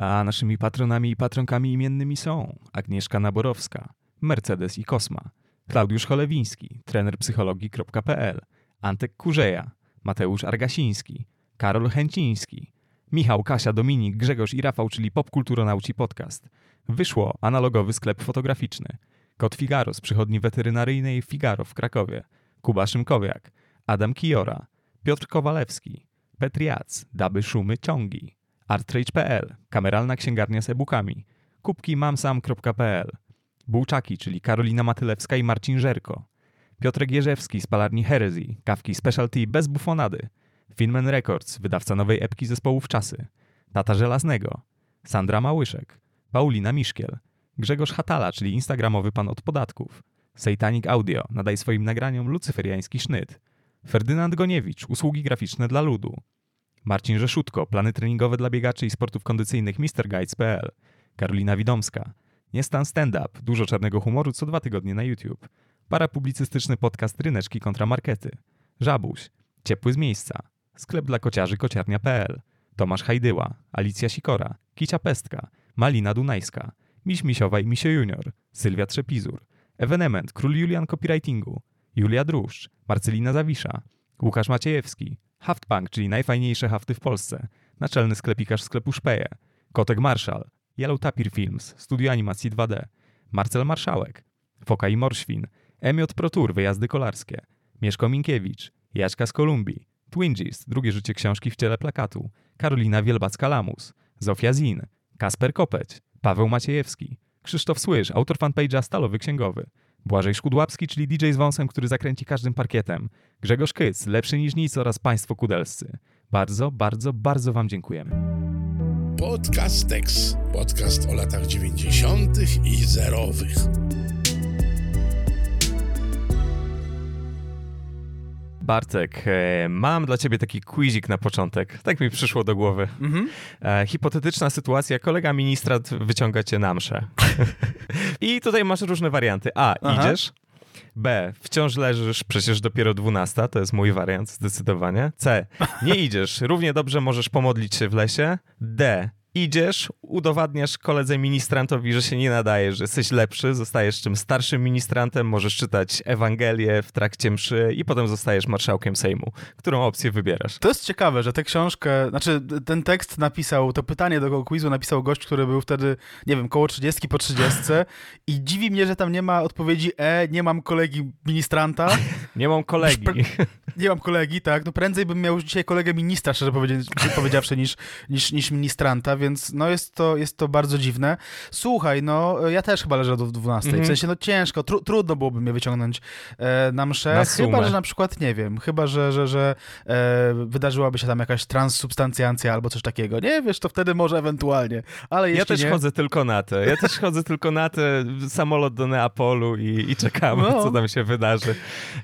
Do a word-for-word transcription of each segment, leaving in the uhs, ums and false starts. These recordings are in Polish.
A naszymi patronami i patronkami imiennymi są Agnieszka Naborowska, Mercedes i Kosma, Klaudiusz Cholewiński, trener psychologii kropka p l, Antek Kurzeja, Mateusz Argasiński, Karol Chęciński, Michał, Kasia, Dominik, Grzegorz i Rafał, czyli Popkulturonauci Podcast. Wyszło analogowy sklep fotograficzny. Kot Figaro z przychodni weterynaryjnej Figaro w Krakowie. Kuba Szymkowiak, Adam Kijora, Piotr Kowalewski, Petr Jac, Daby, Szumy, Ciągi, artrage kropka p l, kameralna księgarnia z e-bookami, kubki mamsam kropka p l, Bułczaki, czyli Karolina Matylewska i Marcin Żerko, Piotrek Jerzewski z palarni Herezji, kawki specialty bez bufonady, Filmen Records, wydawca nowej epki zespołów Czasy, Tata Żelaznego, Sandra Małyszek, Paulina Miszkiel, Grzegorz Hatala, czyli instagramowy pan od podatków, Satanic Audio, nadaj swoim nagraniom lucyferiański sznyt, Ferdynand Goniewicz, usługi graficzne dla ludu, Marcin Rzeszutko, plany treningowe dla biegaczy i sportów kondycyjnych mister guides kropka p l, Karolina Widomska, Nie stan stand-up, dużo czarnego humoru co dwa tygodnie na YouTube, parapublicystyczny podcast Ryneczki kontra Markety, Żabuś, Ciepły z miejsca, sklep dla kociarzy kociarnia kropka p l, Tomasz Hajdyła, Alicja Sikora, Kicia Pestka, Malina Dunajska, Miś Misiowa i Misio Junior, Sylwia Trzepizur, Ewenement, Król Julian Copywritingu, Julia Druszcz, Marcelina Zawisza, Łukasz Maciejewski, Haftpunk, czyli najfajniejsze hafty w Polsce, naczelny sklepikarz sklepu Szpeje, Kotek Marszal, Yellow Tapir Films, studio animacji dwa D, Marcel Marszałek, Foka i Morświn, M J Pro Tour, wyjazdy kolarskie, Mieszko Minkiewicz, Jaśka z Kolumbii, Twingies, drugie życie książki w ciele plakatu, Karolina Wielbacka-Lamus, Zofia Zin, Kasper Kopeć, Paweł Maciejewski, Krzysztof Słysz, autor fanpage'a Stalowy Księgowy, Błażej Szkudłapski, czyli D J z wąsem, który zakręci każdym parkietem, Grzegorz Kyc, Lepszy niż nic oraz Państwo Kudelscy. Bardzo, bardzo, bardzo Wam dziękujemy. Podcast Tex. Podcast o latach dziewięćdziesiątych i zerowych. Bartek, mam dla ciebie taki quizik na początek. Tak mi przyszło do głowy. Mm-hmm. E, hipotetyczna sytuacja. Kolega ministra wyciąga cię na mszę. I tutaj masz różne warianty. A, aha, idziesz. B, wciąż leżysz, przecież dopiero dwunasta, to jest mój wariant zdecydowanie. C, nie idziesz, równie dobrze możesz pomodlić się w lesie. D, idziesz, udowadniasz koledze ministrantowi, że się nie nadajesz, że jesteś lepszy, zostajesz czym starszym ministrantem, możesz czytać Ewangelię w trakcie mszy i potem zostajesz marszałkiem Sejmu. Którą opcję wybierasz? To jest ciekawe, że tę książkę, znaczy ten tekst napisał, to pytanie do quizu napisał gość, który był wtedy, nie wiem, koło trzydziestki po trzydziestce i dziwi mnie, że tam nie ma odpowiedzi E, nie mam kolegi ministranta. Nie mam kolegi. Pr- nie mam kolegi, tak. No prędzej bym miał już dzisiaj kolegę ministra, szczerze powiedziawszy, niż, niż, niż ministranta, więc Więc no jest to, jest to bardzo dziwne. Słuchaj, no ja też chyba leżę do dwunastej. Mm-hmm. W sensie no ciężko, tru, trudno byłoby mnie wyciągnąć e, na mszę. Na chyba, że na przykład, nie wiem, chyba, że, że, że e, wydarzyłaby się tam jakaś transsubstancjancja albo coś takiego. Nie, wiesz, to wtedy może ewentualnie. Ale ja też nie... chodzę tylko na te. Ja też chodzę tylko na te. Samolot do Neapolu i, i czekamy, no, co tam się wydarzy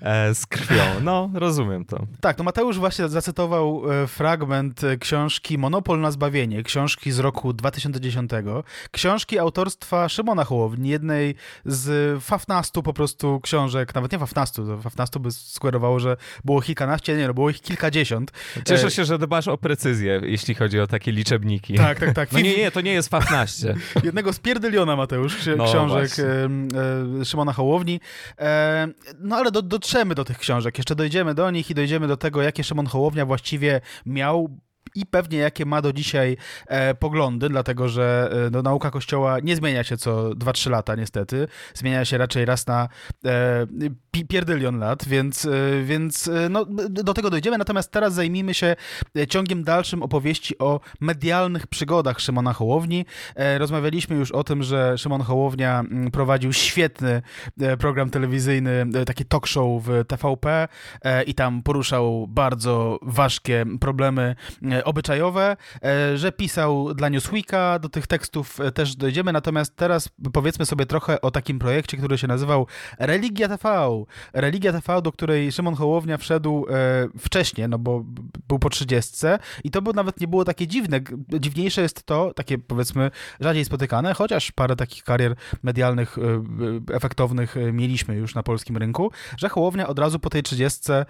e, z krwią. No, rozumiem to. Tak, no Mateusz właśnie zacytował fragment książki Monopol na zbawienie. Książki z roku dwa tysiące dziesiątego, książki autorstwa Szymona Hołowni, jednej z fafnastu po prostu książek, nawet nie fafnastu, to fafnastu by skłerowało, że było kilkanaście, nie no, było ich kilkadziesiąt. Cieszę się, że dbasz o precyzję, jeśli chodzi o takie liczebniki. Tak, tak, tak. No nie, nie, to nie jest fafnaście. Jednego z pierdyliona, Mateusz, ksi- no, książek e, e, Szymona Hołowni. E, no ale do, dotrzemy do tych książek, jeszcze dojdziemy do nich i dojdziemy do tego, jakie Szymon Hołownia właściwie miał i pewnie jakie ma do dzisiaj e, poglądy, dlatego że e, no, nauka Kościoła nie zmienia się co dwa trzy lata niestety, zmienia się raczej raz na e, pi, pierdylion lat, więc, e, więc e, no, do tego dojdziemy, natomiast teraz zajmijmy się ciągiem dalszym opowieści o medialnych przygodach Szymona Hołowni. E, rozmawialiśmy już o tym, że Szymon Hołownia prowadził świetny e, program telewizyjny, e, taki talk show w T V P e, i tam poruszał bardzo ważkie problemy e, obyczajowe, że pisał dla Newsweeka, do tych tekstów też dojdziemy, natomiast teraz powiedzmy sobie trochę o takim projekcie, który się nazywał Religia T V. Religia T V, do której Szymon Hołownia wszedł wcześniej, no bo był po trzydziestce i to by nawet nie było takie dziwne. Dziwniejsze jest to, takie powiedzmy rzadziej spotykane, chociaż parę takich karier medialnych efektownych mieliśmy już na polskim rynku, że Hołownia od razu po tej trzydziestce,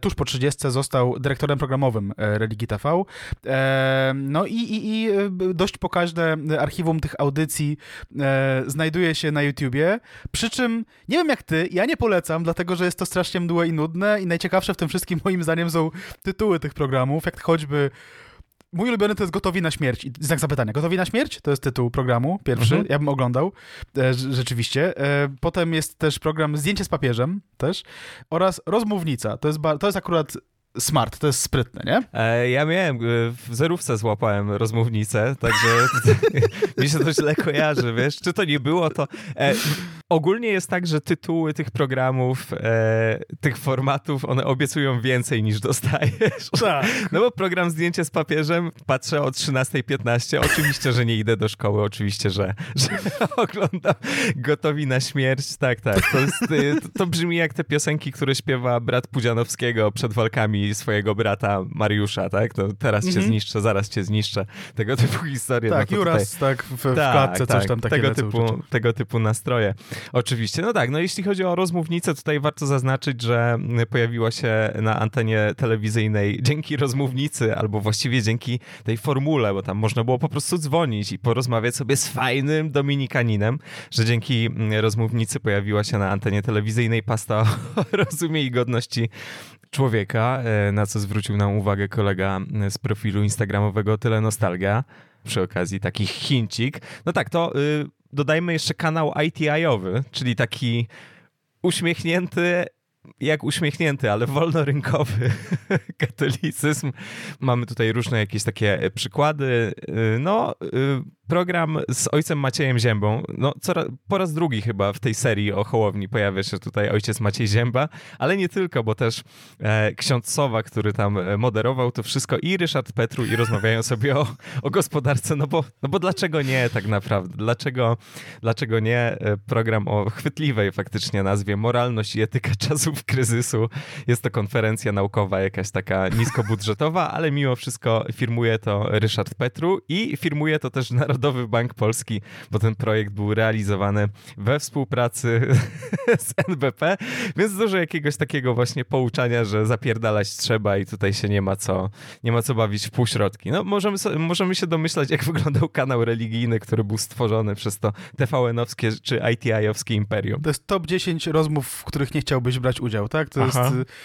tuż po trzydziestce został dyrektorem programowym Religii T V. materiał. No i, i, i dość pokaźne archiwum tych audycji znajduje się na YouTubie, przy czym nie wiem jak ty, ja nie polecam, dlatego że jest to strasznie mdłe i nudne i najciekawsze w tym wszystkim moim zdaniem są tytuły tych programów, jak choćby mój ulubiony to jest Gotowi na śmierć. I znak zapytania. Gotowi na śmierć? To jest tytuł programu pierwszy. Mhm. Ja bym oglądał. E, rzeczywiście. E, potem jest też program Zdjęcie z papieżem też. Oraz Rozmównica. To jest, ba- to jest akurat smart. To jest sprytne, nie? E, ja miałem, w zerówce złapałem Rozmównicę, także mi się to źle kojarzy, wiesz? Czy to nie było to... E, ogólnie jest tak, że tytuły tych programów, e, tych formatów, one obiecują więcej niż dostajesz. Tak. No bo program Zdjęcie z papieżem patrzę o trzynasta piętnaście. Oczywiście, że nie idę do szkoły, oczywiście, że, że oglądam Gotowi na śmierć. Tak, tak. To, jest, to, to brzmi jak te piosenki, które śpiewa brat Pudzianowskiego przed walkami swojego brata Mariusza, tak? To teraz cię mhm. zniszczę, zaraz cię zniszczę. Tego typu historie. Tak, no Juras, tutaj... tak, w, w tak, klatce tak, coś tam takiego. Tego typu, tego typu nastroje. Oczywiście, no tak, no jeśli chodzi o Rozmównicę, tutaj warto zaznaczyć, że pojawiła się na antenie telewizyjnej dzięki Rozmównicy, albo właściwie dzięki tej formule, bo tam można było po prostu dzwonić i porozmawiać sobie z fajnym dominikaninem, że dzięki Rozmównicy pojawiła się na antenie telewizyjnej pasta o rozumie i godności człowieka, na co zwrócił nam uwagę kolega z profilu instagramowego Tyle Nostalgia, przy okazji takich chincik. No tak, to... Yy, dodajmy jeszcze kanał I T I owy, czyli taki uśmiechnięty, jak uśmiechnięty, ale wolnorynkowy katolicyzm. Mamy tutaj różne jakieś takie przykłady. No, program z ojcem Maciejem Ziębą. No, co, po raz drugi chyba w tej serii o Hołowni pojawia się tutaj ojciec Maciej Zięba, ale nie tylko, bo też e, ksiądz Sowa, który tam moderował to wszystko i Ryszard Petru i rozmawiają sobie o, o gospodarce, no bo, no bo dlaczego nie tak naprawdę? Dlaczego, dlaczego nie? Program o chwytliwej faktycznie nazwie Moralność i etyka czasów kryzysu. Jest to konferencja naukowa jakaś taka niskobudżetowa, ale mimo wszystko firmuje to Ryszard Petru i firmuje to też narodowy Narodowy Bank Polski, bo ten projekt był realizowany we współpracy z N B P, więc dużo jakiegoś takiego właśnie pouczania, że zapierdalać trzeba i tutaj się nie ma co, nie ma co bawić w półśrodki. No możemy, możemy się domyślać, jak wyglądał kanał religijny, który był stworzony przez to T V N-owskie czy I T I owskie imperium. To jest top dziesięć rozmów, w których nie chciałbyś brać udziału, tak? To, jest,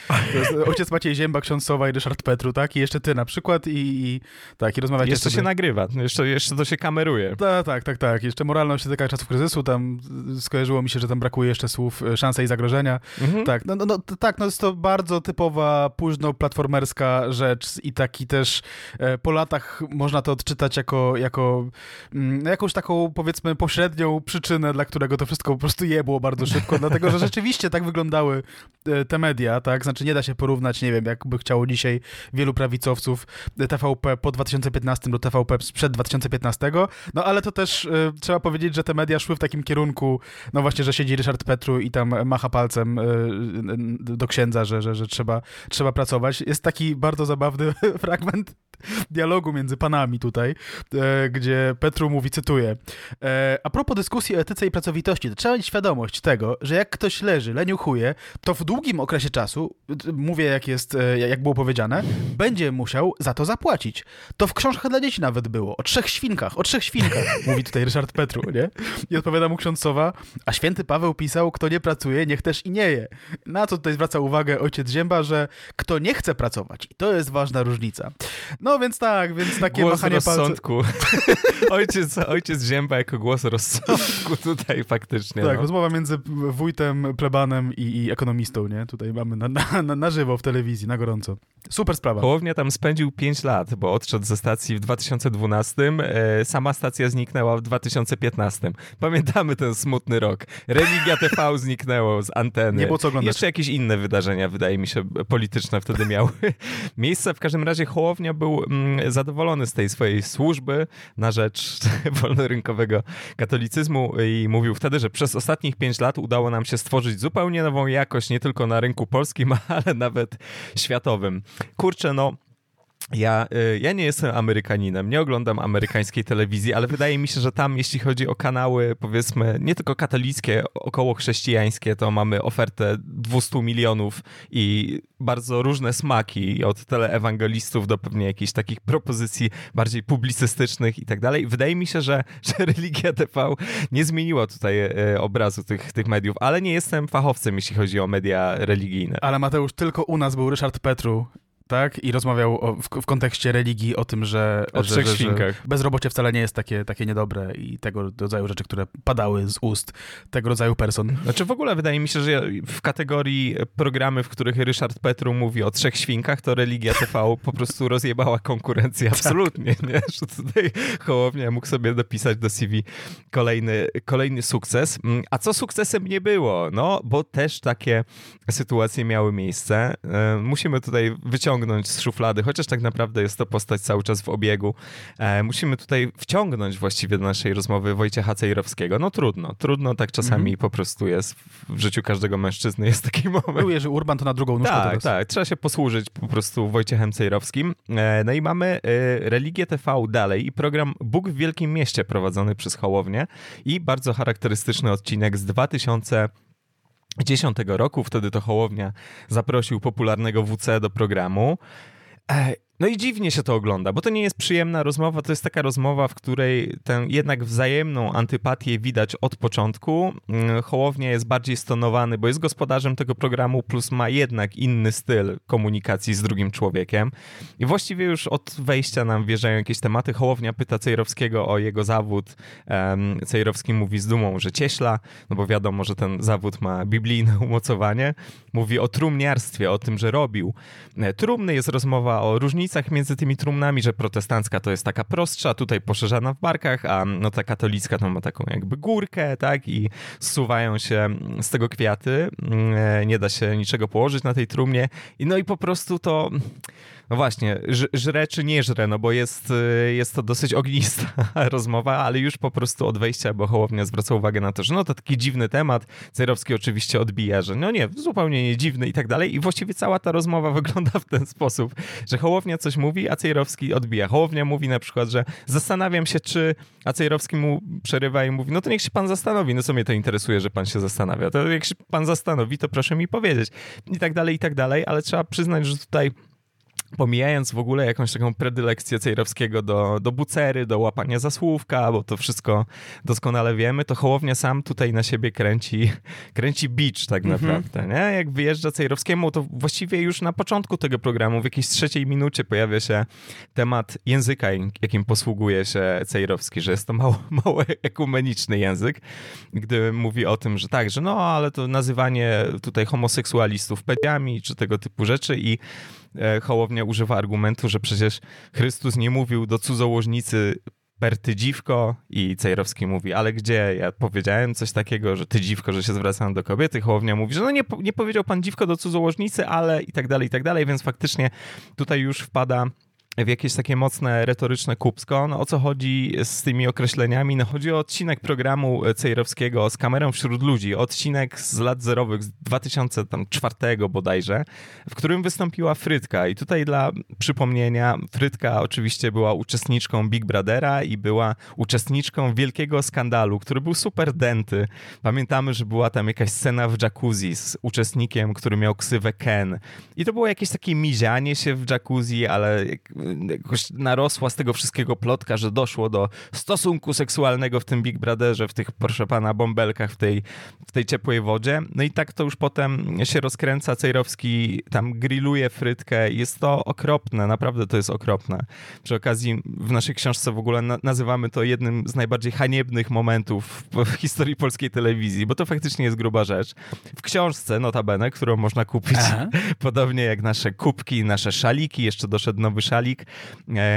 to jest ojciec Maciej Zięba, ksiądz Sowa i Ryszard Petru, tak? I jeszcze ty na przykład i, i tak, i rozmawiacie jeszcze sobie. Się nagrywa, jeszcze, jeszcze to się kameruje. Tak, tak, tak, tak. Jeszcze Moralność etyka czasów kryzysu, tam skojarzyło mi się, że tam brakuje jeszcze słów szanse i zagrożenia. Mhm. Tak, no, no, no, tak, no jest to bardzo typowa, późno platformerska rzecz i taki też e, po latach można to odczytać jako, jako mm, jakąś taką, powiedzmy, pośrednią przyczynę, dla którego to wszystko po prostu jebło bardzo szybko, dlatego, że rzeczywiście tak wyglądały e, te media, tak? Znaczy nie da się porównać, nie wiem, jakby chciało dzisiaj wielu prawicowców T V P po dwa tysiące piętnastym do T V P sprzed dwa tysiące piętnastego, no ale to też y, trzeba powiedzieć, że te media szły w takim kierunku, no właśnie, że siedzi Ryszard Petru i tam macha palcem y, y, do księdza, że, że, że trzeba, trzeba pracować. Jest taki bardzo zabawny fragment dialogu między panami tutaj, y, gdzie Petru mówi, cytuję, y, a propos dyskusji o etyce i pracowitości, to trzeba mieć świadomość tego, że jak ktoś leży, leniuchuje, to w długim okresie czasu, y, mówię jak jest, y, jak było powiedziane, będzie musiał za to zapłacić. To w książkach dla dzieci nawet było, o trzech świnkach, o trzech świnkach, mówi tutaj Ryszard Petru, nie? I odpowiada mu ksiądz Sowa, a święty Paweł pisał, kto nie pracuje, niech też i nie je. Na co tutaj zwraca uwagę ojciec Zięba, że kto nie chce pracować. I to jest ważna różnica. No więc tak, więc takie głos machanie rozsądku. Palce... ojciec, ojciec Zięba jako głos rozsądku tutaj faktycznie. Tak, no. Rozmowa między wójtem, plebanem i, i ekonomistą, nie? Tutaj mamy na, na, na żywo w telewizji, na gorąco. Super sprawa. Hołownia tam spędził pięć lat, bo odszedł ze stacji w dwa tysiące dwunastym, e, sama stacja zniknęła w dwa tysiące piętnastym. Pamiętamy ten smutny rok. Religia T V zniknęło z anteny. Nie było co oglądać. Jeszcze jakieś inne wydarzenia, wydaje mi się, polityczne wtedy miały miejsce. W każdym razie Hołownia był mm, zadowolony z tej swojej służby na rzecz wolnorynkowego katolicyzmu i mówił wtedy, że przez ostatnich pięć lat udało nam się stworzyć zupełnie nową jakość, nie tylko na rynku polskim, ale nawet światowym. Kurczę, no Ja, ja nie jestem Amerykaninem, nie oglądam amerykańskiej telewizji, ale wydaje mi się, że tam jeśli chodzi o kanały, powiedzmy, nie tylko katolickie, około chrześcijańskie, to mamy ofertę dwieście milionów i bardzo różne smaki, od teleewangelistów do pewnie jakichś takich propozycji bardziej publicystycznych i tak dalej. Wydaje mi się, że, że Religia T V nie zmieniła tutaj obrazu tych, tych mediów, ale nie jestem fachowcem, jeśli chodzi o media religijne. Ale Mateusz, tylko u nas był Ryszard Petru. Tak? I rozmawiał o, w, w kontekście religii o tym, że, o że, że, że bezrobocie wcale nie jest takie, takie niedobre i tego rodzaju rzeczy, które padały z ust tego rodzaju person. Znaczy w ogóle wydaje mi się, że w kategorii programy, w których Ryszard Petru mówi o trzech świnkach, to Religia T V po prostu rozjebała konkurencję. Absolutnie. Tak. Nie? Że tutaj Hołownia mógł sobie dopisać do C V kolejny, kolejny sukces. A co sukcesem nie było? No, bo też takie sytuacje miały miejsce. Musimy tutaj wyciągnąć z szuflady, chociaż tak naprawdę jest to postać cały czas w obiegu. E, musimy tutaj wciągnąć właściwie do naszej rozmowy Wojciecha Cejrowskiego. No trudno, trudno, tak czasami mm-hmm. po prostu jest. W życiu każdego mężczyzny jest taki moment. Był Jerzy Urban, to na drugą nóżkę tak, teraz. Tak, trzeba się posłużyć po prostu Wojciechem Cejrowskim. E, no i mamy e, Religię T V dalej i program Bóg w Wielkim Mieście prowadzony przez Hołownię i bardzo charakterystyczny odcinek z dwa tysiące dziesiątego roku, wtedy to Hołownia zaprosił popularnego W C do programu. No i dziwnie się to ogląda, bo to nie jest przyjemna rozmowa, to jest taka rozmowa, w której tę jednak wzajemną antypatię widać od początku. Hołownia jest bardziej stonowany, bo jest gospodarzem tego programu, plus ma jednak inny styl komunikacji z drugim człowiekiem. I właściwie już od wejścia nam wjeżdżają jakieś tematy. Hołownia pyta Cejrowskiego o jego zawód. Cejrowski mówi z dumą, że cieśla, no bo wiadomo, że ten zawód ma biblijne umocowanie. Mówi o trumniarstwie, o tym, że robił trumny. Jest rozmowa o różnicy między tymi trumnami, że protestancka to jest taka prostsza, tutaj poszerzana w barkach, a no ta katolicka to ma taką jakby górkę, tak, i zsuwają się z tego kwiaty, nie da się niczego położyć na tej trumnie i no i po prostu to, no właśnie, żre czy nie żre, no bo jest, jest to dosyć ognista rozmowa, ale już po prostu od wejścia, bo Hołownia zwraca uwagę na to, że no to taki dziwny temat, Cejrowski oczywiście odbija, że no nie, zupełnie nie dziwny i tak dalej i właściwie cała ta rozmowa wygląda w ten sposób, że Hołownia coś mówi, a Cejrowski odbija. Hołownia mówi na przykład, że zastanawiam się, czy, a Cejrowski mu przerywa i mówi, no to niech się pan zastanowi, no co mnie to interesuje, że pan się zastanawia, to jak się pan zastanowi, to proszę mi powiedzieć. I tak dalej, i tak dalej, ale trzeba przyznać, że tutaj pomijając w ogóle jakąś taką predylekcję Cejrowskiego do, do bucery, do łapania za słówka, bo to wszystko doskonale wiemy, to Hołownia sam tutaj na siebie kręci, kręci bicz tak naprawdę. Mm-hmm. Nie? Jak wyjeżdża Cejrowskiemu, to właściwie już na początku tego programu, w jakiejś trzeciej minucie pojawia się temat języka, jakim posługuje się Cejrowski, że jest to mało, mało ekumeniczny język, gdy mówi o tym, że tak, że no, ale to nazywanie tutaj homoseksualistów pediami, czy tego typu rzeczy i Hołownia używa argumentu, że przecież Chrystus nie mówił do cudzołożnicy per ty dziwko i Cejrowski mówi, ale gdzie? Ja powiedziałem coś takiego, że ty dziwko, że się zwracam do kobiety. Hołownia mówi, że no nie, nie powiedział pan dziwko do cudzołożnicy, ale i tak dalej, i tak dalej, więc faktycznie tutaj już wpada w jakieś takie mocne, retoryczne kupsko. No o co chodzi z tymi określeniami? No chodzi o odcinek programu Cejrowskiego z kamerą wśród ludzi. Odcinek z lat zerowych, z dwa tysiące czwartego bodajże, w którym wystąpiła Frytka. I tutaj dla przypomnienia, Frytka oczywiście była uczestniczką Big Brothera i była uczestniczką wielkiego skandalu, który był super dęty. Pamiętamy, że była tam jakaś scena w jacuzzi z uczestnikiem, który miał ksywę Ken. I to było jakieś takie mizianie się w jacuzzi, ale jakoś narosła z tego wszystkiego plotka, że doszło do stosunku seksualnego w tym Big Brotherze, w tych, proszę pana, bąbelkach, w tej, w tej ciepłej wodzie. No i tak to już potem się rozkręca. Cejrowski tam grilluje Frytkę. Jest to okropne, naprawdę to jest okropne. Przy okazji w naszej książce w ogóle na- nazywamy to jednym z najbardziej haniebnych momentów w, w historii polskiej telewizji, bo to faktycznie jest gruba rzecz. W książce, notabene, którą można kupić, Aha. podobnie jak nasze kubki, nasze szaliki, jeszcze doszedł nowy szalik,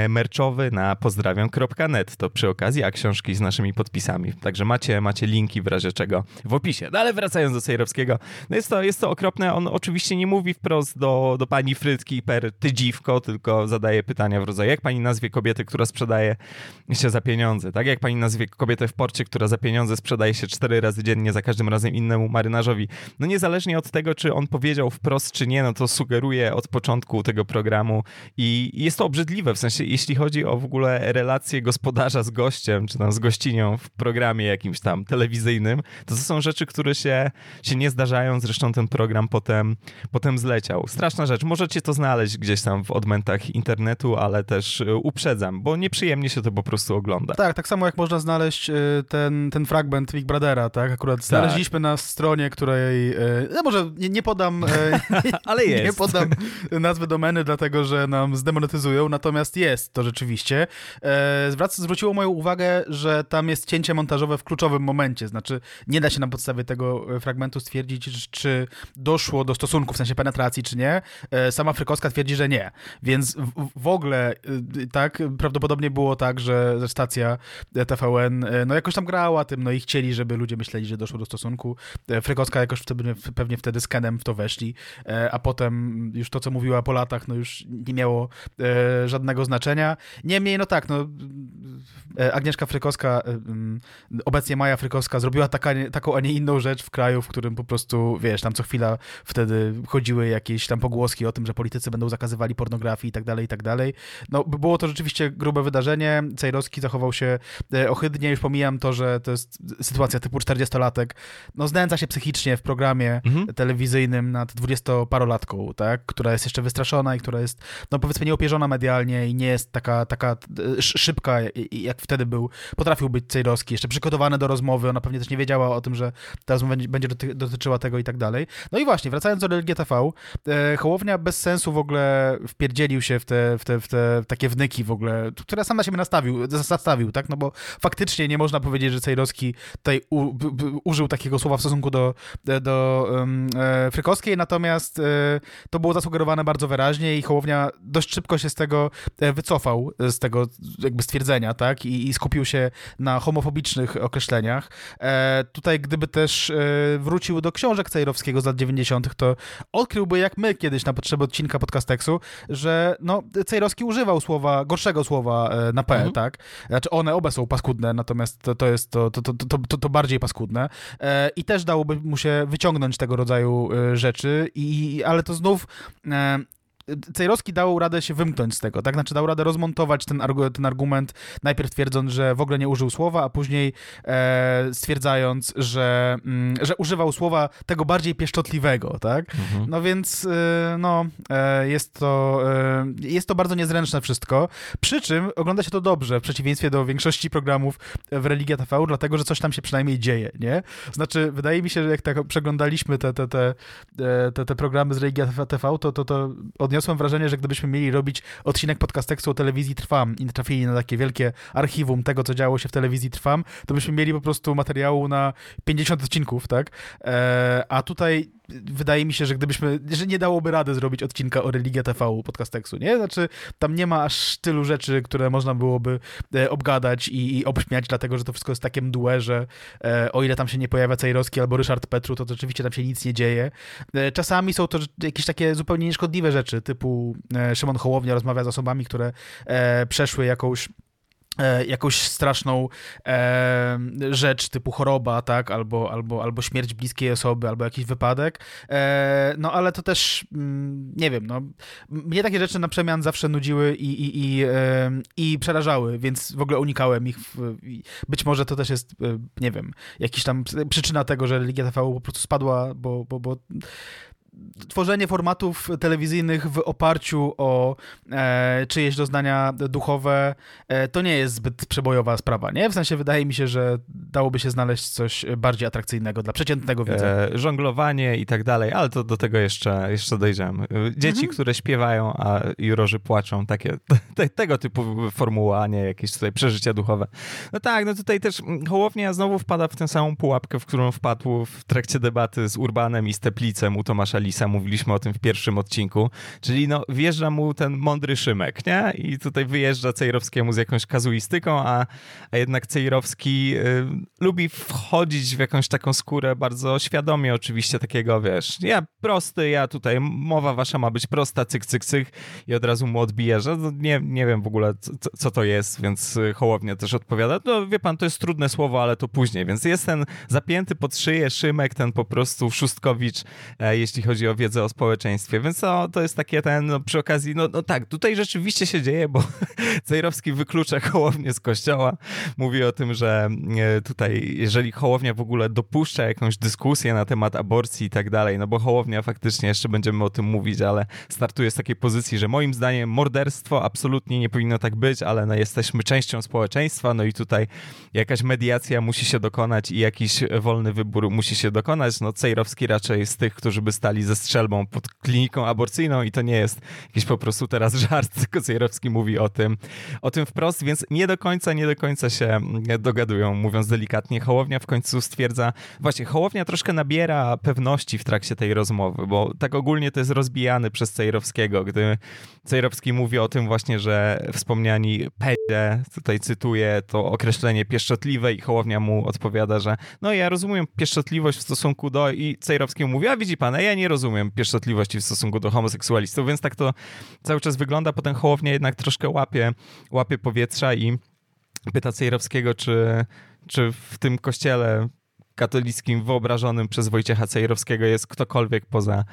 merczowy na pozdrawiam kropka net. To przy okazji, a książki z naszymi podpisami. Także macie, macie linki w razie czego w opisie. No ale wracając do Cejrowskiego, no jest to, jest to okropne. On oczywiście nie mówi wprost do, do pani Frytki per ty dziwko, tylko zadaje pytania w rodzaju, jak pani nazwie kobietę, która sprzedaje się za pieniądze, tak? Jak pani nazwie kobietę w porcie, która za pieniądze sprzedaje się cztery razy dziennie, za każdym razem innemu marynarzowi. No niezależnie od tego, czy on powiedział wprost, czy nie, no to sugeruje od początku tego programu i jest to to obrzydliwe, w sensie jeśli chodzi o w ogóle relacje gospodarza z gościem, czy tam z gościnią w programie jakimś tam telewizyjnym, to to są rzeczy, które się, się nie zdarzają. Zresztą ten program potem, potem zleciał. Straszna rzecz. Możecie to znaleźć gdzieś tam w odmętach internetu, ale też uprzedzam, bo nieprzyjemnie się to po prostu ogląda. Tak, tak samo jak można znaleźć ten, ten fragment Big Brothera, tak? Akurat tak. Znaleźliśmy na stronie, której... No może nie, nie podam... ale jest. Nie podam nazwy domeny, dlatego że nam zdemonetyzują, natomiast jest to rzeczywiście. Zwróciło moją uwagę, że tam jest cięcie montażowe w kluczowym momencie, znaczy nie da się na podstawie tego fragmentu stwierdzić, czy doszło do stosunku, w sensie penetracji, czy nie. Sama Frykowska twierdzi, że nie. Więc w, w ogóle tak, prawdopodobnie było tak, że stacja T V N no jakoś tam grała tym, no i chcieli, żeby ludzie myśleli, że doszło do stosunku. Frykowska jakoś wtedy, pewnie wtedy z Kenem w to weszli, a potem już to, co mówiła po latach, no już nie miało żadnego znaczenia. Niemniej, no tak, no Agnieszka Frykowska, obecnie Maja Frykowska, zrobiła taka, taką, a nie inną rzecz w kraju, w którym po prostu, wiesz, tam co chwila wtedy chodziły jakieś tam pogłoski o tym, że politycy będą zakazywali pornografii i tak dalej, i tak dalej. No było to rzeczywiście grube wydarzenie. Cejrowski zachował się ohydnie, już pomijam to, że to jest sytuacja typu czterdziestolatek. No znęca się psychicznie w programie mhm. telewizyjnym nad dwudziestoparolatką, tak, która jest jeszcze wystraszona i która jest, no powiedzmy, nieopierzona medialnie i nie jest taka, taka szybka, jak wtedy był. Potrafił być Cejrowski, jeszcze przygotowany do rozmowy, ona pewnie też nie wiedziała o tym, że ta rozmowa będzie doty- dotyczyła tego i tak dalej. No i właśnie, wracając do Religia T V, e, Hołownia bez sensu w ogóle wpierdzielił się w te, w te, w te takie wnyki w ogóle, które sam na siebie nastawił, zastawił, tak? No bo faktycznie nie można powiedzieć, że Cejrowski tutaj u, b, b, użył takiego słowa w stosunku do, do um, e, Frykowskiej, natomiast e, to było zasugerowane bardzo wyraźnie i Hołownia dość szybko się z tego e, wycofał, z tego jakby stwierdzenia, tak? I, i skupił się na homofobicznych określeniach. E, tutaj gdyby też e, wrócił do książek Cejrowskiego z lat dziewięćdziesiątych, to odkryłby, jak my kiedyś na potrzeby odcinka Podcasteksu, że no, Cejrowski używał słowa, gorszego słowa e, na P, mhm. tak? Znaczy one oba są paskudne, natomiast to, to jest to, to, to, to, to, to bardziej paskudne. E, I też dałoby mu się wyciągnąć tego rodzaju e, rzeczy, i, ale to znów... E, Cejrowski dał radę się wymknąć z tego, tak? Znaczy dał radę rozmontować ten, argu- ten argument, najpierw twierdząc, że w ogóle nie użył słowa, a później e, stwierdzając, że, mm, że używał słowa tego bardziej pieszczotliwego, tak? Mhm. No więc y, no, e, jest to e, jest to bardzo niezręczne wszystko, przy czym ogląda się to dobrze, w przeciwieństwie do większości programów w Religia T V, dlatego, że coś tam się przynajmniej dzieje, nie? Znaczy wydaje mi się, że jak tak przeglądaliśmy te, te, te, te, te programy z Religia T V, to, to, to od Odniosłem wrażenie, że gdybyśmy mieli robić odcinek Podcasteksu o Telewizji Trwam i trafili na takie wielkie archiwum tego, co działo się w Telewizji Trwam, to byśmy mieli po prostu materiału na pięćdziesiąt odcinków, tak? Eee, a tutaj wydaje mi się, że gdybyśmy, że nie dałoby rady zrobić odcinka o Religia T V Podcasteksu, nie? Znaczy, tam nie ma aż tylu rzeczy, które można byłoby e, obgadać i, i obśmiać, dlatego, że to wszystko jest takie mdłe, że e, o ile tam się nie pojawia Cejrowski albo Ryszard Petru, to rzeczywiście tam się nic nie dzieje. E, czasami są to jakieś takie zupełnie nieszkodliwe rzeczy, typu e, Szymon Hołownia rozmawia z osobami, które e, przeszły jakąś E, jakąś straszną e, rzecz typu choroba, tak, albo, albo, albo śmierć bliskiej osoby, albo jakiś wypadek, e, no ale to też, mm, nie wiem, no, mnie takie rzeczy na przemian zawsze nudziły i, i, i, e, i przerażały, więc w ogóle unikałem ich, w, być może to też jest, nie wiem, jakiś tam przyczyna tego, że Religia T V po prostu spadła, bo, bo, bo tworzenie formatów telewizyjnych w oparciu o e, czyjeś doznania duchowe e, to nie jest zbyt przebojowa sprawa, nie? W sensie wydaje mi się, że dałoby się znaleźć coś bardziej atrakcyjnego dla przeciętnego widza. E, żonglowanie i tak dalej, ale to do tego jeszcze, jeszcze dojdziemy. Dzieci, mhm. które śpiewają, a jurorzy płaczą, takie te, tego typu formuła, a nie jakieś tutaj przeżycia duchowe. No tak, no tutaj też Hołownia znowu wpada w tę samą pułapkę, w którą wpadł w trakcie debaty z Urbanem i z Teplicem u Tomasza Lisa, mówiliśmy o tym w pierwszym odcinku, czyli no wjeżdża mu ten mądry Szymek, nie? I tutaj wyjeżdża Cejrowskiemu z jakąś kazuistyką, a, a jednak Cejrowski y, lubi wchodzić w jakąś taką skórę bardzo świadomie oczywiście takiego, wiesz, ja prosty, ja tutaj, mowa wasza ma być prosta, cyk, cyk, cyk i od razu mu odbija, że no, nie, nie wiem w ogóle co, co to jest, więc Hołownia też odpowiada, no wie pan, to jest trudne słowo, ale to później, więc jest ten zapięty pod szyję Szymek, ten po prostu szóstkowicz, e, jeśli chodzi chodzi o wiedzę o społeczeństwie, więc no, to jest takie ten, no, przy okazji, no, no tak, tutaj rzeczywiście się dzieje, bo Cejrowski wyklucza Hołownię z kościoła, mówi o tym, że tutaj, jeżeli Hołownia w ogóle dopuszcza jakąś dyskusję na temat aborcji i tak dalej, no bo Hołownia faktycznie, jeszcze będziemy o tym mówić, ale startuje z takiej pozycji, że moim zdaniem morderstwo absolutnie nie powinno tak być, ale no, jesteśmy częścią społeczeństwa, no i tutaj jakaś mediacja musi się dokonać i jakiś wolny wybór musi się dokonać. No Cejrowski raczej z tych, którzy by stali ze strzelbą pod kliniką aborcyjną i to nie jest jakiś po prostu teraz żart, tylko Cejrowski mówi o tym, o tym wprost, więc nie do końca, nie do końca się dogadują, mówiąc delikatnie. Hołownia w końcu stwierdza, właśnie Hołownia troszkę nabiera pewności w trakcie tej rozmowy, bo tak ogólnie to jest rozbijany przez Cejrowskiego, gdy Cejrowski mówi o tym właśnie, że wspomniani pedzie, tutaj cytuję to określenie pieszczotliwe i Hołownia mu odpowiada, że no ja rozumiem pieszczotliwość w stosunku do... I Cejrowski mówi, a widzi pan, ja nie rozumiem pieszczotliwości w stosunku do homoseksualistów, więc tak to cały czas wygląda. Potem Hołownia jednak troszkę łapie, łapie powietrza i pyta Cejrowskiego, czy, czy w tym kościele katolickim wyobrażonym przez Wojciecha Cejrowskiego jest ktokolwiek poza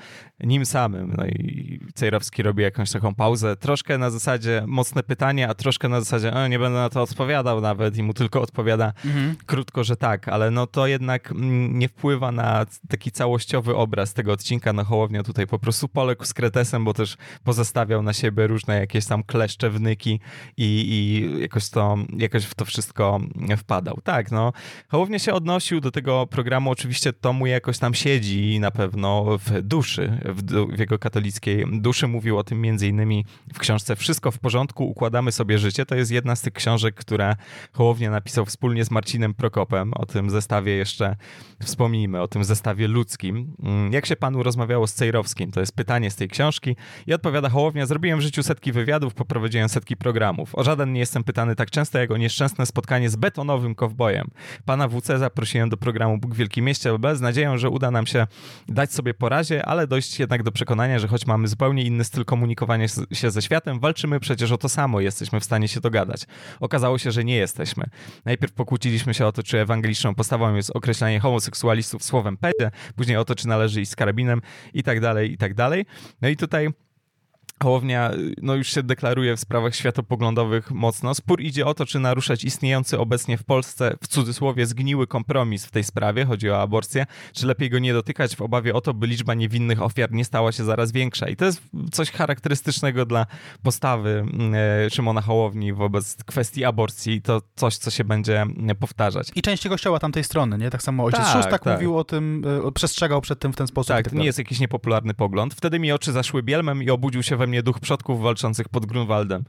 nim samym. No i Cejrowski robi jakąś taką pauzę, troszkę na zasadzie mocne pytanie, a troszkę na zasadzie o, nie będę na to odpowiadał nawet i mu tylko odpowiada mhm. krótko, że tak, ale no to jednak nie wpływa na taki całościowy obraz tego odcinka. No Hołownia tutaj po prostu poległ z kretesem, bo też pozostawiał na siebie różne jakieś tam kleszcze, wnyki i, i jakoś, to, jakoś w to wszystko wpadał. Tak, no Hołownia się odnosił do tego programu, oczywiście to mu jakoś tam siedzi na pewno w duszy, w, du- w jego katolickiej duszy. Mówił o tym między innymi w książce Wszystko w porządku, układamy sobie życie. To jest jedna z tych książek, które Hołownia napisał wspólnie z Marcinem Prokopem. O tym zestawie jeszcze wspomnijmy, o tym zestawie ludzkim. Jak się panu rozmawiało z Cejrowskim? To jest pytanie z tej książki i odpowiada Hołownia, zrobiłem w życiu setki wywiadów, poprowadziłem setki programów. O żaden nie jestem pytany tak często, jak o nieszczęsne spotkanie z betonowym kowbojem. Pana W C zaprosiłem do programu programu Bóg w Wielkim Mieście B B z nadzieją, że uda nam się dać sobie po razie, ale dojść jednak do przekonania, że choć mamy zupełnie inny styl komunikowania się ze światem, walczymy przecież o to samo, jesteśmy w stanie się dogadać. Okazało się, że nie jesteśmy. Najpierw pokłóciliśmy się o to, czy ewangeliczną postawą jest określanie homoseksualistów słowem pedzie, później o to, czy należy iść z karabinem i tak dalej, i tak dalej. No i tutaj Hołownia no już się deklaruje w sprawach światopoglądowych mocno. Spór idzie o to, czy naruszać istniejący obecnie w Polsce, w cudzysłowie, zgniły kompromis w tej sprawie, chodzi o aborcję, czy lepiej go nie dotykać w obawie o to, by liczba niewinnych ofiar nie stała się zaraz większa. I to jest coś charakterystycznego dla postawy Szymona Hołowni wobec kwestii aborcji i to coś, co się będzie powtarzać. I części kościoła tamtej strony, nie? Tak samo ojciec tak, Szóstak tak. mówił o tym, przestrzegał przed tym w ten sposób. Tak, tak nie tak. Jest jakiś niepopularny pogląd. Wtedy mi oczy zaszły bielmem i obudził się we mnie duch przodków walczących pod Grunwaldem.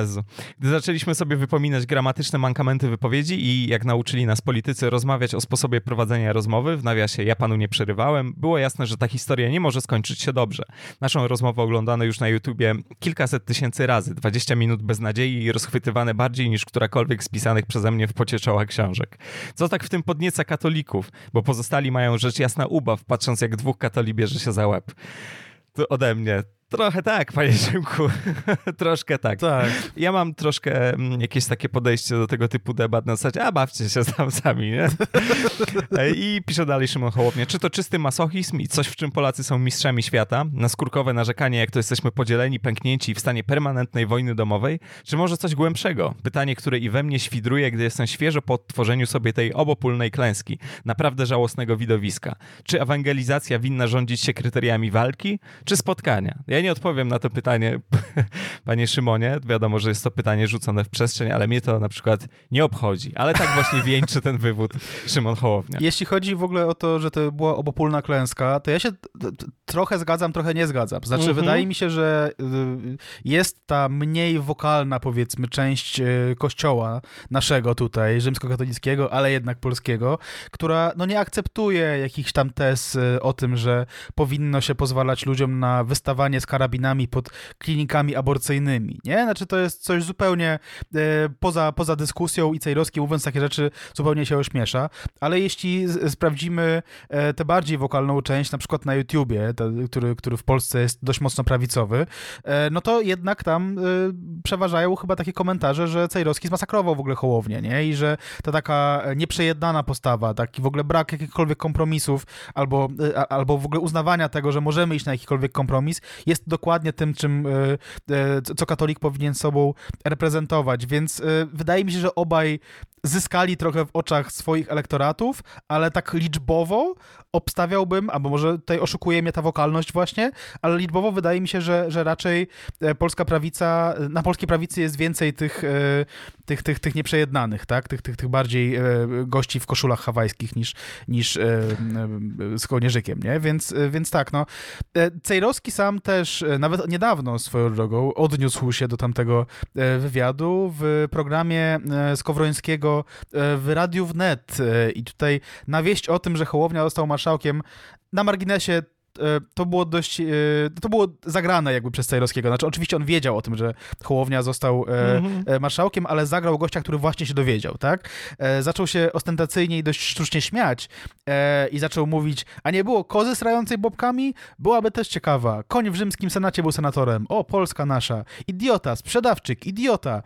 Jezu. Gdy zaczęliśmy sobie wypominać gramatyczne mankamenty wypowiedzi i jak nauczyli nas politycy rozmawiać o sposobie prowadzenia rozmowy, w nawiasie ja panu nie przerywałem, było jasne, że ta historia nie może skończyć się dobrze. Naszą rozmowę oglądano już na YouTubie kilkaset tysięcy razy, dwadzieścia minut beznadziei i rozchwytywane bardziej niż którakolwiek z pisanych przeze mnie w pocie czoła książek. Co tak w tym podnieca katolików, bo pozostali mają rzecz jasna ubaw, patrząc jak dwóch katoli bierze się za łeb. To ode mnie. Trochę tak, panie Szymku. troszkę tak. tak. Ja mam troszkę jakieś takie podejście do tego typu debat na zasadzie, a bawcie się tam sami, nie? I pisze dalej Szymon Hołownia. Czy to czysty masochizm i coś, w czym Polacy są mistrzami świata? Na skórkowe narzekanie, jak to jesteśmy podzieleni, pęknięci i w stanie permanentnej wojny domowej? Czy może coś głębszego? Pytanie, które i we mnie świdruje, gdy jestem świeżo po odtworzeniu sobie tej obopólnej klęski. Naprawdę żałosnego widowiska. Czy ewangelizacja winna rządzić się kryteriami walki, czy spotkania? Ja nie odpowiem na to pytanie, panie Szymonie. Wiadomo, że jest to pytanie rzucone w przestrzeń, ale mnie to na przykład nie obchodzi. Ale tak właśnie wieńczy ten wywód Szymon Hołownia. Jeśli chodzi w ogóle o to, że to była obopólna klęska, to ja się trochę zgadzam, trochę nie zgadzam. Znaczy, mm-hmm. wydaje mi się, że jest ta mniej wokalna, powiedzmy, część kościoła naszego tutaj, rzymskokatolickiego, ale jednak polskiego, która no nie akceptuje jakichś tam tez o tym, że powinno się pozwalać ludziom na wystawanie z karabinami pod klinikami aborcyjnymi, nie? Znaczy to jest coś zupełnie e, poza, poza dyskusją i Cejrowski mówiąc takie rzeczy zupełnie się ośmiesza, ale jeśli z, sprawdzimy e, tę bardziej wokalną część, na przykład na YouTubie, te, który, który w Polsce jest dość mocno prawicowy, e, no to jednak tam e, przeważają chyba takie komentarze, że Cejrowski zmasakrował w ogóle Hołownię, nie? I że ta taka nieprzejednana postawa, taki w ogóle brak jakichkolwiek kompromisów albo, e, albo w ogóle uznawania tego, że możemy iść na jakikolwiek kompromis, jest dokładnie tym, czym e, e, co katolik powinien sobą reprezentować, więc e, wydaje mi się, że obaj zyskali trochę w oczach swoich elektoratów, ale tak liczbowo obstawiałbym, albo może tutaj oszukuje mnie ta wokalność właśnie, ale liczbowo wydaje mi się, że, że raczej polska prawica, na polskiej prawicy jest więcej tych, tych, tych, tych nieprzejednanych, tak? Tych, tych, tych bardziej gości w koszulach hawajskich niż, niż z kołnierzykiem, nie? Więc, więc tak, no. Cejrowski sam też, nawet niedawno swoją drogą, odniósł się do tamtego wywiadu w programie Skowrońskiego w Radiu Wnet i tutaj na wieść o tym, że Hołownia został marszałkiem, na marginesie to było dość, to było zagrane jakby przez Cejrowskiego, znaczy oczywiście on wiedział o tym, że Hołownia został mm-hmm. marszałkiem, ale zagrał gościa, który właśnie się dowiedział, tak? Zaczął się ostentacyjnie i dość sztucznie śmiać i zaczął mówić, a nie było kozy srającej bobkami? Byłaby też ciekawa. Koń w rzymskim senacie był senatorem. O, Polska nasza. Idiota, sprzedawczyk, idiota.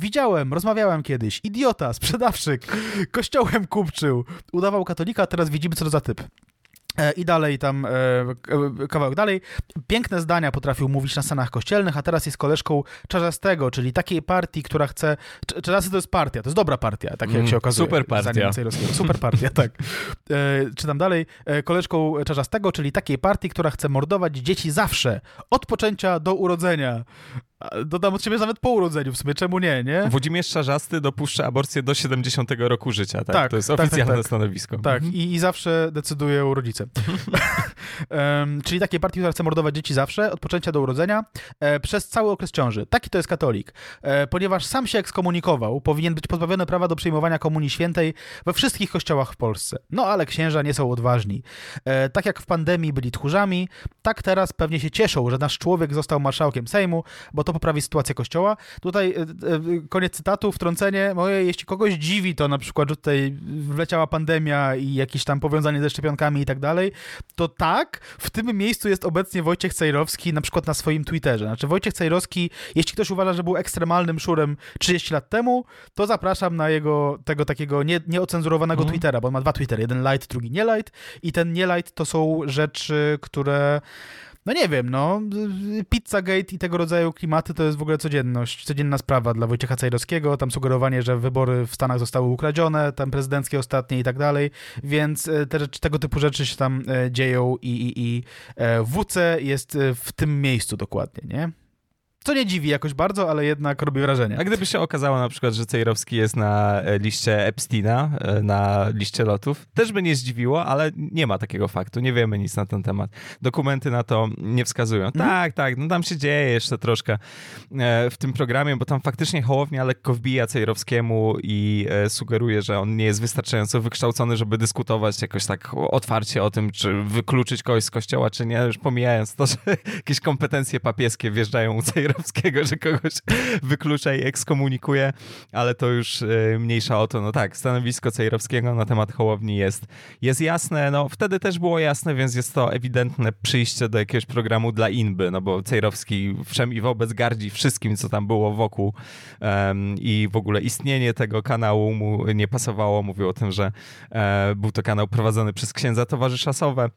Widziałem, rozmawiałem kiedyś. Idiota, sprzedawczyk. Kościołem kupczył. Udawał katolika, teraz widzimy, co to za typ. I dalej tam, kawałek dalej. Piękne zdania potrafił mówić na scenach kościelnych, a teraz jest koleżką Czarzastego, czyli takiej partii, która chce... Czarzasty to jest partia, to jest dobra partia, tak jak mm, się okazuje. Super partia. Super partia, tak. Czytam dalej. Koleżką Czarzastego, czyli takiej partii, która chce mordować dzieci zawsze, od poczęcia do urodzenia. Dodam od siebie nawet po urodzeniu, w sumie czemu nie, nie? Włodzimierz Czarzasty dopuszcza aborcję do siedemdziesiątego roku życia, tak? tak to jest tak, oficjalne tak, tak. stanowisko. Tak, mhm. I, i zawsze decydują rodzice. um, czyli takiej partii, która chce mordować dzieci zawsze, od poczęcia do urodzenia, e, przez cały okres ciąży. Taki to jest katolik. E, ponieważ sam się ekskomunikował, powinien być pozbawiony prawa do przyjmowania komunii świętej we wszystkich kościołach w Polsce. No ale księża nie są odważni. E, tak jak w pandemii byli tchórzami, tak teraz pewnie się cieszą, że nasz człowiek został marszałkiem Sejmu, bo to poprawi sytuację Kościoła. Tutaj koniec cytatu, wtrącenie moje, jeśli kogoś dziwi to na przykład, że tutaj wleciała pandemia i jakieś tam powiązanie ze szczepionkami i tak dalej, to tak, w tym miejscu jest obecnie Wojciech Cejrowski na przykład na swoim Twitterze. Znaczy Wojciech Cejrowski, jeśli ktoś uważa, że był ekstremalnym szurem trzydzieści lat temu, to zapraszam na jego tego takiego nie, nieocenzurowanego mm. Twittera, bo on ma dwa Twittery, jeden light, drugi nie light i ten nie light to są rzeczy, które... No nie wiem, no, Pizzagate i tego rodzaju klimaty to jest w ogóle codzienność, codzienna sprawa dla Wojciecha Cejrowskiego, tam sugerowanie, że wybory w Stanach zostały ukradzione, tam prezydenckie ostatnie i tak dalej, więc te rzeczy, tego typu rzeczy się tam dzieją i, i, i W C jest w tym miejscu dokładnie, nie? Co nie dziwi jakoś bardzo, ale jednak robi wrażenie. A gdyby się okazało na przykład, że Cejrowski jest na liście Epsteina, na liście lotów, też by nie zdziwiło, ale nie ma takiego faktu. Nie wiemy nic na ten temat. Dokumenty na to nie wskazują. Mm. Tak, tak, no tam się dzieje jeszcze troszkę w tym programie, bo tam faktycznie Hołownia lekko wbija Cejrowskiemu i sugeruje, że on nie jest wystarczająco wykształcony, żeby dyskutować jakoś tak otwarcie o tym, czy wykluczyć kogoś z kościoła, czy nie, już pomijając to, że jakieś kompetencje papieskie wjeżdżają u Cejrowskiego, że kogoś wyklucza i ekskomunikuje, ale to już y, mniejsza o to. No tak, stanowisko Cejrowskiego na temat Hołowni jest, jest jasne. No wtedy też było jasne, więc jest to ewidentne przyjście do jakiegoś programu dla inby, no bo Cejrowski wszem i wobec gardzi wszystkim, co tam było wokół um, i w ogóle istnienie tego kanału mu nie pasowało. Mówił o tym, że e, był to kanał prowadzony przez księdza towarzysza Sowę.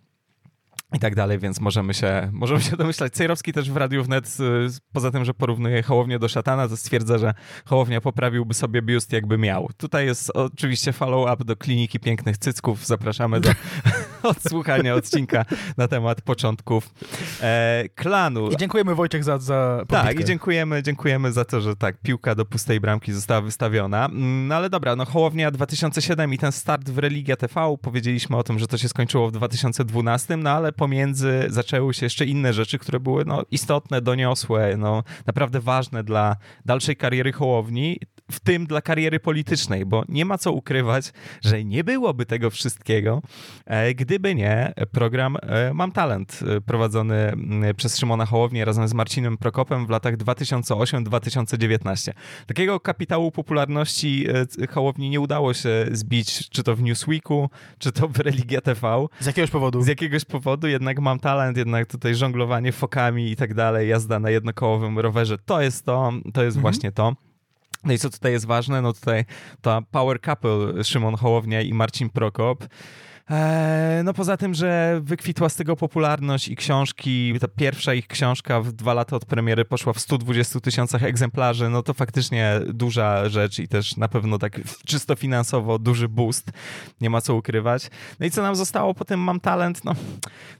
I tak dalej, więc możemy się, możemy się domyślać. Cejrowski też w Radiu Wnet, poza tym, że porównuje Hołownię do szatana, to stwierdza, że Hołownia poprawiłby sobie biust, jakby miał. Tutaj jest oczywiście follow-up do Kliniki Pięknych Cycków. Zapraszamy do odsłuchania odcinka na temat początków e, klanu. I dziękujemy, Wojciech, za, za pobitkę. Tak, i dziękujemy, dziękujemy za to, że tak, piłka do pustej bramki została wystawiona. No ale dobra, no Hołownia dwa tysiące siódmy i ten start w Religia T V, powiedzieliśmy o tym, że to się skończyło w dwa tysiące dwunastym, no ale pomiędzy zaczęły się jeszcze inne rzeczy, które były no, istotne, doniosłe, no, naprawdę ważne dla dalszej kariery Hołowni. w tym dla kariery politycznej, bo nie ma co ukrywać, że nie byłoby tego wszystkiego, gdyby nie program Mam Talent prowadzony przez Szymona Hołownię razem z Marcinem Prokopem w latach dwa tysiące osiem do dwa tysiące dziewiętnaście. Takiego kapitału popularności Hołowni nie udało się zbić, czy to w Newsweeku, czy to w Religia T V. Z jakiegoś powodu. Z jakiegoś powodu, jednak Mam Talent, jednak tutaj żonglowanie fokami i tak dalej, jazda na jednokołowym rowerze, to jest to, to jest mhm. właśnie to. No i co tutaj jest ważne? No tutaj ta power couple Szymon Hołownia i Marcin Prokop. Eee, no poza tym, że wykwitła z tego popularność i książki, ta pierwsza ich książka w dwa lata od premiery poszła w stu dwudziestu tysiącach egzemplarzy, no to faktycznie duża rzecz i też na pewno tak czysto finansowo duży boost, nie ma co ukrywać. No i co nam zostało po tym Mam Talent? No,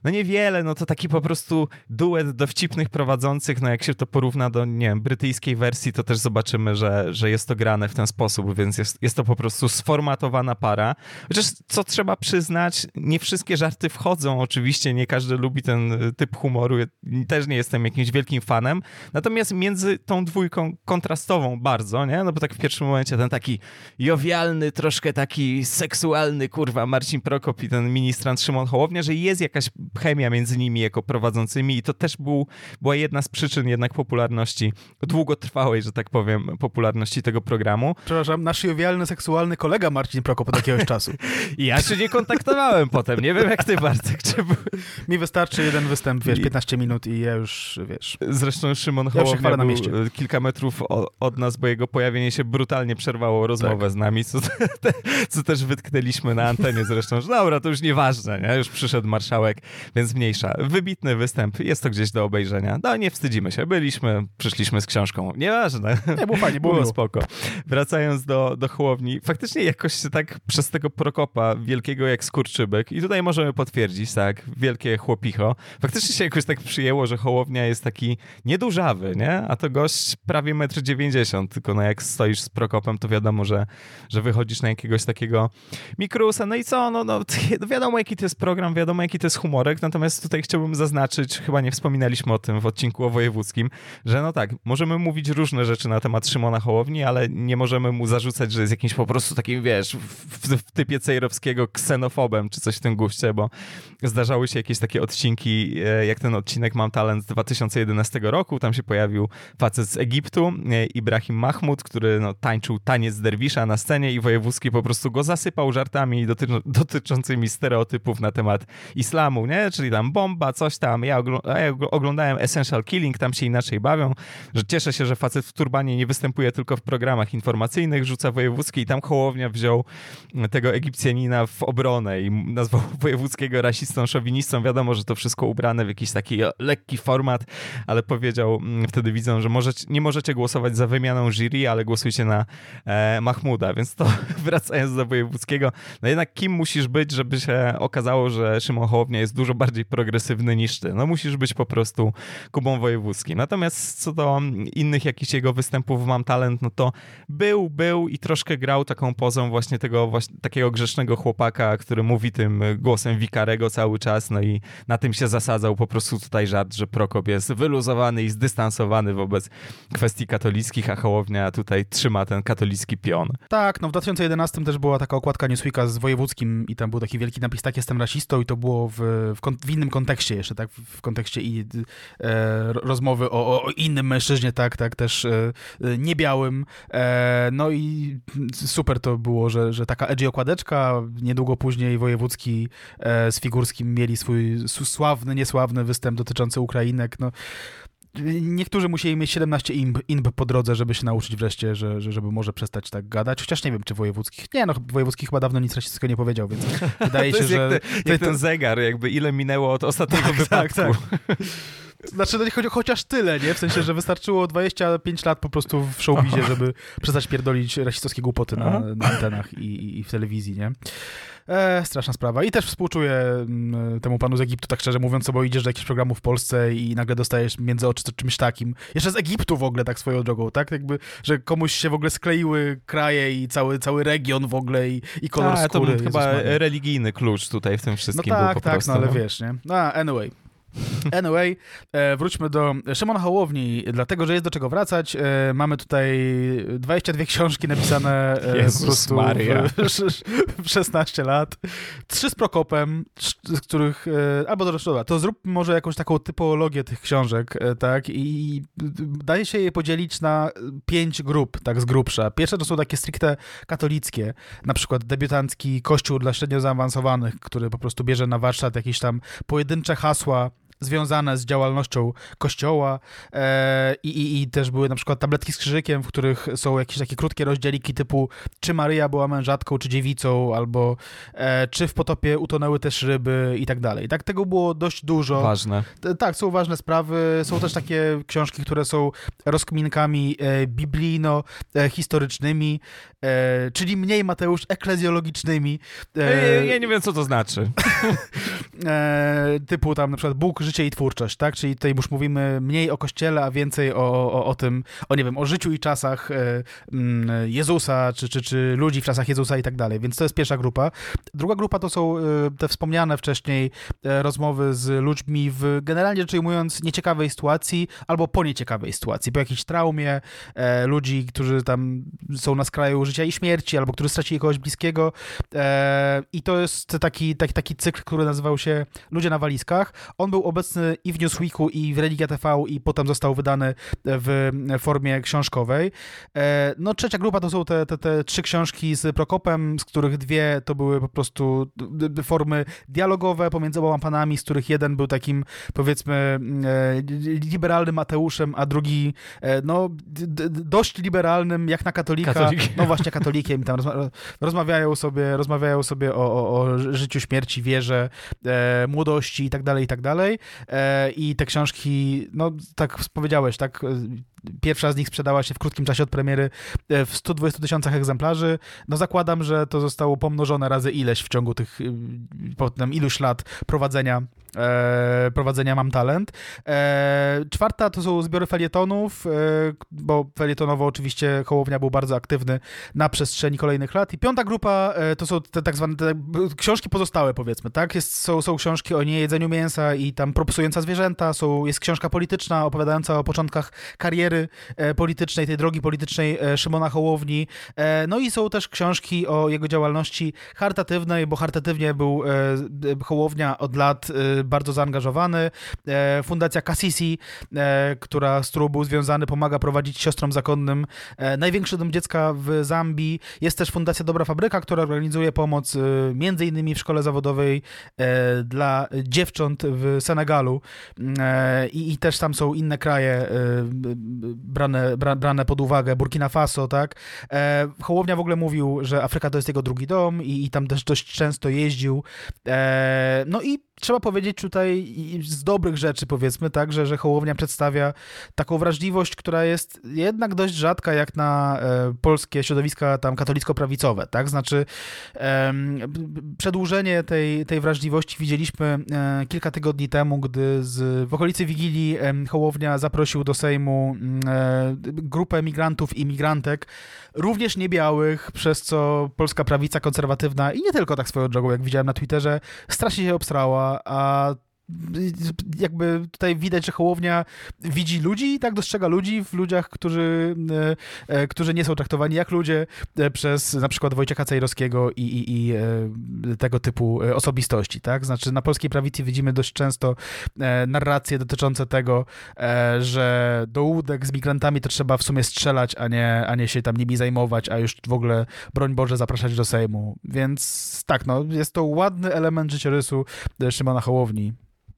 no niewiele, no to taki po prostu duet dowcipnych prowadzących, no jak się to porówna do, nie wiem, brytyjskiej wersji, to też zobaczymy, że, że jest to grane w ten sposób, więc jest, jest to po prostu sformatowana para. Chociaż co trzeba przyznać, nie wszystkie żarty wchodzą, oczywiście nie każdy lubi ten typ humoru, ja też nie jestem jakimś wielkim fanem, natomiast między tą dwójką kontrastową bardzo, nie? No bo tak w pierwszym momencie ten taki jowialny, troszkę taki seksualny, kurwa, Marcin Prokop i ten ministrant Szymon Hołownia, że jest jakaś chemia między nimi jako prowadzącymi i to też był, była jedna z przyczyn jednak popularności, długotrwałej, że tak powiem, popularności tego programu. Przepraszam, nasz jowialny, seksualny kolega Marcin Prokop od jakiegoś czasu. Ja się nie kontaktowałem potem, nie wiem jak ty, Bartek, czy... Mi wystarczy jeden występ, wiesz, piętnaście minut i ja już, wiesz... Zresztą Szymon Hołownia ja na mieście. Był kilka metrów od nas, bo jego pojawienie się brutalnie przerwało rozmowę tak. z nami, co, co też wytknęliśmy na antenie zresztą, że dobra, to już nieważne, nie? Już przyszedł marszałek, więc mniejsza. Wybitny występ, jest to gdzieś do obejrzenia. No, nie wstydzimy się, byliśmy, przyszliśmy z książką, nieważne. Nie, było fajnie, było, było spoko. Wracając do, do Hołowni, faktycznie jakoś się tak przez tego Prokopa, wielkiego jak Skurczybyk. I tutaj możemy potwierdzić, tak, wielkie chłopicho. Faktycznie się jakoś tak przyjęło, że Hołownia jest taki niedużawy, nie? A to gość prawie metr dziewięćdziesiąt, tylko no jak stoisz z Prokopem, to wiadomo, że, że wychodzisz na jakiegoś takiego mikrusa. No i co? No, no wiadomo, jaki to jest program, wiadomo, jaki to jest humorek, natomiast tutaj chciałbym zaznaczyć, chyba nie wspominaliśmy o tym w odcinku o wojewódzkim, że no tak, możemy mówić różne rzeczy na temat Szymona Hołowni, ale nie możemy mu zarzucać, że jest jakimś po prostu takim, wiesz, w, w typie cejrowskiego ksenofobem, czy coś w tym guście, bo zdarzały się jakieś takie odcinki, jak ten odcinek Mam Talent z dwa tysiące jedenastego roku, tam się pojawił facet z Egiptu, Ibrahim Mahmud, który no, tańczył taniec derwisza na scenie i Wojewódzki po prostu go zasypał żartami doty- dotyczącymi stereotypów na temat islamu, nie? Czyli tam bomba, coś tam, ja, ogl- ja oglądałem Essential Killing, tam się inaczej bawią, że cieszę się, że facet w turbanie nie występuje tylko w programach informacyjnych, rzuca Wojewódzki i tam Hołownia wziął tego Egipcjanina w obronę i nazwał Wojewódzkiego rasistą, szowinistą. Wiadomo, że to wszystko ubrane w jakiś taki lekki format, ale powiedział wtedy widzą, że możecie, nie możecie głosować za wymianą jury, ale głosujcie na e, Mahmuda, więc to wracając do Wojewódzkiego, no jednak kim musisz być, żeby się okazało, że Szymon Hołownia jest dużo bardziej progresywny niż ty? No musisz być po prostu Kubą Wojewódzkim. Natomiast co do innych jakichś jego występów Mam Talent, no to był, był i troszkę grał taką pozą właśnie tego właśnie, takiego grzecznego chłopaka, który mówi tym głosem Wikarego cały czas, no i na tym się zasadzał po prostu tutaj żart, że Prokop jest wyluzowany i zdystansowany wobec kwestii katolickich, a Hołownia tutaj trzyma ten katolicki pion. Tak, no w dwa tysiące jedenastym też była taka okładka Newsweeka z Wojewódzkim i tam był taki wielki napis, tak, jestem rasistą, i to było w, w, kon- w innym kontekście jeszcze, tak, w kontekście i e, rozmowy o, o innym mężczyźnie, tak, tak, też e, niebiałym, e, no i super to było, że, że taka edgy okładeczka, niedługo później Później Wojewódzki e, z Figurskim mieli swój sławny, niesławny występ dotyczący Ukrainek. No, niektórzy musieli mieć siedemnaście imb po drodze, żeby się nauczyć wreszcie, że, że, żeby może przestać tak gadać. Chociaż nie wiem, czy Wojewódzkich... Nie, no Wojewódzki chyba dawno nic rasistowego nie powiedział, więc wydaje się, że... Jak, te, jak ten zegar, jakby ile minęło od ostatniego tak, wypadku. Tak, tak. Znaczy, cho- chociaż tyle, nie? W sensie, że wystarczyło dwadzieścia pięć lat po prostu w showbizie, żeby przestać pierdolić rasistowskie głupoty na, na antenach i, i w telewizji, nie? E, straszna sprawa. I też współczuję m, temu panu z Egiptu, tak szczerze mówiąc, bo idziesz do jakichś programów w Polsce i nagle dostajesz między oczy czymś takim. Jeszcze z Egiptu w ogóle, tak swoją drogą, tak? Jakby, że komuś się w ogóle skleiły kraje i cały, cały region w ogóle i, i kolor a, skóry. To był chyba religijny klucz tutaj w tym wszystkim. No tak, był po tak, prostu, no ale no. wiesz, nie? No, anyway. Anyway, wróćmy do Szymona Hołowni, dlatego, że jest do czego wracać. Mamy tutaj dwadzieścia dwie książki napisane Jezus po prostu Maria. W szesnaście lat. Trzy z Prokopem, z których... Albo do Rosztowa. To zrób może jakąś taką typologię tych książek, tak? I daje się je podzielić na pięć grup, tak z grubsza. Pierwsze to są takie stricte katolickie, na przykład debiutancki kościół dla średnio zaawansowanych, który po prostu bierze na warsztat jakieś tam pojedyncze hasła związane z działalnością kościoła e, i, i też były na przykład tabletki z krzyżykiem, w których są jakieś takie krótkie rozdzieliki typu czy Maryja była mężatką, czy dziewicą, albo e, czy w potopie utonęły też ryby i tak dalej. Tak, tego było dość dużo. Ważne. T- tak, są ważne sprawy. Są też takie książki, które są rozkminkami e, biblijno-historycznymi, e, czyli mniej, Mateusz, eklezjologicznymi. E, ja nie wiem, co to znaczy. e, typu tam na przykład Bóg, życie i twórczość, tak? Czyli tutaj już mówimy mniej o Kościele, a więcej o, o, o tym, o nie wiem, o życiu i czasach Jezusa, czy, czy, czy ludzi w czasach Jezusa i tak dalej. Więc to jest pierwsza grupa. Druga grupa to są te wspomniane wcześniej rozmowy z ludźmi w generalnie rzecz ujmując nieciekawej sytuacji albo po nieciekawej sytuacji, po jakiejś traumie ludzi, którzy tam są na skraju życia i śmierci, albo którzy stracili kogoś bliskiego. I to jest taki, taki, taki cykl, który nazywał się Ludzie na walizkach. On był obecny i w Newsweeku, i w Religia T V, i potem został wydany w formie książkowej. No trzecia grupa to są te, te, te trzy książki z Prokopem, z których dwie to były po prostu formy dialogowe pomiędzy oboma panami, z których jeden był takim, powiedzmy, liberalnym Mateuszem, a drugi no dość liberalnym, jak na katolika, katolikiem. No właśnie katolikiem. Tam rozma- rozmawiają sobie, rozmawiają sobie o, o, o życiu, śmierci, wierze, młodości i tak dalej, i tak dalej. I te książki, no tak powiedziałeś, tak, pierwsza z nich sprzedała się w krótkim czasie od premiery w stu dwudziestu tysiącach egzemplarzy. No zakładam, że to zostało pomnożone razy ileś w ciągu tych potem iluś lat prowadzenia E, prowadzenia Mam Talent. E, czwarta to są zbiory felietonów, e, bo felietonowo oczywiście Hołownia był bardzo aktywny na przestrzeni kolejnych lat. I piąta grupa e, to są te tak zwane te, książki pozostałe, powiedzmy, tak? Jest, są, są książki o niejedzeniu mięsa i tam propsująca zwierzęta, są, jest książka polityczna opowiadająca o początkach kariery e, politycznej, tej drogi politycznej e, Szymona Hołowni. E, no i są też książki o jego działalności charytatywnej, bo charytatywnie był e, Hołownia od lat e, bardzo zaangażowany. Fundacja Cassisi, która, z którą był związany, pomaga prowadzić siostrom zakonnym największy dom dziecka w Zambii. Jest też Fundacja Dobra Fabryka, która organizuje pomoc między innymi w szkole zawodowej dla dziewcząt w Senegalu. I, i też tam są inne kraje brane, brane pod uwagę. Burkina Faso, tak? Hołownia w ogóle mówił, że Afryka to jest jego drugi dom i, i tam też dość często jeździł. No i trzeba powiedzieć tutaj z dobrych rzeczy, powiedzmy, tak, że, że Hołownia przedstawia taką wrażliwość, która jest jednak dość rzadka jak na e, polskie środowiska tam katolicko-prawicowe, tak, znaczy e, przedłużenie tej, tej wrażliwości widzieliśmy e, kilka tygodni temu, gdy z, w okolicy Wigilii e, Hołownia zaprosił do Sejmu e, grupę migrantów i migrantek, również niebiałych, przez co polska prawica konserwatywna i nie tylko tak swoją drogą, jak widziałem na Twitterze, strasznie się obstrała, a jakby tutaj widać, że Hołownia widzi ludzi, tak, dostrzega ludzi w ludziach, którzy, którzy nie są traktowani jak ludzie przez na przykład Wojciecha Cejrowskiego i, i, i tego typu osobistości, tak? Znaczy na polskiej prawicy widzimy dość często narracje dotyczące tego, że do łódek z migrantami to trzeba w sumie strzelać, a nie, a nie się tam nimi zajmować, a już w ogóle, broń Boże, zapraszać do Sejmu. Więc tak, no, jest to ładny element życiorysu Szymona Hołowni.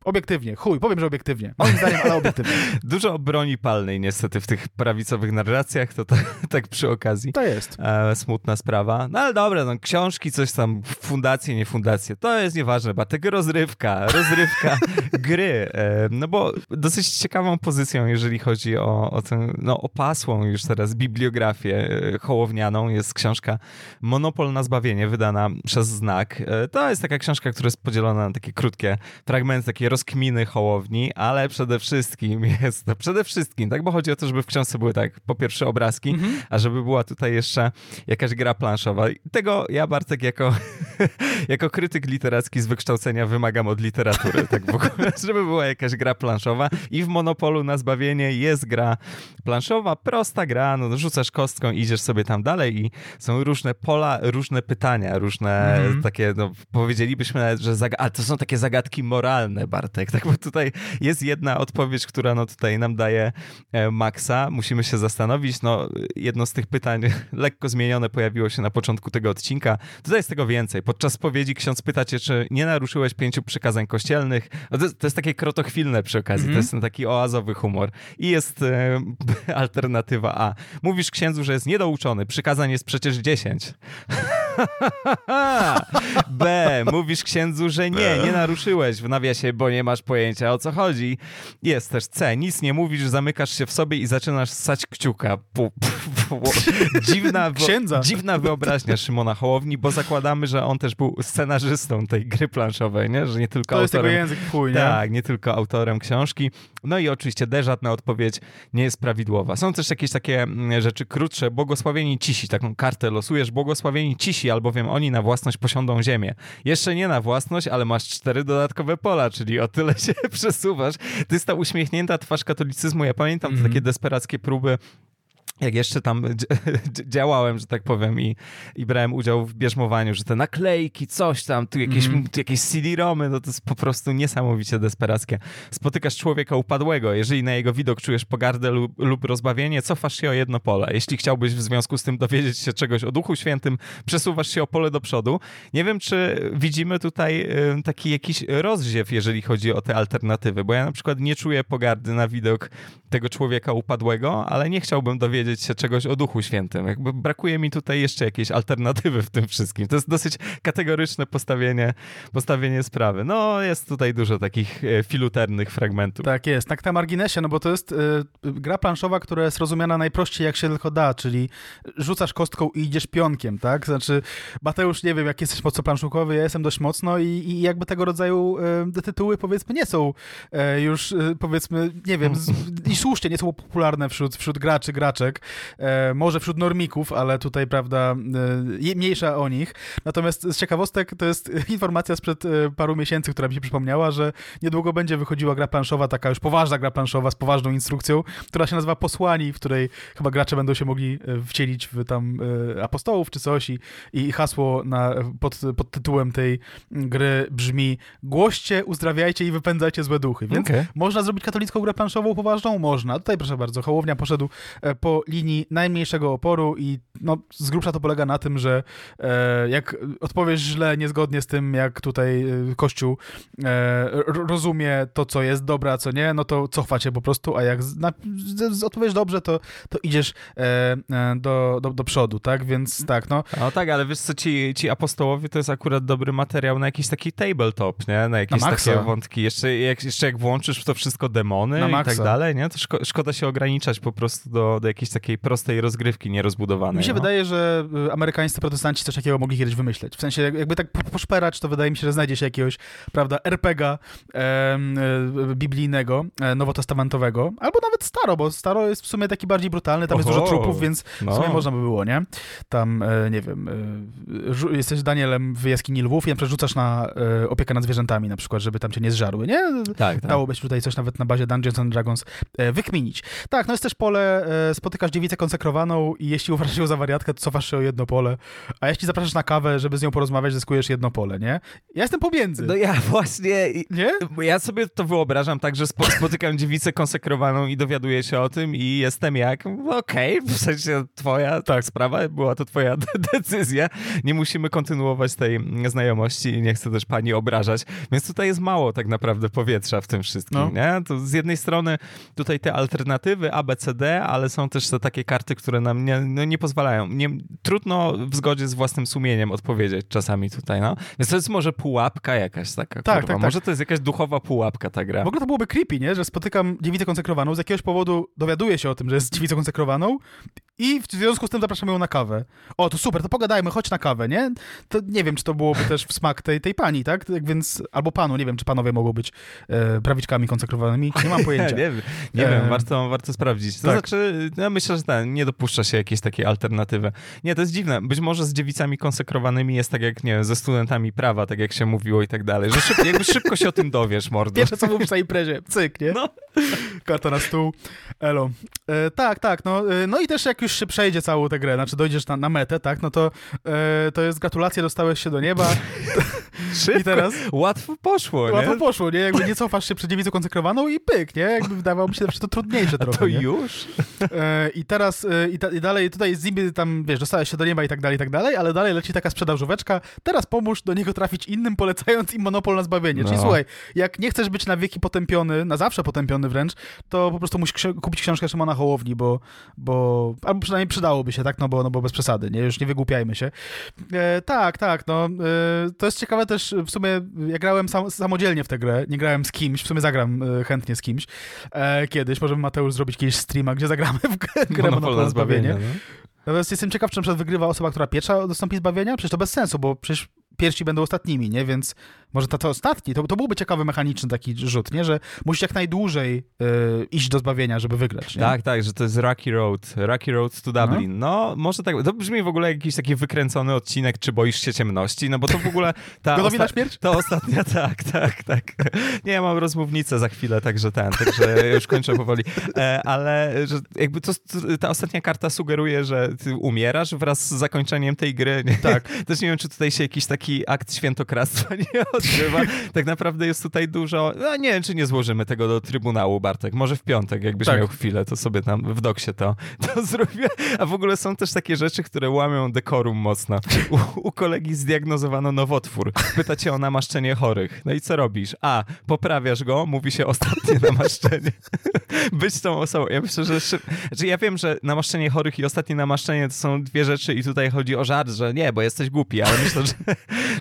Obiektywnie, chuj, powiem, że obiektywnie. Moim zdaniem, ale obiektywnie. Dużo broni palnej niestety w tych prawicowych narracjach, to tak, tak przy okazji. To jest. E, smutna sprawa. No ale dobra, no, książki, coś tam, fundacje, nie fundacje, to jest nieważne, Bartek, rozrywka, rozrywka gry. E, no bo dosyć ciekawą pozycją, jeżeli chodzi o, o tę, no opasłą już teraz bibliografię hołownianą, jest książka Monopol na zbawienie, wydana przez Znak. E, to jest taka książka, która jest podzielona na takie krótkie fragmenty, takie rozkminy Hołowni, ale przede wszystkim jest, no przede wszystkim, tak, bo chodzi o to, żeby w książce były tak, po pierwsze obrazki, mm-hmm. a żeby była tutaj jeszcze jakaś gra planszowa. I tego ja, Bartek, jako jako krytyk literacki z wykształcenia wymagam od literatury, tak w ogóle, żeby była jakaś gra planszowa. I w Monopolu na zbawienie jest gra planszowa, prosta gra, no rzucasz kostką, idziesz sobie tam dalej i są różne pola, różne pytania, różne mm. takie, no powiedzielibyśmy nawet, że zaga- ale to są takie zagadki moralne, Bartek, tak, bo tutaj jest jedna odpowiedź, która no tutaj nam daje e, maksa, musimy się zastanowić, no jedno z tych pytań lekko zmienione pojawiło się na początku tego odcinka, tutaj jest tego więcej, podczas spowiedzi ksiądz pyta cię, czy nie naruszyłeś pięciu przykazań kościelnych, no to, to jest takie krotochwilne przy okazji, mm. to jest ten taki oazowy humor i jest e, alternatywa A. Mówisz księdzu, że jest niedouczony, przykazań jest przecież dziesięć. B. Mówisz księdzu, że nie, nie naruszyłeś, w nawiasie, bo nie masz pojęcia o co chodzi. Jest też C. Nic nie mówisz, zamykasz się w sobie i zaczynasz ssać kciuka. Pu, pu, pu, pu. Dziwna, wo- dziwna wyobraźnia Szymona Hołowni, bo zakładamy, że on też był scenarzystą tej gry planszowej, nie? Że nie tylko to autorem... To jest jego język chuj, nie? Tak, nie tylko autorem książki. No i oczywiście D. Żadna odpowiedź nie jest prawidłowa. Są też jakieś takie rzeczy krótsze. Błogosławieni cisi, taką kartę losujesz. Błogosławieni cisi, albowiem oni na własność posiądą ziemię. Jeszcze nie na własność, ale masz cztery dodatkowe pola, czyli o tyle się przesuwasz. To jest ta uśmiechnięta twarz katolicyzmu. Ja pamiętam mm-hmm. takie desperackie próby, jak jeszcze tam działałem, że tak powiem, i, i brałem udział w bierzmowaniu, że te naklejki, coś tam, tu jakieś, mm. tu jakieś C D romy, no to jest po prostu niesamowicie desperackie. Spotykasz człowieka upadłego, jeżeli na jego widok czujesz pogardę lub, lub rozbawienie, cofasz się o jedno pole. Jeśli chciałbyś w związku z tym dowiedzieć się czegoś o Duchu Świętym, przesuwasz się o pole do przodu. Nie wiem, czy widzimy tutaj taki jakiś rozziew, jeżeli chodzi o te alternatywy, bo ja na przykład nie czuję pogardy na widok tego człowieka upadłego, ale nie chciałbym dowiedzieć się czegoś o Duchu Świętym. Jakby brakuje mi tutaj jeszcze jakiejś alternatywy w tym wszystkim. To jest dosyć kategoryczne postawienie, postawienie sprawy. No, jest tutaj dużo takich filuternych fragmentów. Tak jest. Tak na marginesie, no bo to jest y, gra planszowa, która jest rozumiana najprościej jak się tylko da, czyli rzucasz kostką i idziesz pionkiem, tak? Znaczy, Mateusz, nie wiem, jak jesteś mocno planszukowy, ja jestem dość mocno i, i jakby tego rodzaju y, tytuły, powiedzmy, nie są y, już, y, powiedzmy, nie wiem, z, i słusznie, nie są popularne wśród, wśród graczy, graczek, E, może wśród normików, ale tutaj, prawda, e, mniejsza o nich. Natomiast z ciekawostek to jest informacja sprzed e, paru miesięcy, która mi się przypomniała, że niedługo będzie wychodziła gra planszowa, taka już poważna gra planszowa z poważną instrukcją, która się nazywa Posłani, w której chyba gracze będą się mogli wcielić w tam e, apostołów czy coś i, i hasło na, pod, pod tytułem tej gry brzmi: głoście, uzdrawiajcie i wypędzajcie złe duchy. Więc okay. Można zrobić katolicką grę planszową poważną? Można. Tutaj, proszę bardzo, Hołownia poszedł e, po linii najmniejszego oporu i no, z grubsza to polega na tym, że e, jak odpowiesz źle, niezgodnie z tym, jak tutaj e, Kościół e, rozumie to, co jest dobre, a co nie, no to cofa cię po prostu, a jak z, na, z, odpowiesz dobrze, to, to idziesz e, do, do, do przodu, tak? Więc tak, no. No tak, ale wiesz co, ci, ci apostołowie to jest akurat dobry materiał na jakiś taki tabletop, nie? Na jakieś na takie wątki. Jeszcze jak, jeszcze jak włączysz w to wszystko demony na i maksa. Tak dalej, nie? To szko- szkoda się ograniczać po prostu do, do jakiejś takiej prostej rozgrywki nierozbudowanej. Mi się no. wydaje, że amerykańscy protestanci coś takiego mogli kiedyś wymyśleć. W sensie jakby tak poszperać, to wydaje mi się, że znajdzie się jakiegoś, prawda, er pe gie a e, e, biblijnego, e, nowotestamentowego, albo nawet staro, bo staro jest w sumie taki bardziej brutalny, tam Oho, jest dużo trupów, więc no. w sumie można by było, nie? Tam, e, nie wiem, e, żu- jesteś Danielem w jaskini lwów i przerzucasz na e, opiekę nad zwierzętami na przykład, żeby tam cię nie zżarły, nie? Tak, tak. Dałoby się tutaj coś nawet na bazie Dungeons and Dragons e, wykminić. Tak, no jest też pole e, spotyka Spotykasz dziewicę konsekrowaną i jeśli uważasz ją za wariatkę, to cofasz się o jedno pole, a jeśli zapraszasz na kawę, żeby z nią porozmawiać, zyskujesz jedno pole, nie? Ja jestem pomiędzy. No ja właśnie, nie? Ja sobie to wyobrażam tak, że spotykam dziewicę konsekrowaną i dowiaduję się o tym i jestem jak, okej, okay, w sensie twoja tak. sprawa, była to twoja decyzja, nie musimy kontynuować tej znajomości i nie chcę też pani obrażać, więc tutaj jest mało tak naprawdę powietrza w tym wszystkim, no. nie? To z jednej strony tutaj te alternatywy A, B, C, D, ale są też te takie karty, które nam nie, no nie pozwalają. Nie, trudno w zgodzie z własnym sumieniem odpowiedzieć czasami tutaj, no. Więc to jest może pułapka jakaś taka, tak, tak, tak. Może to jest jakaś duchowa pułapka ta gra. W ogóle to byłoby creepy, nie? Że spotykam dziewicę konsekrowaną, z jakiegoś powodu dowiaduję się o tym, że jest dziewicą konsekrowaną i w związku z tym zapraszam ją na kawę. O, to super, to pogadajmy, chodź na kawę, nie? To nie wiem, czy to byłoby też w smak tej, tej pani, tak? tak? Więc, albo panu, nie wiem, czy panowie mogą być e, prawiczkami konsekrowanymi. Nie mam pojęcia. nie, nie, nie wiem, warto, warto sprawdzić. To tak. znaczy, ja my myślę, że ten, nie dopuszcza się jakiejś takiej alternatywy. Nie, to jest dziwne. Być może z dziewicami konsekrowanymi jest tak jak, nie wiem, ze studentami prawa, tak jak się mówiło i tak dalej. Że szybko, jakby szybko się o tym dowiesz, mordo. Pierwsze, co mówisz na imprezie. Cyk, nie? No. Karta na stół. Elo. E, tak, tak. No, no i też jak już się przejdzie całą tę grę, znaczy dojdziesz na, na metę, tak, no to, e, to jest gratulacje, dostałeś się do nieba. Szybko. I teraz łatwo poszło, nie? Łatwo poszło, nie? Jakby nie cofasz się przed dziewicą konsekrowaną i pyk, nie? Jakby wydawało mi się to trudniejsze trochę. A to nie? Już? E, I teraz, e, i, ta, i dalej, tutaj z nimi tam, wiesz, dostałeś się do nieba i tak dalej, i tak dalej, ale dalej leci taka sprzedażóweczka, teraz pomóż do niego trafić innym, polecając im monopol na zbawienie. No. Czyli słuchaj, jak nie chcesz być na wieki potępiony, na zawsze potępiony wręcz, to po prostu musisz ksi- kupić książkę Szymona Hołowni, bo, bo, albo przynajmniej przydałoby się, tak? No bo, no bo bez przesady, nie? Już nie wygłupiajmy się. E, tak, tak, no. E, to jest ciekawe też, w sumie ja grałem sam, samodzielnie w tę grę, nie grałem z kimś, w sumie zagram e, chętnie z kimś e, kiedyś, możemy Mateusz zrobić kiedyś streama, gdzie zagramy w grę Monopol, Monopol na zbawienie. zbawienie no? Natomiast jestem ciekaw, czy na przykład wygrywa osoba, która pierwsza dostąpi zbawienia? Przecież to bez sensu, bo przecież pierwsi będą ostatnimi, nie? Więc może to, to ostatni, to, to byłby ciekawy mechaniczny taki rzut, nie? Że musisz jak najdłużej y, iść do zbawienia, żeby wygrać, nie? Tak, tak, że to jest Rocky Road, Rocky Road to Dublin. No, no może tak, to brzmi w ogóle jakiś taki wykręcony odcinek, czy boisz się ciemności, no bo to w ogóle ta Gotowi osta- na śmierć? To ostatnia, tak, tak, tak. Nie, ja mam rozmównicę za chwilę, także ten, także już kończę powoli, e, ale że jakby to, ta ostatnia karta sugeruje, że ty umierasz wraz z zakończeniem tej gry, nie? Tak. Też nie wiem, czy tutaj się jakiś taki akt świętokradztwa nie odbywa. Tak naprawdę jest tutaj dużo... No nie wiem, czy nie złożymy tego do Trybunału, Bartek. Może w piątek, jakbyś tak miał chwilę, to sobie tam w doksie to, to zrobię. A w ogóle są też takie rzeczy, które łamią dekorum mocno. U, u kolegi zdiagnozowano nowotwór. Pyta cię o namaszczenie chorych. No i co robisz? A. Poprawiasz go, mówi się ostatnie namaszczenie. Być tą osobą. Ja myślę, że... Szyb... Znaczy, ja wiem, że namaszczenie chorych i ostatnie namaszczenie to są dwie rzeczy i tutaj chodzi o żart, że nie, bo jesteś głupi, ale myślę, że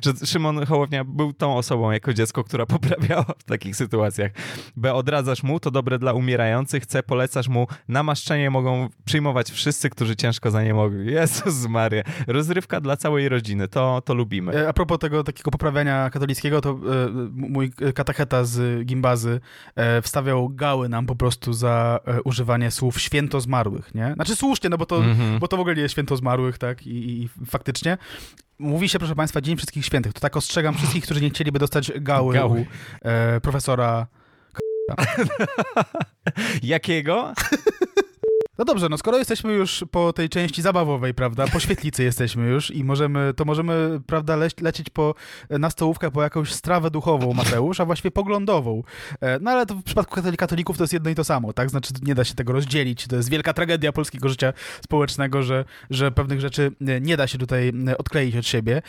że Szymon Hołownia był tą osobą jako dziecko, która poprawiała w takich sytuacjach. B. Odradzasz mu, to dobre dla umierających. C. Polecasz mu, namaszczenie mogą przyjmować wszyscy, którzy ciężko za nie mogli. Jezus Maria. Rozrywka dla całej rodziny. To, to lubimy. A propos tego takiego poprawiania katolickiego, to e, mój katecheta z gimbazy e, wstawiał gały nam po prostu za e, używanie słów święto zmarłych, nie? Znaczy słusznie, no bo to, mm-hmm. bo to w ogóle nie jest święto zmarłych, tak? I, i, i faktycznie. Mówi się, proszę państwa, Dzień Wszystkich Świętych. To tak ostrzegam wszystkich, którzy nie chcieliby dostać gały, gały. u e, profesora Jakiego? No dobrze, no skoro jesteśmy już po tej części zabawowej, prawda, po świetlicy jesteśmy już i możemy, to możemy, prawda, leć, lecieć po, na stołówkę po jakąś strawę duchową, Mateusz, a właściwie poglądową. No ale to w przypadku katolików to jest jedno i to samo, tak, znaczy nie da się tego rozdzielić, to jest wielka tragedia polskiego życia społecznego, że, że pewnych rzeczy nie da się tutaj odkleić od siebie.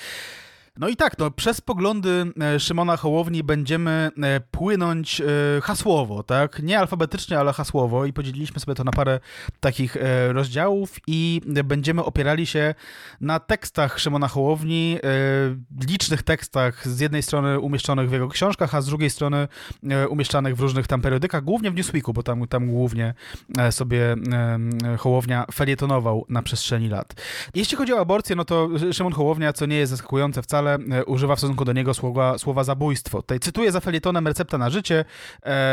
No i tak, no, przez poglądy Szymona Hołowni będziemy płynąć hasłowo, tak? Nie alfabetycznie, ale hasłowo i podzieliliśmy sobie to na parę takich rozdziałów i będziemy opierali się na tekstach Szymona Hołowni, licznych tekstach, z jednej strony umieszczonych w jego książkach, a z drugiej strony umieszczanych w różnych tam periodykach, głównie w Newsweeku, bo tam, tam głównie sobie Hołownia felietonował na przestrzeni lat. Jeśli chodzi o aborcję, no to Szymon Hołownia, co nie jest zaskakujące wcale, używa w stosunku do niego słowa, słowa zabójstwo. Tutaj cytuję za felietonem Recepta na życie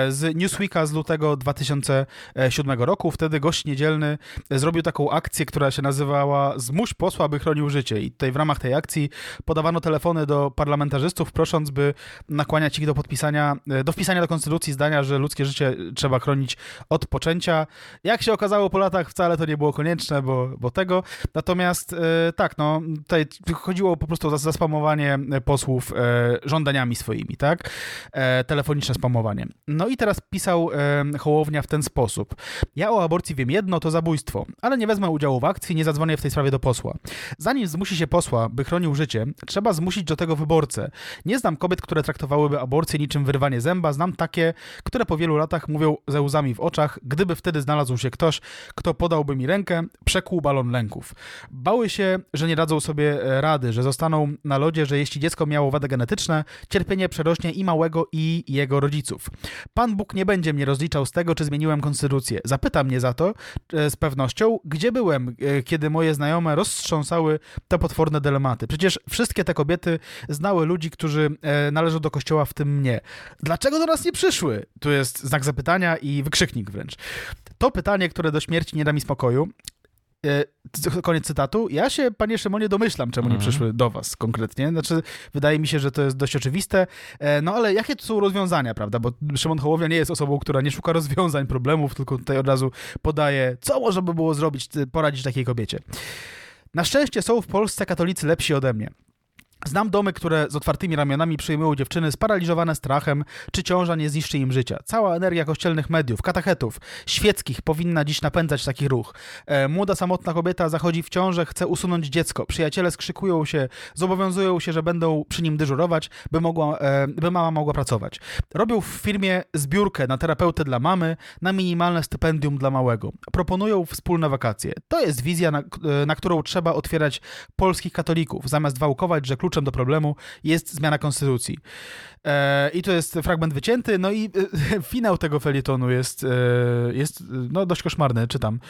z Newsweeka z lutego dwa tysiące siódmego roku. Wtedy gość niedzielny zrobił taką akcję, która się nazywała Zmuś posła, aby chronił życie. I tutaj w ramach tej akcji podawano telefony do parlamentarzystów, prosząc, by nakłaniać ich do podpisania, do wpisania do konstytucji zdania, że ludzkie życie trzeba chronić od poczęcia. Jak się okazało po latach, wcale to nie było konieczne, bo, bo tego. Natomiast tak, no, tutaj chodziło po prostu o zaspamowanie posłów e, żądaniami swoimi, tak? E, telefoniczne spamowanie. No i teraz pisał e, Hołownia w ten sposób. Ja o aborcji wiem jedno, to zabójstwo, ale nie wezmę udziału w akcji, nie zadzwonię w tej sprawie do posła. Zanim zmusi się posła, by chronił życie, trzeba zmusić do tego wyborcę. Nie znam kobiet, które traktowałyby aborcję niczym wyrwanie zęba, znam takie, które po wielu latach mówią ze łzami w oczach, gdyby wtedy znalazł się ktoś, kto podałby mi rękę, przekłuł balon lęków. Bały się, że nie dadzą sobie rady, że zostaną na lodzie, że jeśli dziecko miało wady genetyczne, cierpienie przerośnie i małego, i jego rodziców. Pan Bóg nie będzie mnie rozliczał z tego, czy zmieniłem konstytucję. Zapyta mnie za to z pewnością, gdzie byłem, kiedy moje znajome roztrząsały te potworne dylematy. Przecież wszystkie te kobiety znały ludzi, którzy należą do kościoła, w tym mnie. Dlaczego do nas nie przyszły? Tu jest znak zapytania i wykrzyknik wręcz. To pytanie, które do śmierci nie da mi spokoju. Koniec cytatu. Ja się, panie Szymonie, domyślam, czemu nie przyszły do was konkretnie. Znaczy, wydaje mi się, że to jest dość oczywiste. No ale jakie to są rozwiązania, prawda? Bo Szymon Hołownia nie jest osobą, która nie szuka rozwiązań, problemów, tylko tutaj od razu podaje, co można by było zrobić, poradzić takiej kobiecie. Na szczęście są w Polsce katolicy lepsi ode mnie. Znam domy, które z otwartymi ramionami przyjmują dziewczyny sparaliżowane strachem, czy ciąża nie zniszczy im życia. Cała energia kościelnych mediów, katechetów, świeckich powinna dziś napędzać taki ruch. E, młoda, samotna kobieta zachodzi w ciążę, chce usunąć dziecko. Przyjaciele skrzykują się, zobowiązują się, że będą przy nim dyżurować, by, mogła, e, by mama mogła pracować. Robią w firmie zbiórkę na terapeutę dla mamy, na minimalne stypendium dla małego. Proponują wspólne wakacje. To jest wizja, na, na którą trzeba otwierać polskich katolików, zamiast wałkować, że kluczem do problemu jest zmiana konstytucji. E, I to jest fragment wycięty, no i e, finał tego felietonu jest, e, jest no, dość koszmarny, czytam.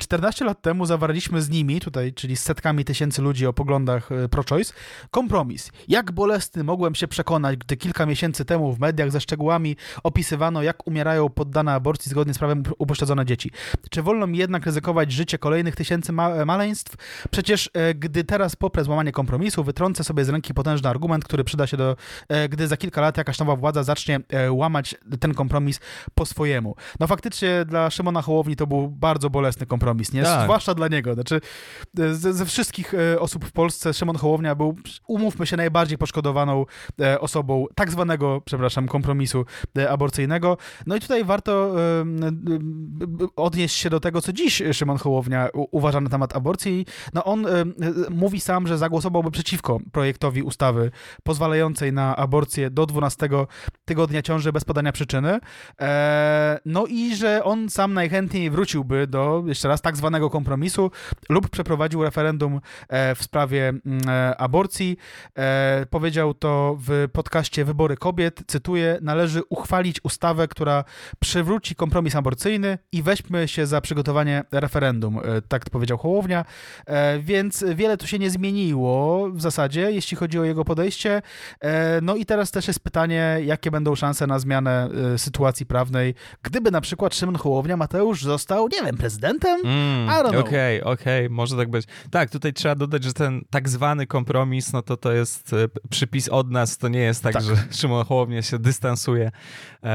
czternaście lat temu zawarliśmy z nimi, tutaj, czyli z setkami tysięcy ludzi o poglądach pro-choice, kompromis. Jak bolesny mogłem się przekonać, gdy kilka miesięcy temu w mediach ze szczegółami opisywano, jak umierają poddane aborcji zgodnie z prawem upośledzone dzieci. Czy wolno mi jednak ryzykować życie kolejnych tysięcy ma- maleństw? Przecież e, gdy teraz poprę złamanie kompromisu, wytrącę sobie z ręki potężny argument, który przyda się do, gdy za kilka lat jakaś nowa władza zacznie łamać ten kompromis po swojemu. No faktycznie dla Szymona Hołowni to był bardzo bolesny kompromis, nie? Tak. Zwłaszcza dla niego. Znaczy, ze, ze wszystkich osób w Polsce Szymon Hołownia był, umówmy się, najbardziej poszkodowaną osobą tak zwanego, przepraszam, kompromisu aborcyjnego. No i tutaj warto odnieść się do tego, co dziś Szymon Hołownia uważa na temat aborcji. No on mówi sam, że zagłosowałby przeciwko projektowi projektowi ustawy pozwalającej na aborcję do dwunastego tygodnia ciąży bez podania przyczyny. Eee, no i że on sam najchętniej wróciłby do, jeszcze raz, tak zwanego kompromisu lub przeprowadził referendum e, w sprawie e, aborcji. E, powiedział to w podcaście Wybory Kobiet, cytuję, należy uchwalić ustawę, która przywróci kompromis aborcyjny i weźmy się za przygotowanie referendum. E, tak powiedział Hołownia. E, więc wiele tu się nie zmieniło w zasadzie, jeśli chodzi o jego podejście. No i teraz też jest pytanie, jakie będą szanse na zmianę sytuacji prawnej, gdyby na przykład Szymon Hołownia Mateusz został, nie wiem, prezydentem? Mm, I don't know. Okej, okay, okej, okay, może tak być. Tak, tutaj trzeba dodać, że ten tak zwany kompromis, no to to jest przypis od nas, to nie jest tak, tak. że Szymon Hołownia się dystansuje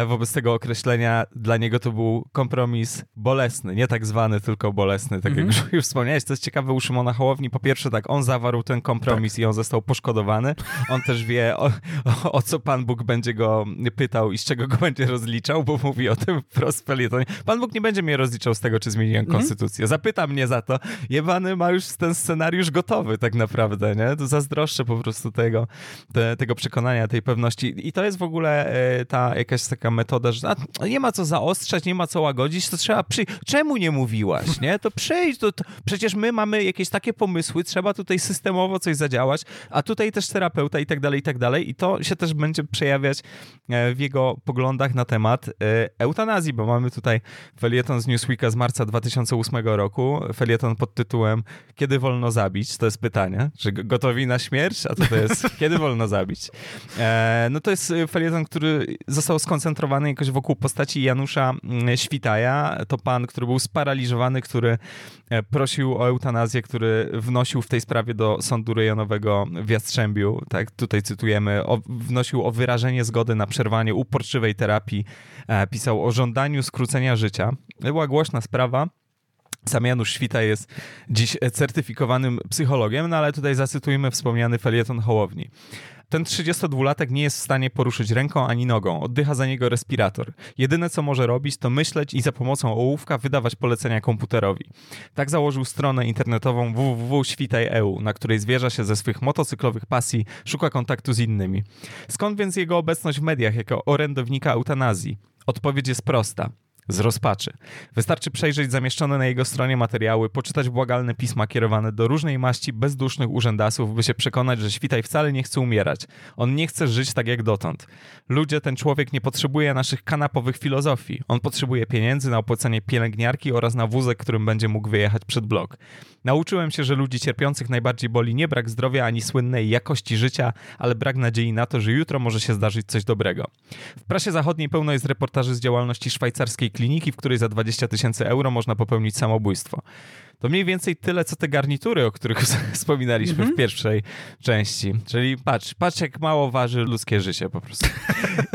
wobec tego określenia. Dla niego to był kompromis bolesny, nie tak zwany, tylko bolesny, tak mm-hmm. jak już wspomniałeś. To jest ciekawe u Szymona Hołowni. Po pierwsze, tak, on zawarł ten kompromis tak. i on został został poszkodowany. On też wie, o, o, o co Pan Bóg będzie go pytał i z czego go będzie rozliczał, bo mówi o tym wprost w felietonie. Pan Bóg nie będzie mnie rozliczał z tego, czy zmieniłem konstytucję. Zapyta mnie za to. Jebany ma już ten scenariusz gotowy tak naprawdę, nie? To zazdroszczę po prostu tego, te, tego przekonania, tej pewności. I to jest w ogóle ta jakaś taka metoda, że a, nie ma co zaostrzać, nie ma co łagodzić, to trzeba przy... Czemu nie mówiłaś, nie? To przyjdź, to, to... przecież my mamy jakieś takie pomysły, trzeba tutaj systemowo coś zadziałać, a tutaj też terapeuta i tak dalej, i tak dalej. I to się też będzie przejawiać w jego poglądach na temat eutanazji, bo mamy tutaj felieton z Newsweeka z marca dwa tysiące ósmego roku, felieton pod tytułem Kiedy wolno zabić? To jest pytanie, że gotowi na śmierć? A to, to jest Kiedy wolno zabić? No to jest felieton, który został skoncentrowany jakoś wokół postaci Janusza Świtaja. To pan, który był sparaliżowany, który prosił o eutanazję, który wnosił w tej sprawie do sądu rejonowego w Jastrzębiu, tak, tutaj cytujemy, o, wnosił o wyrażenie zgody na przerwanie uporczywej terapii, e, pisał o żądaniu skrócenia życia. Była głośna sprawa. Sam Janusz Świta jest dziś certyfikowanym psychologiem, no ale tutaj zacytujmy wspomniany felieton Hołowni. Ten trzydziestodwulatek nie jest w stanie poruszyć ręką ani nogą. Oddycha za niego respirator. Jedyne, co może robić, to myśleć i za pomocą ołówka wydawać polecenia komputerowi. Tak założył stronę internetową w w w kropka świtaj kropka e u, na której zwierza się ze swych motocyklowych pasji, szuka kontaktu z innymi. Skąd więc jego obecność w mediach jako orędownika eutanazji? Odpowiedź jest prosta. z rozpaczy. Wystarczy przejrzeć zamieszczone na jego stronie materiały, poczytać błagalne pisma kierowane do różnej maści bezdusznych urzędasów, by się przekonać, że Świtaj wcale nie chce umierać. On nie chce żyć tak jak dotąd. Ludzie, ten człowiek nie potrzebuje naszych kanapowych filozofii. On potrzebuje pieniędzy na opłacenie pielęgniarki oraz na wózek, którym będzie mógł wyjechać przed blok. Nauczyłem się, że ludzi cierpiących najbardziej boli nie brak zdrowia ani słynnej jakości życia, ale brak nadziei na to, że jutro może się zdarzyć coś dobrego. W prasie zachodniej pełno jest reportaży z działalności szwajcarskiej kliniki, w której za dwadzieścia tysięcy euro można popełnić samobójstwo. To mniej więcej tyle, co te garnitury, o których wspominaliśmy mm-hmm. w pierwszej części. Czyli patrz, patrz jak mało waży ludzkie życie po prostu.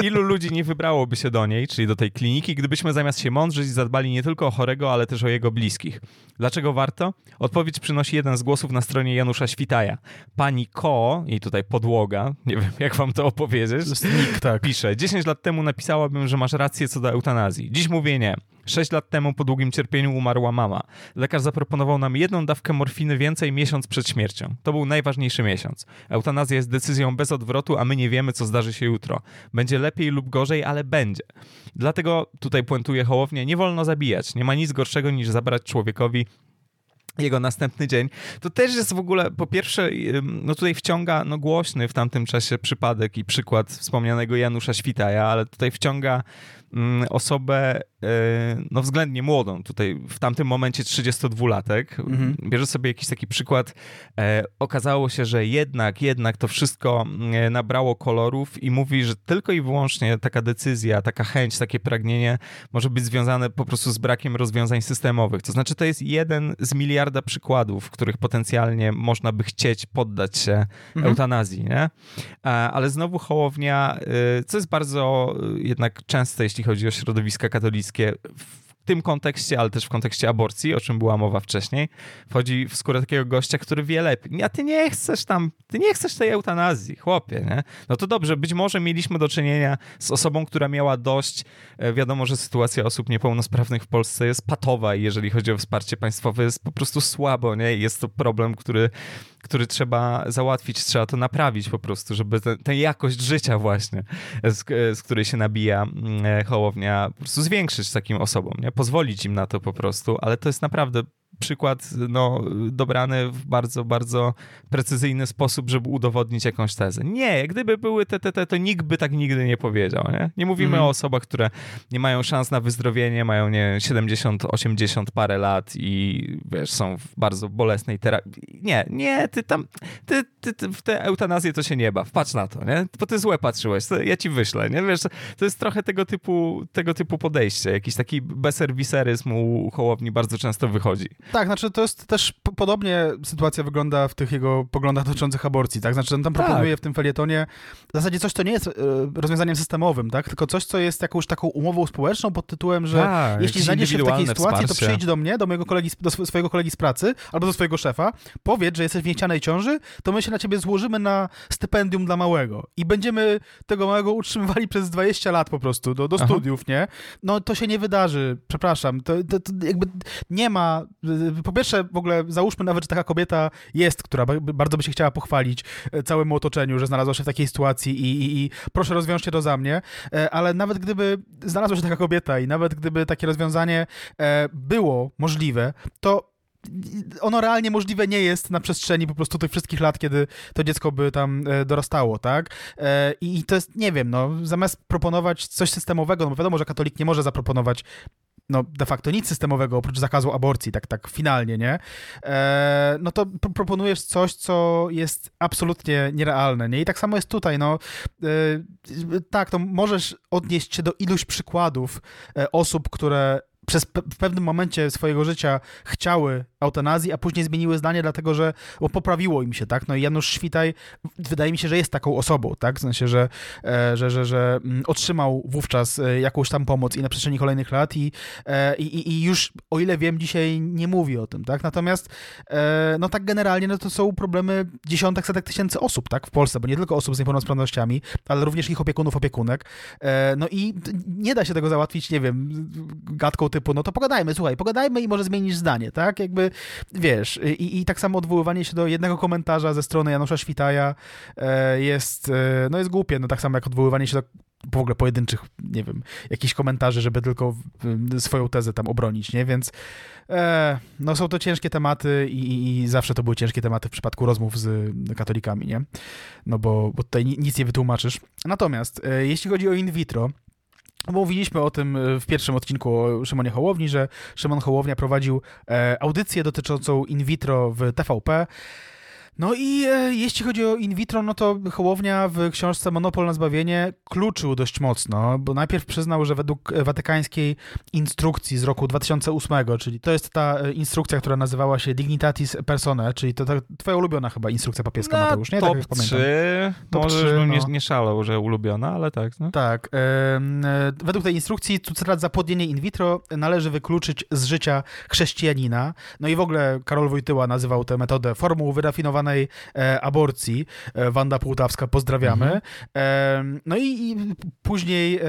Ilu ludzi nie wybrałoby się do niej, czyli do tej kliniki, gdybyśmy zamiast się mądrzyć zadbali nie tylko o chorego, ale też o jego bliskich. Dlaczego warto? Odpowiedź przynosi jeden z głosów na stronie Janusza Świtaja. Pani Ko, jej tutaj podłoga, nie wiem jak wam to opowiedzieć, Nikt, tak. pisze, dziesięć lat temu napisałabym, że masz rację co do eutanazji. Dziś mówię nie. sześć lat temu po długim cierpieniu umarła mama. Lekarz zaproponował nam jedną dawkę morfiny więcej miesiąc przed śmiercią. To był najważniejszy miesiąc. Eutanazja jest decyzją bez odwrotu, a my nie wiemy, co zdarzy się jutro. Będzie lepiej lub gorzej, ale będzie. Dlatego, tutaj puentuje Hołownia, nie wolno zabijać. Nie ma nic gorszego niż zabrać człowiekowi jego następny dzień. To też jest w ogóle, po pierwsze, no tutaj wciąga no głośny w tamtym czasie przypadek i przykład wspomnianego Janusza Świtaja, ale tutaj wciąga mm, osobę yy, no względnie młodą, tutaj w tamtym momencie trzydziestodwulatek. Mhm. Bierze sobie jakiś taki przykład. E, okazało się, że jednak, jednak to wszystko nabrało kolorów i mówi, że tylko i wyłącznie taka decyzja, taka chęć, takie pragnienie może być związane po prostu z brakiem rozwiązań systemowych. To znaczy to jest jeden z miliardów przykładów, w których potencjalnie można by chcieć poddać się mhm. eutanazji, nie? Ale znowu Hołownia, co jest bardzo jednak częste, jeśli chodzi o środowiska katolickie, w tym kontekście, ale też w kontekście aborcji, o czym była mowa wcześniej, wchodzi w skórę takiego gościa, który wie lepiej. A ty nie chcesz tam, ty nie chcesz tej eutanazji, chłopie, nie? No to dobrze, być może mieliśmy do czynienia z osobą, która miała dość. Wiadomo, że sytuacja osób niepełnosprawnych w Polsce jest patowa i jeżeli chodzi o wsparcie państwowe, jest po prostu słabo, nie? Jest to problem, który, który trzeba załatwić, trzeba to naprawić po prostu, żeby tę jakość życia właśnie, z, z której się nabija Hołownia, po prostu zwiększyć takim osobom, nie? Pozwolić im na to po prostu, ale to jest naprawdę przykład no, dobrany w bardzo, bardzo precyzyjny sposób, żeby udowodnić jakąś tezę. Nie, gdyby były te, te, te, to nikt by tak nigdy nie powiedział. Nie, nie mówimy mm. o osobach, które nie mają szans na wyzdrowienie, mają nie siedemdziesiąt, osiemdziesiąt parę lat i wiesz, są w bardzo bolesnej terapii. Nie, nie, ty tam, ty, ty, ty w tę eutanazję to się nie baw, patrz na to, nie? Bo ty złe patrzyłeś, to ja ci wyślę, nie? Wiesz, to jest trochę tego typu, tego typu podejście, jakiś taki bezserwiseryzm u Hołowni bardzo często wychodzi. Tak, znaczy to jest też podobnie sytuacja wygląda w tych jego poglądach dotyczących aborcji, tak? Znaczy on tam tak. proponuje w tym felietonie w zasadzie coś, co nie jest rozwiązaniem systemowym, tak? Tylko coś, co jest jakąś taką umową społeczną pod tytułem, że tak, jeśli znajdziesz się w takiej sytuacji, wsparcie. To przyjdź do mnie, do mojego kolegi, do swojego kolegi z pracy albo do swojego szefa, powiedz, że jesteś w niechcianej ciąży, to my się na ciebie złożymy na stypendium dla małego i będziemy tego małego utrzymywali przez dwadzieścia lat po prostu, do, do studiów, nie? No to się nie wydarzy, przepraszam, to, to, to jakby nie ma. Po pierwsze, w ogóle załóżmy nawet, że taka kobieta jest, która bardzo by się chciała pochwalić całemu otoczeniu, że znalazła się w takiej sytuacji i, i, i proszę rozwiążcie to za mnie, ale nawet gdyby znalazła się taka kobieta i nawet gdyby takie rozwiązanie było możliwe, to ono realnie możliwe nie jest na przestrzeni po prostu tych wszystkich lat, kiedy to dziecko by tam dorastało, tak? I to jest, nie wiem, no, zamiast proponować coś systemowego, no bo wiadomo, że katolik nie może zaproponować no de facto nic systemowego, oprócz zakazu aborcji, tak, tak finalnie, nie? E, no to pro- proponujesz coś, co jest absolutnie nierealne, nie? I tak samo jest tutaj, no. E, tak, to możesz odnieść się do iluś przykładów e, osób, które przez pe- w pewnym momencie swojego życia chciały eutanazji, a później zmieniły zdanie, dlatego że bo poprawiło im się, tak? No i Janusz Świtaj wydaje mi się, że jest taką osobą, tak? W sensie, że, że, że, że otrzymał wówczas jakąś tam pomoc i na przestrzeni kolejnych lat i, i, i już, o ile wiem, dzisiaj nie mówi o tym, tak? Natomiast no tak generalnie, no to są problemy dziesiątek, setek tysięcy osób, tak? W Polsce, bo nie tylko osób z niepełnosprawnościami, ale również ich opiekunów, opiekunek. No i nie da się tego załatwić, nie wiem, gadką typu, no to pogadajmy, słuchaj, pogadajmy i może zmienisz zdanie, tak? Jakby, wiesz, i, i tak samo odwoływanie się do jednego komentarza ze strony Janusza Świtaja jest, no jest głupie, no tak samo jak odwoływanie się do w ogóle pojedynczych, nie wiem, jakichś komentarzy, żeby tylko swoją tezę tam obronić, nie? Więc e, no są to ciężkie tematy i, i zawsze to były ciężkie tematy w przypadku rozmów z katolikami, nie? No bo, bo tutaj nic nie wytłumaczysz. Natomiast e, jeśli chodzi o in vitro, mówiliśmy o tym w pierwszym odcinku o Szymonie Hołowni, że Szymon Hołownia prowadził e, audycję dotyczącą in vitro w T V P. No i e, jeśli chodzi o in vitro, no to Hołownia w książce Monopol na zbawienie kluczył dość mocno, bo najpierw przyznał, że według watykańskiej instrukcji z roku dwa tysiące ósmego, czyli to jest ta instrukcja, która nazywała się Dignitatis Personae, czyli to, to twoja ulubiona chyba instrukcja papieska, no, Mateusz, nie? Top tak jak trzy, top możesz trzy, bym no. nie, nie szalał, że ulubiona, ale tak. No. Tak. E, e, według tej instrukcji cukrzycę za płodnienie in vitro należy wykluczyć z życia chrześcijanina. No i w ogóle Karol Wojtyła nazywał tę metodę formuł wyrafinowaną aborcji. Wanda Pułtawska, pozdrawiamy. Mhm. No i, i później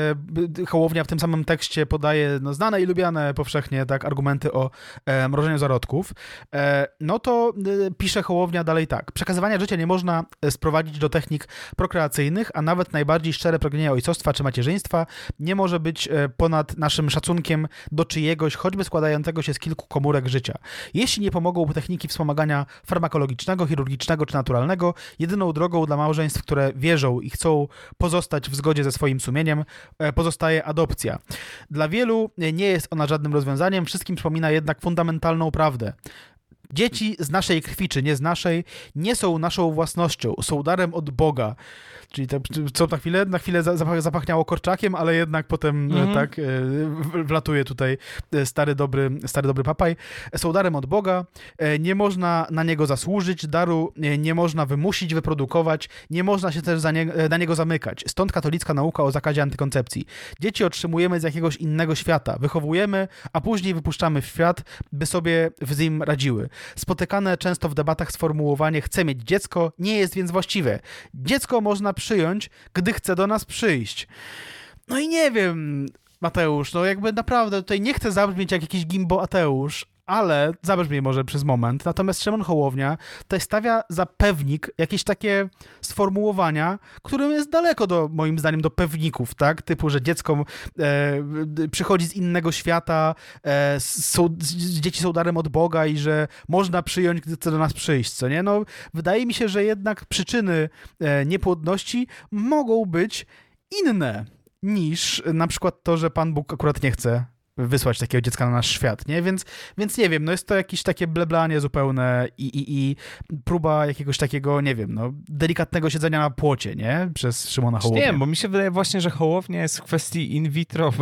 Hołownia w tym samym tekście podaje no, znane i lubiane powszechnie tak argumenty o e, mrożeniu zarodków. E, no to e, pisze Hołownia dalej tak. Przekazywania życia nie można sprowadzić do technik prokreacyjnych, a nawet najbardziej szczere pragnienie ojcostwa czy macierzyństwa nie może być ponad naszym szacunkiem do czyjegoś, choćby składającego się z kilku komórek życia. Jeśli nie pomogą techniki wspomagania farmakologicznego, chirurgicznego czy naturalnego, jedyną drogą dla małżeństw, które wierzą i chcą pozostać w zgodzie ze swoim sumieniem, pozostaje adopcja. Dla wielu nie jest ona żadnym rozwiązaniem, wszystkim przypomina jednak fundamentalną prawdę. Dzieci z naszej krwi, czy nie z naszej, nie są naszą własnością, są darem od Boga. Czyli to, co na chwilę, na chwilę zapachniało Korczakiem, ale jednak potem mm-hmm. tak wlatuje tutaj stary dobry, stary dobry papaj. Są darem od Boga, nie można na niego zasłużyć, daru nie można wymusić, wyprodukować, nie można się też za nie, na niego zamykać. Stąd katolicka nauka o zakazie antykoncepcji. Dzieci otrzymujemy z jakiegoś innego świata, wychowujemy, a później wypuszczamy w świat, by sobie z nim radziły. Spotykane często w debatach sformułowanie chcę mieć dziecko, nie jest więc właściwe. Dziecko można przyjąć, gdy chce do nas przyjść. No i nie wiem, Mateusz, no jakby naprawdę tutaj nie chcę zabrzmieć jak jakiś gimbo ateusz, ale zabrzmi może przez moment. Natomiast Szymon Hołownia tutaj stawia za pewnik jakieś takie sformułowania, którym jest daleko do, moim zdaniem, do pewników, tak? Typu, że dziecko e, przychodzi z innego świata, e, są, dzieci są darem od Boga i że można przyjąć, gdy chce do nas przyjść, co nie? No, wydaje mi się, że jednak przyczyny e, niepłodności mogą być inne niż na przykład to, że Pan Bóg akurat nie chce wysłać takiego dziecka na nasz świat, nie? Więc, więc nie wiem, no jest to jakieś takie bleblanie zupełne i, i, i próba jakiegoś takiego, nie wiem, no delikatnego siedzenia na płocie, nie? Przez Szymona Hołownię. Nie wiem, bo mi się wydaje właśnie, że Hołownia jest w kwestii in vitro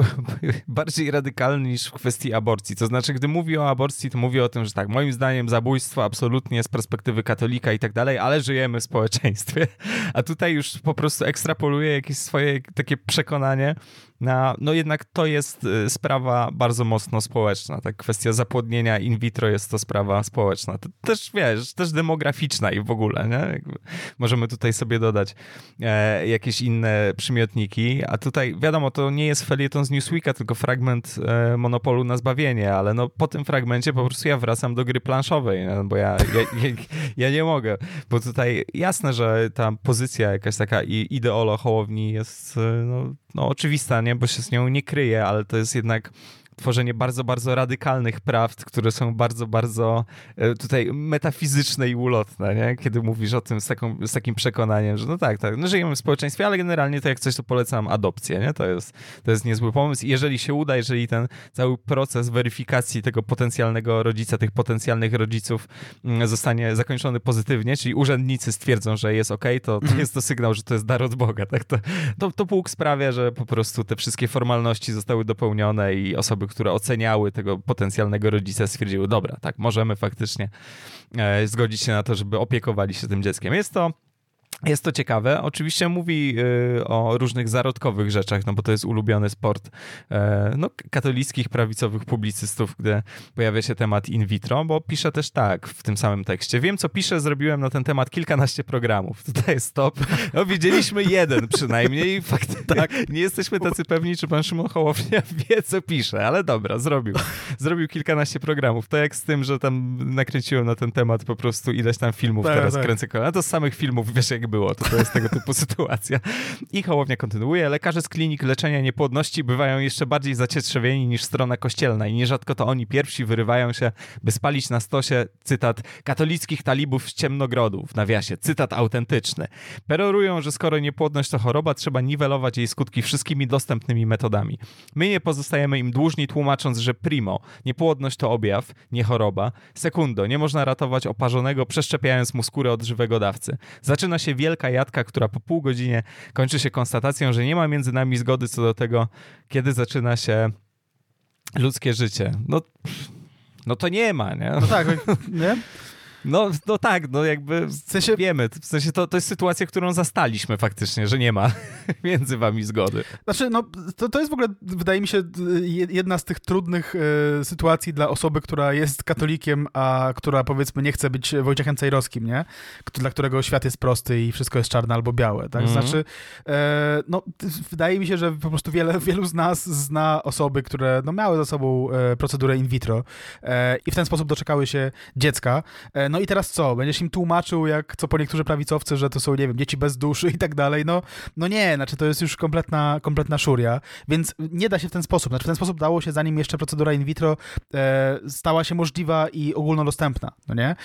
bardziej radykalny niż w kwestii aborcji. To znaczy, gdy mówi o aborcji, to mówi o tym, że tak, moim zdaniem zabójstwo absolutnie z perspektywy katolika i tak dalej, ale żyjemy w społeczeństwie. A tutaj już po prostu ekstrapoluje jakieś swoje takie przekonanie na, no jednak to jest sprawa bardzo mocno społeczna, tak, kwestia zapłodnienia in vitro jest to sprawa społeczna, to też wiesz, też demograficzna i w ogóle, nie? Jakby możemy tutaj sobie dodać e, jakieś inne przymiotniki, a tutaj wiadomo, to nie jest felieton z Newsweeka, tylko fragment e, Monopolu na zbawienie, ale no po tym fragmencie po prostu ja wracam do gry planszowej, nie? Bo ja, ja, ja, ja nie mogę, bo tutaj jasne, że ta pozycja jakaś taka ideolo Hołowni jest no, no oczywista, nie? Bo się z nią nie kryje, ale to jest jednak tworzenie bardzo, bardzo radykalnych prawd, które są bardzo, bardzo tutaj metafizyczne i ulotne, nie? Kiedy mówisz o tym z, taką, z takim przekonaniem, że no tak, tak, no żyjemy w społeczeństwie, ale generalnie to jak coś, to polecam adopcję, nie? To jest, to jest niezły pomysł. I jeżeli się uda, jeżeli ten cały proces weryfikacji tego potencjalnego rodzica, tych potencjalnych rodziców zostanie zakończony pozytywnie, czyli urzędnicy stwierdzą, że jest okej, okay, to, to jest to sygnał, że to jest dar od Boga, tak? To, to, to Bóg sprawia, że po prostu te wszystkie formalności zostały dopełnione i osoby, które oceniały tego potencjalnego rodzica, stwierdziły, dobra, tak, możemy faktycznie e, zgodzić się na to, żeby opiekowali się tym dzieckiem. Jest to Jest to ciekawe. Oczywiście mówi y, o różnych zarodkowych rzeczach, no bo to jest ulubiony sport y, no, katolickich, prawicowych publicystów, gdy pojawia się temat in vitro, bo pisze też tak w tym samym tekście. Wiem, co piszę, zrobiłem na ten temat kilkanaście programów. Tutaj jest stop. No, widzieliśmy jeden przynajmniej i faktycznie tak. Nie jesteśmy tacy pewni, czy pan Szymon Hołownia wie, co pisze, ale dobra, zrobił. Zrobił kilkanaście programów. To jak z tym, że tam nakręciłem na ten temat po prostu ileś tam filmów, tak, teraz tak. kręcę kolana. To z samych filmów, wiesz, jak było, to, to jest tego typu sytuacja. I Hołownia kontynuuje. Lekarze z klinik leczenia niepłodności bywają jeszcze bardziej zacietrzewieni niż strona kościelna i nierzadko to oni pierwsi wyrywają się, by spalić na stosie, cytat, katolickich talibów z Ciemnogrodu, w nawiasie, cytat autentyczny. Perorują, że skoro niepłodność to choroba, trzeba niwelować jej skutki wszystkimi dostępnymi metodami. My nie pozostajemy im dłużni, tłumacząc, że primo, niepłodność to objaw, nie choroba. Sekundo, nie można ratować oparzonego, przeszczepiając mu skórę od żywego dawcy. Zaczyna się wielka jadka, która po pół godzinie kończy się konstatacją, że nie ma między nami zgody co do tego, kiedy zaczyna się ludzkie życie. No, no to nie ma, nie? No tak, nie? No, no tak, no jakby w sensie... wiemy. W sensie to, to jest sytuacja, którą zastaliśmy faktycznie, że nie ma między wami zgody. Znaczy, no to, to jest w ogóle, wydaje mi się, jedna z tych trudnych y, sytuacji dla osoby, która jest katolikiem, a która powiedzmy nie chce być Wojciechem Cejrowskim, nie? K- dla którego świat jest prosty i wszystko jest czarne albo białe, tak? Mm-hmm. Znaczy, y, no wydaje mi się, że po prostu wiele, wielu z nas zna osoby, które no, miały za sobą y, procedurę in vitro y, i w ten sposób doczekały się dziecka. Y, No i teraz co? Będziesz im tłumaczył, jak co po niektórzy prawicowcy, że to są, nie wiem, dzieci bez duszy i tak dalej. No, no nie, znaczy to jest już kompletna, kompletna szuria, więc nie da się w ten sposób. Znaczy w ten sposób dało się, zanim jeszcze procedura in vitro e, stała się możliwa i ogólnodostępna, no nie?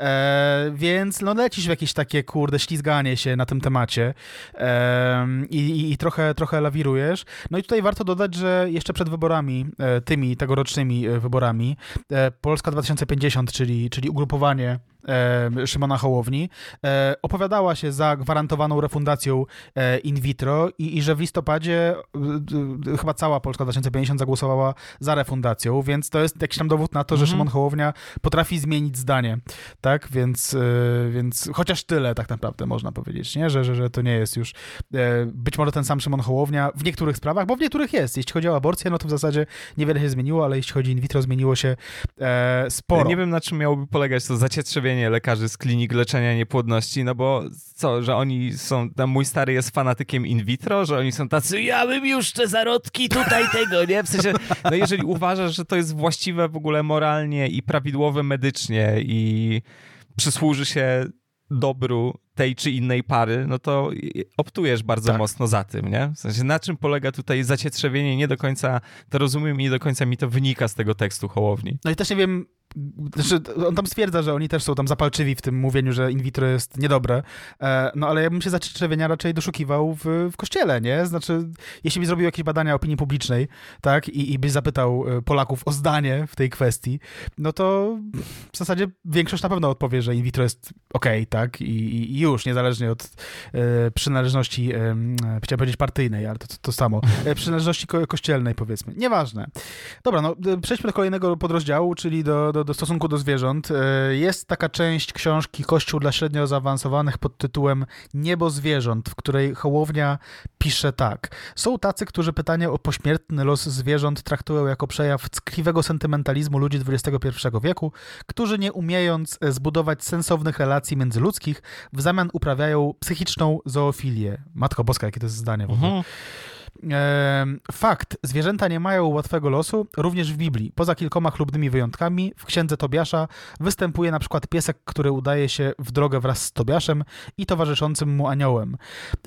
E, więc no lecisz w jakieś takie, kurde, ślizganie się na tym temacie e, i, i trochę, trochę lawirujesz. No i tutaj warto dodać, że jeszcze przed wyborami, e, tymi tegorocznymi wyborami, e, Polska dwa tysiące pięćdziesiąt, czyli, czyli ugrupowanie E, Szymona Hołowni, e, opowiadała się za gwarantowaną refundacją e, in vitro i, i że w listopadzie e, e, chyba cała Polska dwa tysiące pięćdziesiąt zagłosowała za refundacją, więc to jest jakiś tam dowód na to, że mm-hmm. Szymon Hołownia potrafi zmienić zdanie, tak? Więc, e, więc chociaż tyle tak naprawdę można powiedzieć, nie? Że, że, że to nie jest już e, być może ten sam Szymon Hołownia w niektórych sprawach, bo w niektórych jest. Jeśli chodzi o aborcję, no to w zasadzie niewiele się zmieniło, ale jeśli chodzi o in vitro, zmieniło się e, sporo. Ja nie wiem, na czym miałoby polegać to zacietrzewienie lekarzy z klinik leczenia niepłodności, no bo co, że oni są, tam mój stary jest fanatykiem in vitro, że oni są tacy, ja bym już te zarodki tutaj tego, nie? W sensie, no jeżeli uważasz, że to jest właściwe w ogóle moralnie i prawidłowe medycznie i przysłuży się dobru tej czy innej pary, no to optujesz bardzo tak. mocno za tym, nie? W sensie, na czym polega tutaj zacietrzewienie, nie do końca to rozumiem i nie do końca mi to wynika z tego tekstu Hołowni. No i też nie wiem, znaczy, on tam stwierdza, że oni też są tam zapalczywi w tym mówieniu, że in vitro jest niedobre, no ale ja bym się zacietrzewienia raczej doszukiwał w, w kościele, nie? Znaczy, jeśli by zrobił jakieś badania opinii publicznej, tak, i, i by zapytał Polaków o zdanie w tej kwestii, no to w zasadzie większość na pewno odpowie, że in vitro jest okej, okay, tak, i, i już, niezależnie od e, przynależności, e, chciałem powiedzieć partyjnej, ale to, to, to samo, e, przynależności ko- kościelnej, powiedzmy, nieważne. Dobra, no przejdźmy do kolejnego podrozdziału, czyli do, do Do, do stosunku do zwierząt. Jest taka część książki Kościół dla średnio zaawansowanych pod tytułem Niebo zwierząt, w której Hołownia pisze tak. Są tacy, którzy pytanie o pośmiertny los zwierząt traktują jako przejaw ckliwego sentymentalizmu ludzi dwudziestego pierwszego wieku, którzy nie umiejąc zbudować sensownych relacji międzyludzkich, w zamian uprawiają psychiczną zoofilię. Matko Boska, jakie to jest zdanie w ogóle. Mhm. Fakt, zwierzęta nie mają łatwego losu, również w Biblii. Poza kilkoma chlubnymi wyjątkami, w Księdze Tobiasza występuje na przykład piesek, który udaje się w drogę wraz z Tobiaszem i towarzyszącym mu aniołem.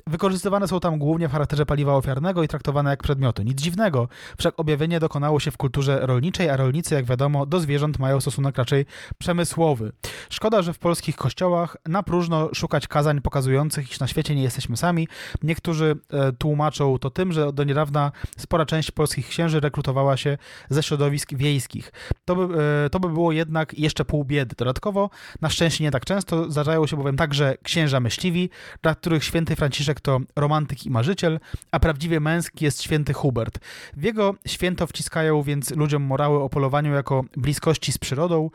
Wykorzystywane są tam głównie w charakterze paliwa ofiarnego i traktowane jak przedmioty. Nic dziwnego, wszak objawienie dokonało się w kulturze rolniczej, a rolnicy, jak wiadomo, do zwierząt mają stosunek raczej przemysłowy. Szkoda, że w polskich kościołach na próżno szukać kazań pokazujących, iż na świecie nie jesteśmy sami. Niektórzy e, tłumaczą to tym, że że do niedawna spora część polskich księży rekrutowała się ze środowisk wiejskich. To by, to by było jednak jeszcze pół biedy. Dodatkowo, na szczęście nie tak często, zdarzają się bowiem także księża myśliwi, dla których święty Franciszek to romantyk i marzyciel, a prawdziwie męski jest święty Hubert. W jego święto wciskają więc ludziom morały o polowaniu jako bliskości z przyrodą,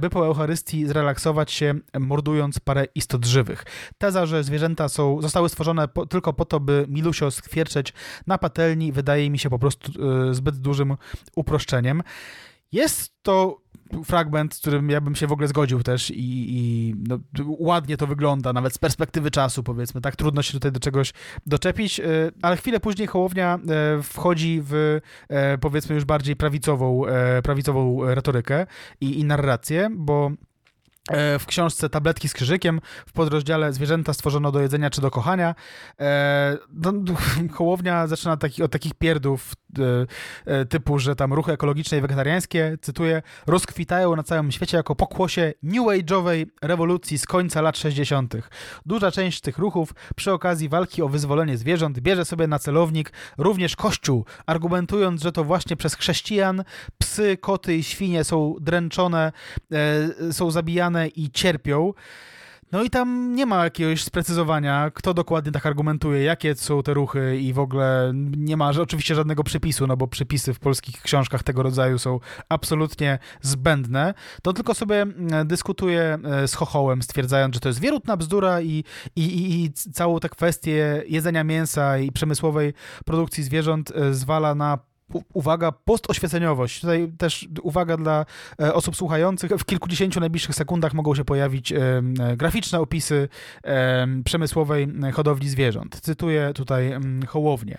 by po Eucharystii zrelaksować się, mordując parę istot żywych. Teza, że zwierzęta są, zostały stworzone po, tylko po to, by milusio skwierczeć na patelni, wydaje mi się po prostu y, zbyt dużym uproszczeniem. Jest to fragment, z którym ja bym się w ogóle zgodził też i, i no, ładnie to wygląda, nawet z perspektywy czasu, powiedzmy, tak trudno się tutaj do czegoś doczepić, ale chwilę później Hołownia wchodzi w, powiedzmy, już bardziej prawicową, prawicową retorykę i, i narrację, bo w książce Tabletki z krzyżykiem w podrozdziale Zwierzęta stworzono do jedzenia czy do kochania e, do, do, Hołownia zaczyna taki, od takich pierdów e, typu, że tam ruchy ekologiczne i wegetariańskie, cytuję, rozkwitają na całym świecie jako pokłosie New Age'owej rewolucji z końca lat sześćdziesiątych. Duża część tych ruchów przy okazji walki o wyzwolenie zwierząt bierze sobie na celownik również Kościół, argumentując, że to właśnie przez chrześcijan psy, koty i świnie są dręczone, e, są zabijane i cierpią. No i tam nie ma jakiegoś sprecyzowania, kto dokładnie tak argumentuje, jakie są te ruchy i w ogóle nie ma oczywiście żadnego przypisu, no bo przypisy w polskich książkach tego rodzaju są absolutnie zbędne. To tylko sobie dyskutuje z chochołem, stwierdzając, że to jest wierutna bzdura i, i, i, i całą tę kwestię jedzenia mięsa i przemysłowej produkcji zwierząt zwala na, uwaga, postoświeceniowość. Tutaj też uwaga dla osób słuchających. W kilkudziesięciu najbliższych sekundach mogą się pojawić graficzne opisy przemysłowej hodowli zwierząt. Cytuję tutaj Hołownię.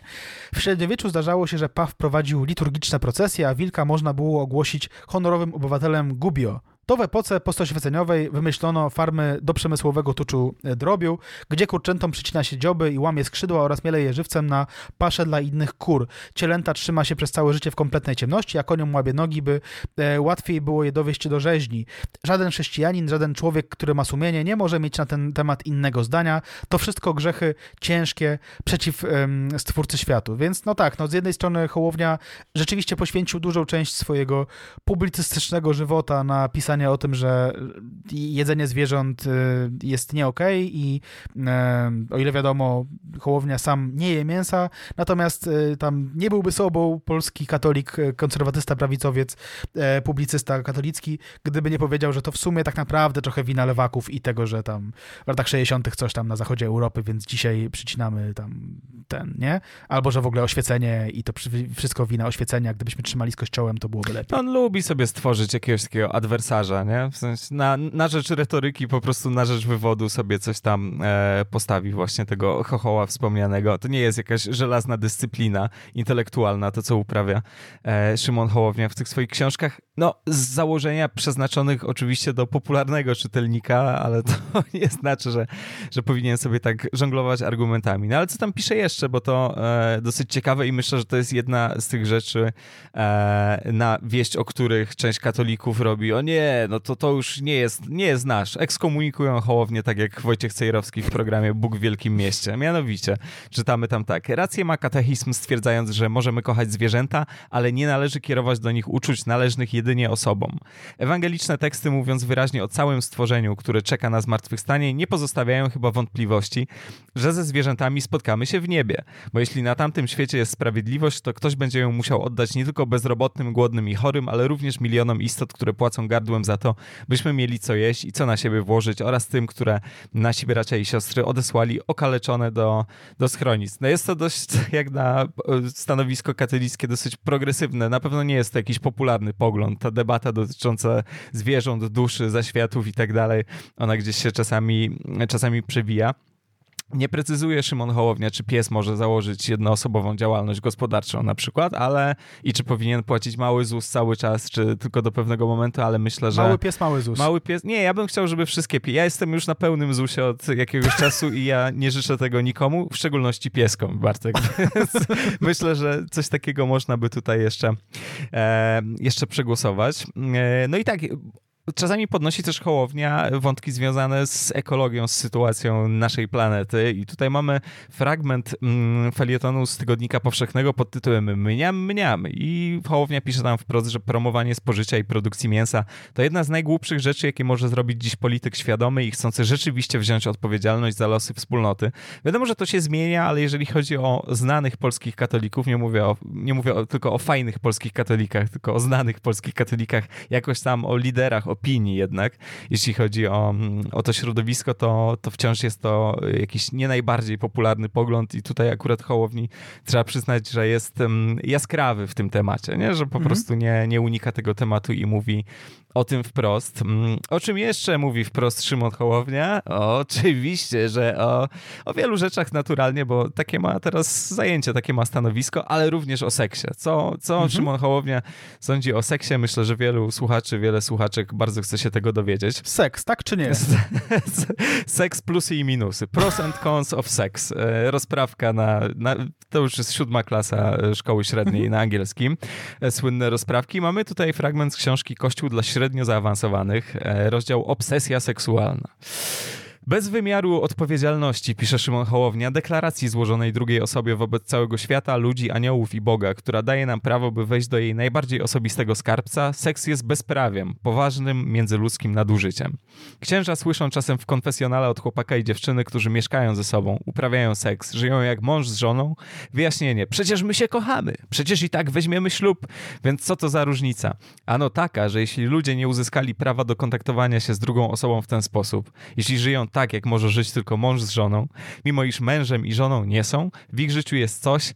W średniowieczu zdarzało się, że paw prowadził liturgiczne procesje, a wilka można było ogłosić honorowym obywatelem Gubbio. To w epoce postoświeceniowej wymyślono farmy do przemysłowego tuczu drobiu, gdzie kurczętom przycina się dzioby i łamie skrzydła oraz miele je żywcem na pasze dla innych kur. Cielęta trzyma się przez całe życie w kompletnej ciemności, a koniom łabie nogi, by e, łatwiej było je dowieźć do rzeźni. Żaden chrześcijanin, żaden człowiek, który ma sumienie, nie może mieć na ten temat innego zdania. To wszystko grzechy ciężkie przeciw e, Stwórcy światu. Więc no tak, no z jednej strony Hołownia rzeczywiście poświęcił dużą część swojego publicystycznego żywota na pisanie o tym, że jedzenie zwierząt jest nie okej okay i e, o ile wiadomo, Hołownia sam nie je mięsa, natomiast e, tam nie byłby sobą polski katolik, konserwatysta, prawicowiec, e, publicysta katolicki, gdyby nie powiedział, że to w sumie tak naprawdę trochę wina lewaków i tego, że tam w latach sześćdziesiątych coś tam na zachodzie Europy, więc dzisiaj przycinamy tam ten, nie? Albo, że w ogóle oświecenie i to wszystko wina oświecenia, gdybyśmy trzymali z kościołem, to byłoby lepiej. On lubi sobie stworzyć jakiegoś takiego adwersarza, nie? W sensie na, na rzecz retoryki, po prostu na rzecz wywodu sobie coś tam e, postawi właśnie tego chochoła wspomnianego. To nie jest jakaś żelazna dyscyplina intelektualna, to co uprawia e, Szymon Hołownia w tych swoich książkach. No, z założenia przeznaczonych oczywiście do popularnego czytelnika, ale to nie znaczy, że, że powinien sobie tak żonglować argumentami. No ale co tam pisze jeszcze, bo to e, dosyć ciekawe i myślę, że to jest jedna z tych rzeczy e, na wieść, o których część katolików robi. O nie, no to, to już nie jest, nie jest nasz. Ekskomunikują Hołownię, tak jak Wojciech Cejrowski w programie Bóg w Wielkim Mieście. Mianowicie, czytamy tam tak. Rację ma katechizm, stwierdzając, że możemy kochać zwierzęta, ale nie należy kierować do nich uczuć należnych jedynie osobom. Ewangeliczne teksty, mówiąc wyraźnie o całym stworzeniu, które czeka na zmartwychwstanie, nie pozostawiają chyba wątpliwości, że ze zwierzętami spotkamy się w niebie. Bo jeśli na tamtym świecie jest sprawiedliwość, to ktoś będzie ją musiał oddać nie tylko bezrobotnym, głodnym i chorym, ale również milionom istot, które płacą gardło za to, byśmy mieli co jeść i co na siebie włożyć oraz tym, które nasi bracia i siostry odesłali okaleczone do, do schronisk. No jest to dość, jak na stanowisko katolickie, dosyć progresywne. Na pewno nie jest to jakiś popularny pogląd. Ta debata dotycząca zwierząt, duszy, zaświatów i tak dalej, ona gdzieś się czasami, czasami przewija. Nie precyzuje Szymon Hołownia, czy pies może założyć jednoosobową działalność gospodarczą na przykład, ale i czy powinien płacić mały ZUS cały czas, czy tylko do pewnego momentu, ale myślę, że... Mały pies, mały ZUS. Mały pies... Nie, ja bym chciał, żeby wszystkie... Ja jestem już na pełnym ZUSie od jakiegoś czasu i ja nie życzę tego nikomu, w szczególności pieskom, Bartek. Myślę, że coś takiego można by tutaj jeszcze, e, jeszcze przegłosować. E, no i tak... Czasami podnosi też Hołownia wątki związane z ekologią, z sytuacją naszej planety i tutaj mamy fragment mm, felietonu z Tygodnika Powszechnego pod tytułem Mniam, mniam i Hołownia pisze tam wprost, że promowanie spożycia i produkcji mięsa to jedna z najgłupszych rzeczy, jakie może zrobić dziś polityk świadomy i chcący rzeczywiście wziąć odpowiedzialność za losy wspólnoty. Wiadomo, że to się zmienia, ale jeżeli chodzi o znanych polskich katolików, nie mówię, o, nie mówię o, tylko o fajnych polskich katolikach, tylko o znanych polskich katolikach, jakoś tam o liderach opinii jednak, jeśli chodzi o, o to środowisko, to, to wciąż jest to jakiś nie najbardziej popularny pogląd i tutaj akurat Hołowni trzeba przyznać, że jest jaskrawy w tym temacie, nie? Że po mm-hmm. prostu nie, nie unika tego tematu i mówi o tym wprost. O czym jeszcze mówi wprost Szymon Hołownia? Oczywiście, że o, o wielu rzeczach naturalnie, bo takie ma teraz zajęcie, takie ma stanowisko, ale również o seksie. Co, co mm-hmm. Szymon Hołownia sądzi o seksie? Myślę, że wielu słuchaczy, wiele słuchaczek bardzo chce się tego dowiedzieć. Seks, tak czy nie? Seks, plusy i minusy. Pros and cons of sex. Rozprawka na, na... To już jest siódma klasa szkoły średniej na angielskim. Słynne rozprawki. Mamy tutaj fragment z książki Kościół dla średnio zaawansowanych. Rozdział Obsesja seksualna. Bez wymiaru odpowiedzialności, pisze Szymon Hołownia, deklaracji złożonej drugiej osobie wobec całego świata, ludzi, aniołów i Boga, która daje nam prawo, by wejść do jej najbardziej osobistego skarbca, seks jest bezprawiem, poważnym międzyludzkim nadużyciem. Księża słyszą czasem w konfesjonale od chłopaka i dziewczyny, którzy mieszkają ze sobą, uprawiają seks, żyją jak mąż z żoną. Wyjaśnienie, przecież my się kochamy, przecież i tak weźmiemy ślub, więc co to za różnica? Ano taka, że jeśli ludzie nie uzyskali prawa do kontaktowania się z drugą osobą w ten sposób, jeśli żyją tak, jak może żyć tylko mąż z żoną, mimo iż mężem i żoną nie są, w ich życiu jest coś,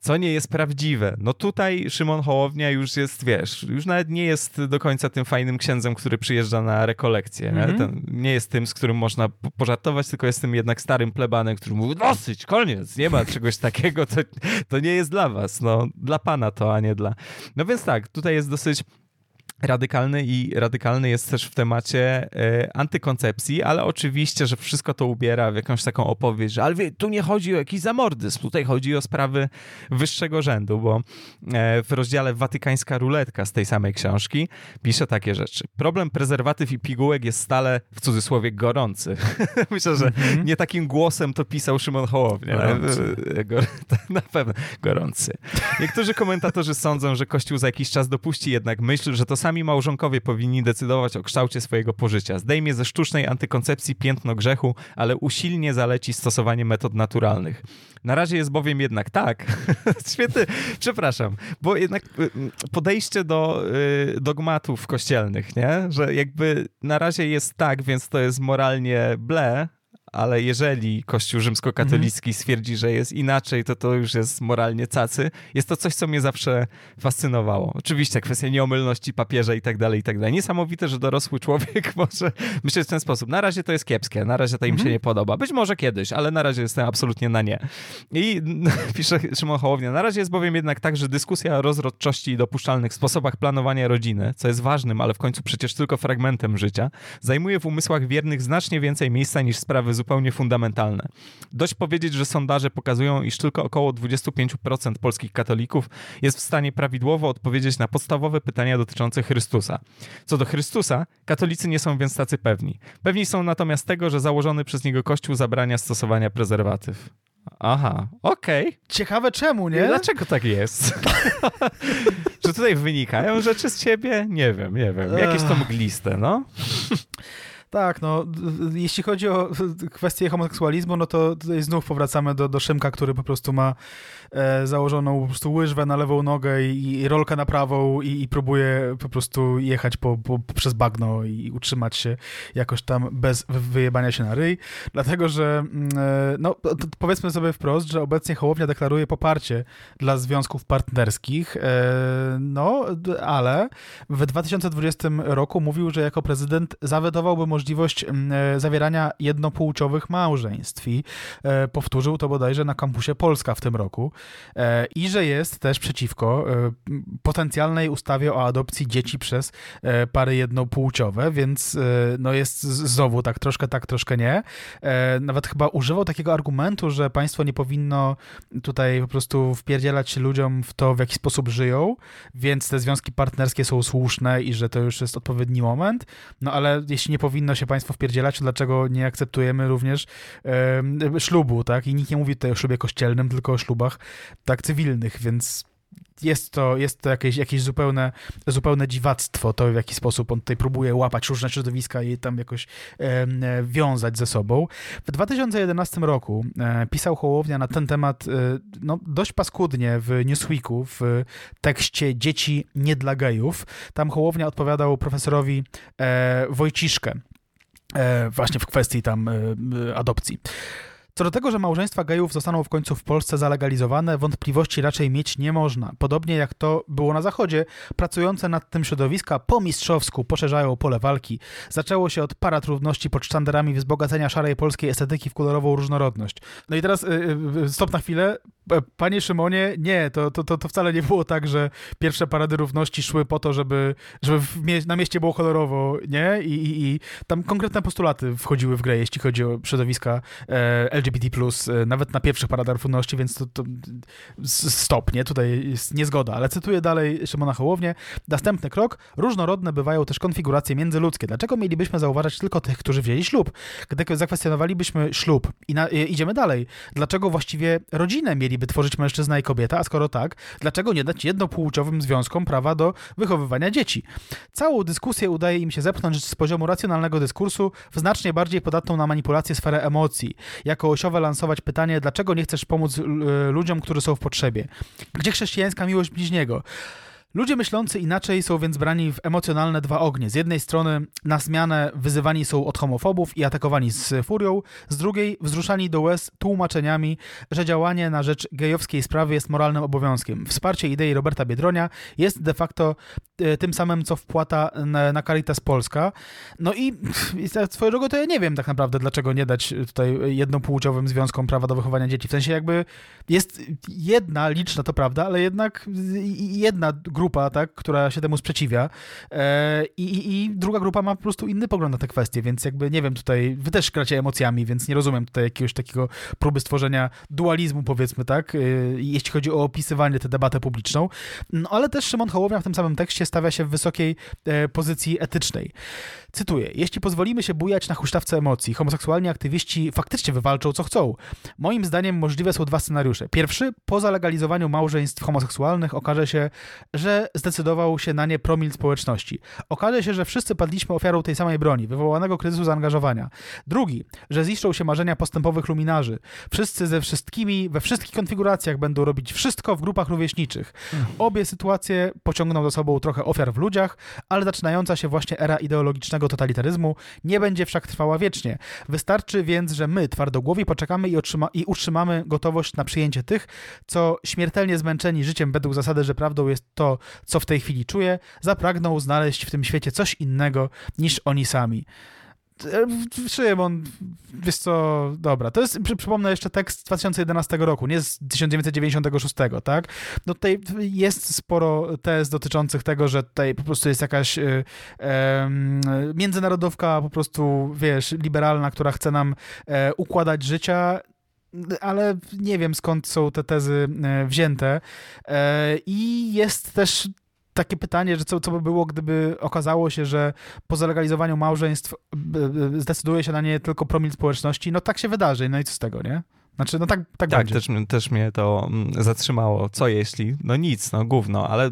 co nie jest prawdziwe. No tutaj Szymon Hołownia już jest, wiesz, już nawet nie jest do końca tym fajnym księdzem, który przyjeżdża na rekolekcje. Mm-hmm. Nie? Ten nie jest tym, z którym można pożartować, tylko jest tym jednak starym plebanem, który mówi, dosyć, koniec, nie ma czegoś takiego, to, to nie jest dla was, no dla pana to, a nie dla... No więc tak, tutaj jest dosyć radykalny i radykalny jest też w temacie y, antykoncepcji, ale oczywiście, że wszystko to ubiera w jakąś taką opowieść, że ale wie, tu nie chodzi o jakiś zamordyzm, tutaj chodzi o sprawy wyższego rzędu, bo y, w rozdziale Watykańska ruletka z tej samej książki pisze takie rzeczy. Problem prezerwatyw i pigułek jest stale, w cudzysłowie, gorący. Myślę, że mm-hmm. nie takim głosem to pisał Szymon Hołownia. Gorący. Gor- na pewno. Gorący. Niektórzy komentatorzy sądzą, że Kościół za jakiś czas dopuści jednak myśl, że to sam Sami małżonkowie powinni decydować o kształcie swojego pożycia. Zdejmie ze sztucznej antykoncepcji piętno grzechu, ale usilnie zaleci stosowanie metod naturalnych. Na razie jest bowiem jednak tak. Świetny, przepraszam, bo jednak podejście do y, dogmatów kościelnych, nie? Że jakby na razie jest tak, więc to jest moralnie ble, ale jeżeli Kościół rzymskokatolicki mhm. stwierdzi, że jest inaczej, to to już jest moralnie cacy. Jest to coś, co mnie zawsze fascynowało. Oczywiście kwestia nieomylności papieża i tak dalej, i tak dalej. Niesamowite, że dorosły człowiek może myśleć w ten sposób. Na razie to jest kiepskie, na razie to im mhm. się nie podoba. Być może kiedyś, ale na razie jestem absolutnie na nie. I pisze Szymon Hołownia, na razie jest bowiem jednak tak, że dyskusja o rozrodczości i dopuszczalnych sposobach planowania rodziny, co jest ważnym, ale w końcu przecież tylko fragmentem życia, zajmuje w umysłach wiernych znacznie więcej miejsca niż sprawy zupełnie fundamentalne. Dość powiedzieć, że sondaże pokazują, iż tylko około dwadzieścia pięć procent polskich katolików jest w stanie prawidłowo odpowiedzieć na podstawowe pytania dotyczące Chrystusa. Co do Chrystusa, katolicy nie są więc tacy pewni. Pewni są natomiast tego, że założony przez niego Kościół zabrania stosowania prezerwatyw. Aha, okej. Okay. Ciekawe czemu, nie? Dlaczego tak jest? Że tutaj wynikają rzeczy z siebie? Nie wiem, nie wiem. Jakieś to mgliste, no. Tak, no, jeśli chodzi o kwestię homoseksualizmu, no to znów powracamy do, do Szymka, który po prostu ma e, założoną po prostu łyżwę na lewą nogę i, i rolkę na prawą i, i próbuje po prostu jechać po, po, przez bagno i utrzymać się jakoś tam bez wyjebania się na ryj, dlatego że, e, no, powiedzmy sobie wprost, że obecnie Hołownia deklaruje poparcie dla związków partnerskich, e, no, ale w dwa tysiące dwudziestym roku mówił, że jako prezydent zawetowałby możliwość możliwość zawierania jednopłciowych małżeństw i powtórzył to bodajże na kampusie Polska w tym roku i że jest też przeciwko potencjalnej ustawie o adopcji dzieci przez pary jednopłciowe, więc no jest znowu tak troszkę tak, troszkę nie. Nawet chyba używał takiego argumentu, że państwo nie powinno tutaj po prostu wpierdzielać się ludziom w to, w jaki sposób żyją, więc te związki partnerskie są słuszne i że to już jest odpowiedni moment, no ale jeśli nie powinno się państwo wpierdzielać, to dlaczego nie akceptujemy również e, ślubu, tak? I nikt nie mówi tutaj o ślubie kościelnym, tylko o ślubach tak cywilnych, więc jest to, jest to jakieś, jakieś zupełne, zupełne dziwactwo, to w jaki sposób on tutaj próbuje łapać różne środowiska i je tam jakoś e, wiązać ze sobą. W dwa tysiące jedenastym roku e, pisał Hołownia na ten temat e, no, dość paskudnie w Newsweeku, w tekście Dzieci nie dla gejów. Tam Hołownia odpowiadał profesorowi e, Wojciszkę e, właśnie w kwestii tam e, adopcji. Co do tego, że małżeństwa gejów zostaną w końcu w Polsce zalegalizowane, wątpliwości raczej mieć nie można. Podobnie jak to było na Zachodzie, pracujące nad tym środowiska po mistrzowsku poszerzają pole walki. Zaczęło się od para trudności pod sztandarami wzbogacenia szarej polskiej estetyki w kolorową różnorodność. No i teraz stop na chwilę. Panie Szymonie, nie, to, to, to wcale nie było tak, że pierwsze parady równości szły po to, żeby, żeby mie- na mieście było kolorowo, nie? I, i, i tam konkretne postulaty wchodziły w grę, jeśli chodzi o środowiska e, L G B T plus, nawet na pierwszych paradach równości, więc to, to stop, nie? Tutaj jest niezgoda. Ale cytuję dalej Szymona Hołownię. Następny krok. Różnorodne bywają też konfiguracje międzyludzkie. Dlaczego mielibyśmy zauważać tylko tych, którzy wzięli ślub? Gdy zakwestionowalibyśmy ślub i na, e, idziemy dalej. Dlaczego właściwie rodzinę mieli by tworzyć mężczyzna i kobieta, a skoro tak, dlaczego nie dać jednopłciowym związkom prawa do wychowywania dzieci? Całą dyskusję udaje im się zepchnąć z poziomu racjonalnego dyskursu w znacznie bardziej podatną na manipulację sferę emocji. Jako osiowe lansować pytanie, dlaczego nie chcesz pomóc ludziom, którzy są w potrzebie? Gdzie chrześcijańska miłość bliźniego? Ludzie myślący inaczej są więc brani w emocjonalne dwa ognie. Z jednej strony na zmianę wyzywani są od homofobów i atakowani z furią, z drugiej wzruszani do łez tłumaczeniami, że działanie na rzecz gejowskiej sprawy jest moralnym obowiązkiem. Wsparcie idei Roberta Biedronia jest de facto tym samym, co wpłata na, na Caritas Polska. No i, i swoją drogą to ja nie wiem tak naprawdę, dlaczego nie dać tutaj jednopłciowym związkom prawa do wychowania dzieci. W sensie jakby jest jedna, liczna to prawda, ale jednak jedna grupa, tak, która się temu sprzeciwia e, i, i druga grupa ma po prostu inny pogląd na te kwestie, więc jakby nie wiem tutaj, wy też gracie emocjami, więc nie rozumiem tutaj jakiegoś takiego próby stworzenia dualizmu, powiedzmy, tak, e, jeśli chodzi o opisywanie tę debatę publiczną. No ale też Szymon Hołownia w tym samym tekście stawia się w wysokiej e, pozycji etycznej. Cytuję. Jeśli pozwolimy się bujać na huśtawce emocji, homoseksualni aktywiści faktycznie wywalczą, co chcą. Moim zdaniem możliwe są dwa scenariusze. Pierwszy, po zalegalizowaniu małżeństw homoseksualnych okaże się, że zdecydował się na nie promil społeczności. Okaże się, że wszyscy padliśmy ofiarą tej samej broni, wywołanego kryzysu zaangażowania. Drugi, że ziszczą się marzenia postępowych luminarzy. Wszyscy ze wszystkimi, we wszystkich konfiguracjach będą robić wszystko w grupach rówieśniczych. Obie sytuacje pociągną za sobą trochę ofiar w ludziach, ale zaczynająca się właśnie era ideologicznego totalitaryzmu nie będzie wszak trwała wiecznie. Wystarczy więc, że my twardogłowi poczekamy i, otrzyma- i utrzymamy gotowość na przyjęcie tych, co śmiertelnie zmęczeni życiem według zasady, że prawdą jest to, co w tej chwili czuję, zapragnął znaleźć w tym świecie coś innego niż oni sami. Szymon, wiesz co, dobra, to jest, przypomnę jeszcze tekst z dwa tysiące jedenastego roku, nie z tysiąc dziewięćset dziewięćdziesiątego szóstego, tak? No tutaj jest sporo tez dotyczących tego, że tutaj po prostu jest jakaś e, e, międzynarodówka po prostu, wiesz, liberalna, która chce nam e, układać życia, ale nie wiem, skąd są te tezy wzięte. I jest też takie pytanie, że co, co by było, gdyby okazało się, że po zalegalizowaniu małżeństw zdecyduje się na nie tylko promil społeczności. No tak się wydarzy, no i co z tego, nie? Znaczy, no tak, tak, tak też, też mnie to zatrzymało. Co jeśli? No nic, no gówno, ale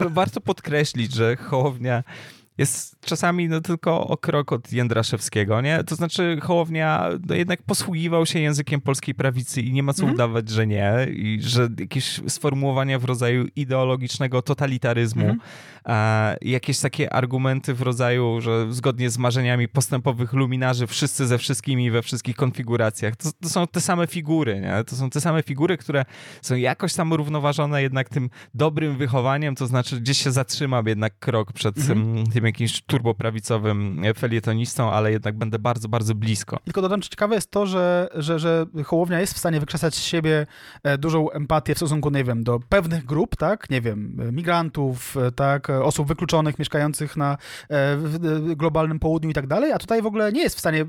warto podkreślić, że Hołownia jest czasami no, tylko o krok od Jędraszewskiego, nie? To znaczy Hołownia no, jednak posługiwał się językiem polskiej prawicy i nie ma co mm-hmm. udawać, że nie. I że jakieś sformułowania w rodzaju ideologicznego totalitaryzmu, mm-hmm. a, jakieś takie argumenty w rodzaju, że zgodnie z marzeniami postępowych luminarzy wszyscy ze wszystkimi we wszystkich konfiguracjach. To, to są te same figury, nie? To są te same figury, które są jakoś tam równoważone jednak tym dobrym wychowaniem, to znaczy gdzieś się zatrzymam jednak krok przed mm-hmm. tymi jakimś turboprawicowym felietonistą, ale jednak będę bardzo, bardzo blisko. Tylko dodam, że ciekawe jest to, że, że, że Hołownia jest w stanie wykrzesać z siebie dużą empatię w stosunku, nie wiem, do pewnych grup, tak, nie wiem, migrantów, tak, osób wykluczonych, mieszkających na globalnym południu i tak dalej, a tutaj w ogóle nie jest w stanie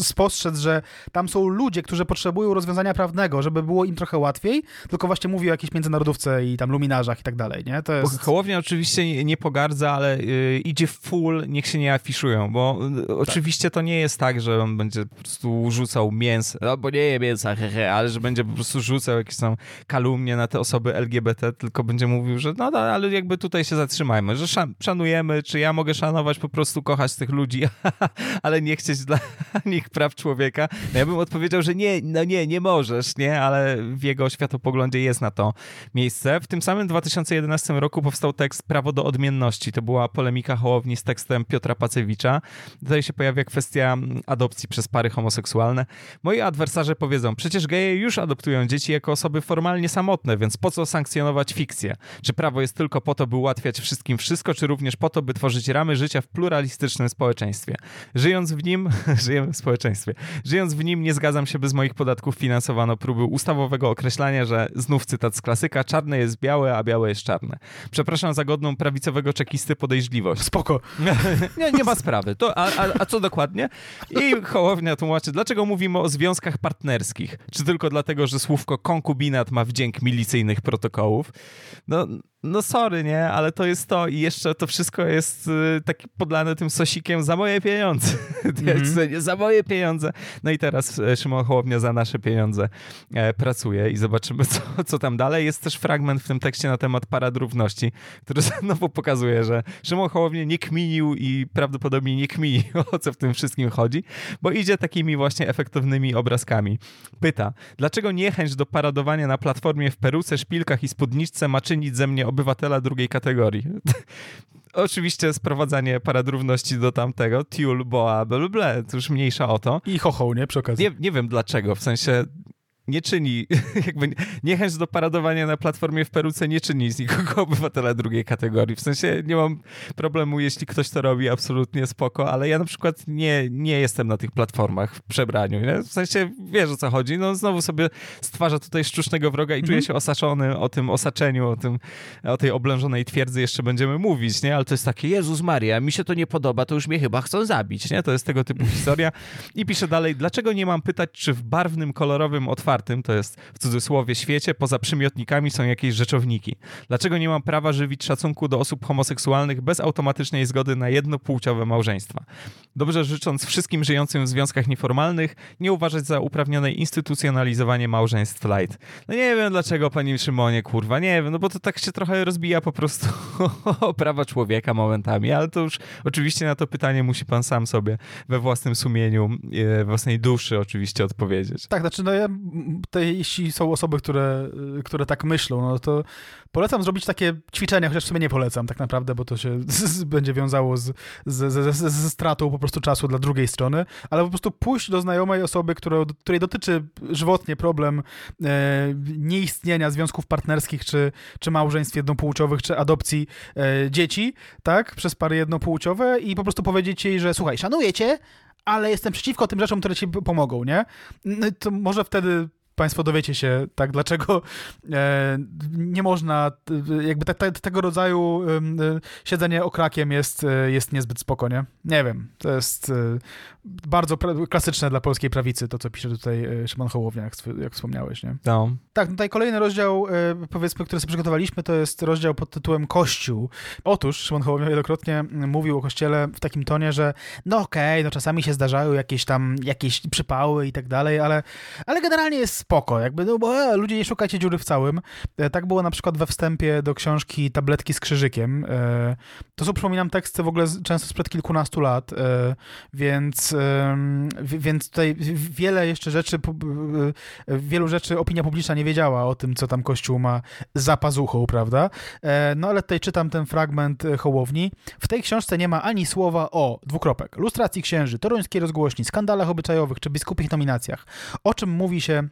spostrzec, że tam są ludzie, którzy potrzebują rozwiązania prawnego, żeby było im trochę łatwiej, tylko właśnie mówi o jakiejś międzynarodówce i tam luminarzach i tak dalej, nie? To jest... Hołownia oczywiście nie pogardza, ale idzie full, niech się nie afiszują, bo tak. Oczywiście to nie jest tak, że on będzie po prostu rzucał mięs, no bo nie je mięsa, he, he, ale że będzie po prostu rzucał jakieś tam kalumnie na te osoby L G B T, tylko będzie mówił, że no, no ale jakby tutaj się zatrzymajmy, że szan- szanujemy, czy ja mogę szanować, po prostu kochać tych ludzi, ale nie chcieć dla nich praw człowieka. No ja bym odpowiedział, że nie, no nie, nie możesz, nie, ale w jego światopoglądzie jest na to miejsce. W tym samym dwa tysiące jedenastym roku powstał tekst Prawo do odmienności. To była polemika Hołowni z tekstem Piotra Pacewicza. Tutaj się pojawia kwestia adopcji przez pary homoseksualne. Moi adwersarze powiedzą, przecież geje już adoptują dzieci jako osoby formalnie samotne, więc po co sankcjonować fikcję? Czy prawo jest tylko po to, by ułatwiać wszystkim wszystko, czy również po to, by tworzyć ramy życia w pluralistycznym społeczeństwie? Żyjąc w nim, żyjemy w społeczeństwie, żyjąc w nim nie zgadzam się, by z moich podatków finansowano próby ustawowego określania, że znów cytat z klasyka, czarne jest białe, a białe jest czarne. Przepraszam za godną prawicowego czekisty podejrzliwość. Spoko. nie, nie ma sprawy. To, a, a, a co dokładnie? I Hołownia tłumaczy, dlaczego mówimy o związkach partnerskich? Czy tylko dlatego, że słówko konkubinat ma wdzięk milicyjnych protokołów? No... No sorry, nie? Ale to jest to i jeszcze to wszystko jest y, taki podlane tym sosikiem za moje pieniądze. Mm-hmm. Za moje pieniądze. No i teraz Szymon Hołownia za nasze pieniądze e, pracuje i zobaczymy, co, co tam dalej. Jest też fragment w tym tekście na temat parad równości, który znowu pokazuje, że Szymon Hołownia nie kminił i prawdopodobnie nie kmini, o co w tym wszystkim chodzi, bo idzie takimi właśnie efektownymi obrazkami. Pyta, dlaczego niechęć do paradowania na platformie w peruce, szpilkach i spódniczce ma czynić ze mnie obywatela drugiej kategorii. Oczywiście sprowadzanie parad równości do tamtego, tiul, boa, bla, bla, to już mniejsza o to. I chochoł, nie? Przy okazji. Nie, nie wiem dlaczego, w sensie nie czyni, jakby niechęć do paradowania na platformie w peruce nie czyni z nikogo obywatela drugiej kategorii. W sensie nie mam problemu, jeśli ktoś to robi, absolutnie spoko, ale ja na przykład nie, nie jestem na tych platformach w przebraniu. Nie? W sensie wiesz, o co chodzi. No znowu sobie stwarza tutaj sztucznego wroga i mm-hmm. czuję się osaczony o tym osaczeniu, o, tym, o tej oblężonej twierdzy jeszcze będziemy mówić, nie? Ale to jest takie, Jezus Maria, mi się to nie podoba, to już mnie chyba chcą zabić. Nie? To jest tego typu historia. I pisze dalej, dlaczego nie mam pytać, czy w barwnym, kolorowym, otwartym tym, to jest w cudzysłowie świecie, poza przymiotnikami są jakieś rzeczowniki. Dlaczego nie mam prawa żywić szacunku do osób homoseksualnych bez automatycznej zgody na jednopłciowe małżeństwa? Dobrze życząc wszystkim żyjącym w związkach nieformalnych, nie uważać za uprawnione instytucjonalizowanie małżeństw light. No nie wiem dlaczego, panie Szymonie, kurwa, nie wiem, no bo to tak się trochę rozbija po prostu o prawa człowieka momentami, ale to już oczywiście na to pytanie musi pan sam sobie we własnym sumieniu, we własnej duszy oczywiście odpowiedzieć. Tak, znaczy no ja Te, jeśli są osoby, które, które tak myślą, no to polecam zrobić takie ćwiczenia, chociaż w sumie nie polecam tak naprawdę, bo to się z, będzie wiązało z, z, z, z, ze stratą po prostu czasu dla drugiej strony, ale po prostu pójść do znajomej osoby, które, której dotyczy żywotnie problem e, nieistnienia związków partnerskich, czy, czy małżeństw jednopłciowych, czy adopcji e, dzieci, tak, przez pary jednopłciowe i po prostu powiedzieć jej, że słuchaj, szanuję cię, ale jestem przeciwko tym rzeczom, które ci pomogą, nie? No to może wtedy państwo dowiecie się, tak, dlaczego e, nie można, jakby te, te, tego rodzaju e, siedzenie okrakiem jest, e, jest niezbyt spoko, nie? Nie wiem, to jest e, bardzo pra- klasyczne dla polskiej prawicy, to co pisze tutaj Szymon Hołownia, jak, jak wspomniałeś, nie? No. Tak, tutaj kolejny rozdział, e, powiedzmy, który sobie przygotowaliśmy, to jest rozdział pod tytułem Kościół. Otóż Szymon Hołownia wielokrotnie mówił o Kościele w takim tonie, że no okej, okay, no czasami się zdarzają jakieś tam, jakieś przypały i tak dalej, ale, ale generalnie jest spoko, jakby, no bo e, ludzie, nie szukajcie dziury w całym. E, tak było na przykład we wstępie do książki Tabletki z krzyżykiem. E, to są, przypominam, teksty w ogóle z, często sprzed kilkunastu lat, e, więc, e, więc tutaj wiele jeszcze rzeczy, e, wielu rzeczy opinia publiczna nie wiedziała o tym, co tam Kościół ma za pazuchą, prawda? E, no ale tutaj czytam ten fragment Hołowni. W tej książce nie ma ani słowa o, dwukropek, lustracji księży, toruńskiej rozgłośni, skandalach obyczajowych czy biskupich nominacjach. O czym mówi się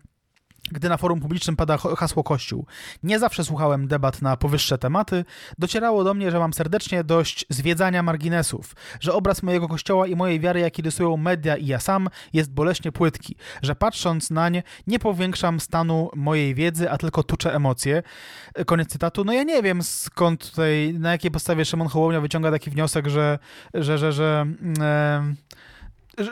gdy na forum publicznym pada hasło Kościół. Nie zawsze słuchałem debat na powyższe tematy. Docierało do mnie, że mam serdecznie dość zwiedzania marginesów, że obraz mojego Kościoła i mojej wiary, jaki rysują media i ja sam, jest boleśnie płytki, że patrząc nań nie powiększam stanu mojej wiedzy, a tylko tuczę emocje. Koniec cytatu. No ja nie wiem, skąd tutaj, na jakiej podstawie Szymon Hołownia wyciąga taki wniosek, że... że, że, że e...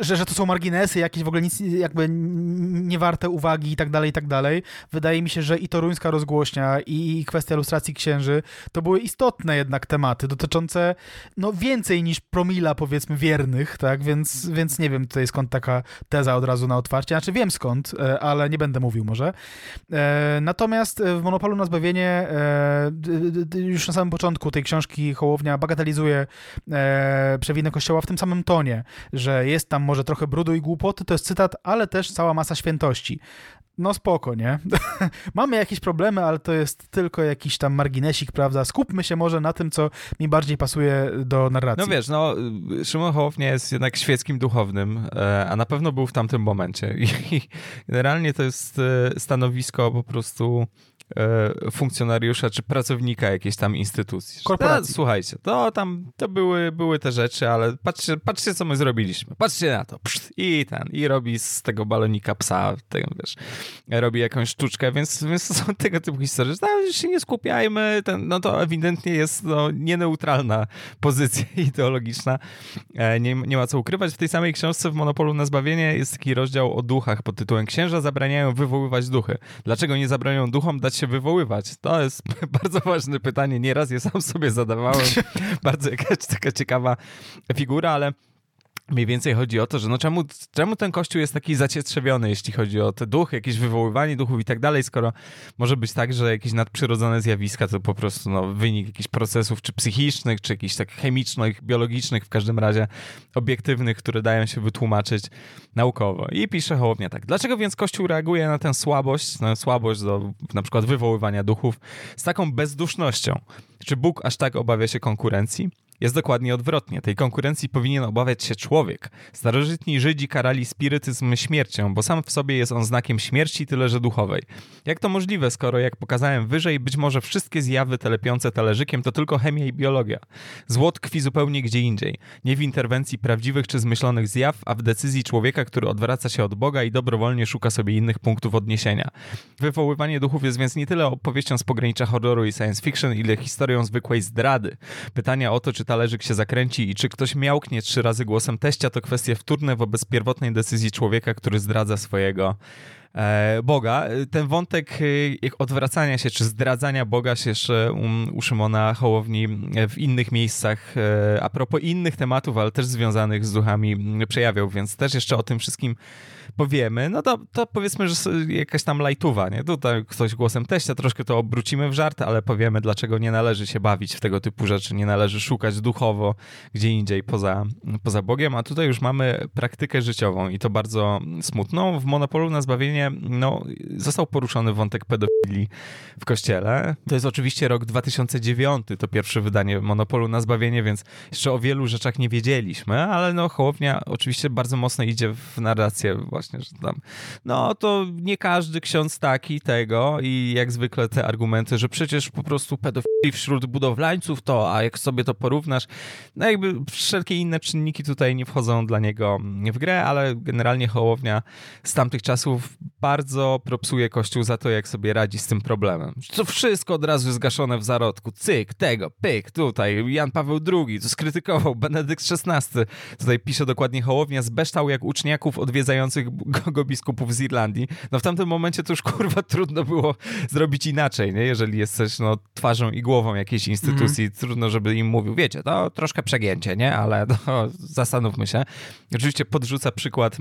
Że, że to są marginesy, jakieś w ogóle nic jakby niewarte uwagi i tak dalej, i tak dalej. Wydaje mi się, że i toruńska rozgłośnia i, i kwestia lustracji księży to były istotne jednak tematy dotyczące no więcej niż promila powiedzmy wiernych, tak? Więc, więc nie wiem tutaj skąd taka teza od razu na otwarcie. Znaczy wiem skąd, ale nie będę mówił może. Natomiast w Monopolu na zbawienie już na samym początku tej książki Hołownia bagatelizuje przewinę Kościoła w tym samym tonie, że jest tam Tam może trochę brudu i głupoty, to jest cytat, ale też cała masa świętości. No spoko, nie? Mamy jakieś problemy, ale to jest tylko jakiś tam marginesik, prawda? Skupmy się może na tym, co mi bardziej pasuje do narracji. No wiesz, no Szymon Hołownia jest jednak świeckim duchownym, a na pewno był w tamtym momencie. I generalnie to jest stanowisko po prostu funkcjonariusza czy pracownika jakiejś tam instytucji. Korporacji. No, słuchajcie, to tam to były, były te rzeczy, ale patrzcie, patrzcie, co my zrobiliśmy. Patrzcie na to. Pszt, i ten, i robi z tego balonika psa, ten, wiesz, robi jakąś sztuczkę, więc, więc to są tego typu historie, że tam się nie skupiajmy, ten, no to ewidentnie jest no, nieneutralna pozycja ideologiczna. Nie, nie ma co ukrywać. W tej samej książce w Monopolu na zbawienie jest taki rozdział o duchach pod tytułem Księża zabraniają wywoływać duchy. Dlaczego nie zabraniają duchom dać się wywoływać? To jest bardzo ważne pytanie. Nieraz je sam sobie zadawałem. Bardzo jakaś taka ciekawa figura, ale mniej więcej chodzi o to, że no czemu, czemu ten kościół jest taki zacietrzewiony, jeśli chodzi o te duchy, jakieś wywoływanie duchów i tak dalej, skoro może być tak, że jakieś nadprzyrodzone zjawiska to po prostu no, wynik jakichś procesów czy psychicznych, czy jakichś tak chemicznych, biologicznych, w każdym razie obiektywnych, które dają się wytłumaczyć naukowo. I pisze Hołownia tak. Dlaczego więc kościół reaguje na tę słabość, na słabość do na przykład wywoływania duchów z taką bezdusznością? Czy Bóg aż tak obawia się konkurencji? Jest dokładnie odwrotnie. Tej konkurencji powinien obawiać się człowiek. Starożytni Żydzi karali spirytyzm śmiercią, bo sam w sobie jest on znakiem śmierci, tyle że duchowej. Jak to możliwe, skoro, jak pokazałem wyżej, być może wszystkie zjawy telepiące talerzykiem to tylko chemia i biologia. Zło tkwi zupełnie gdzie indziej. Nie w interwencji prawdziwych czy zmyślonych zjaw, a w decyzji człowieka, który odwraca się od Boga i dobrowolnie szuka sobie innych punktów odniesienia. Wywoływanie duchów jest więc nie tyle opowieścią z pogranicza horroru i science fiction, ile historią zwykłej zdrady. Pytania o to, czy talerzyk się zakręci i czy ktoś miałknie trzy razy głosem teścia, to kwestie wtórne wobec pierwotnej decyzji człowieka, który zdradza swojego e, Boga. Ten wątek e, odwracania się, czy zdradzania Boga się jeszcze um, u Szymona Hołowni w innych miejscach, e, a propos innych tematów, ale też związanych z duchami przejawiał, więc też jeszcze o tym wszystkim powiemy. No to, to powiedzmy, że jakaś tam lajtuwa, nie? Tutaj ktoś głosem teścia, troszkę to obrócimy w żart, ale powiemy, dlaczego nie należy się bawić w tego typu rzeczy, nie należy szukać duchowo gdzie indziej poza, poza Bogiem, a tutaj już mamy praktykę życiową i to bardzo smutną. W Monopolu na zbawienie no, został poruszony wątek pedofilii w kościele. To jest oczywiście rok dwa tysiące dziewiąty, to pierwsze wydanie Monopolu na zbawienie, więc jeszcze o wielu rzeczach nie wiedzieliśmy, ale no Hołownia oczywiście bardzo mocno idzie w narrację właśnie, że tam no to nie każdy ksiądz taki tego i jak zwykle te argumenty, że przecież po prostu pedofili wśród budowlańców to, a jak sobie to porównasz, no jakby wszelkie inne czynniki tutaj nie wchodzą dla niego w grę, ale generalnie Hołownia z tamtych czasów bardzo propsuje Kościół za to, jak sobie radzi z tym problemem. To wszystko od razu zgaszone w zarodku. Cyk, tego, pyk, tutaj Jan Paweł drugi, tu skrytykował Benedykt szesnasty. Tutaj pisze dokładnie Hołownia, zbeształ jak uczniaków odwiedzających go biskupów z Irlandii. No w tamtym momencie to już kurwa trudno było zrobić inaczej, nie? Jeżeli jesteś no, twarzą i głową jakiejś instytucji, mm. trudno, żeby im mówił, wiecie, to troszkę przegięcie, nie? Ale no, zastanówmy się. Oczywiście podrzuca przykład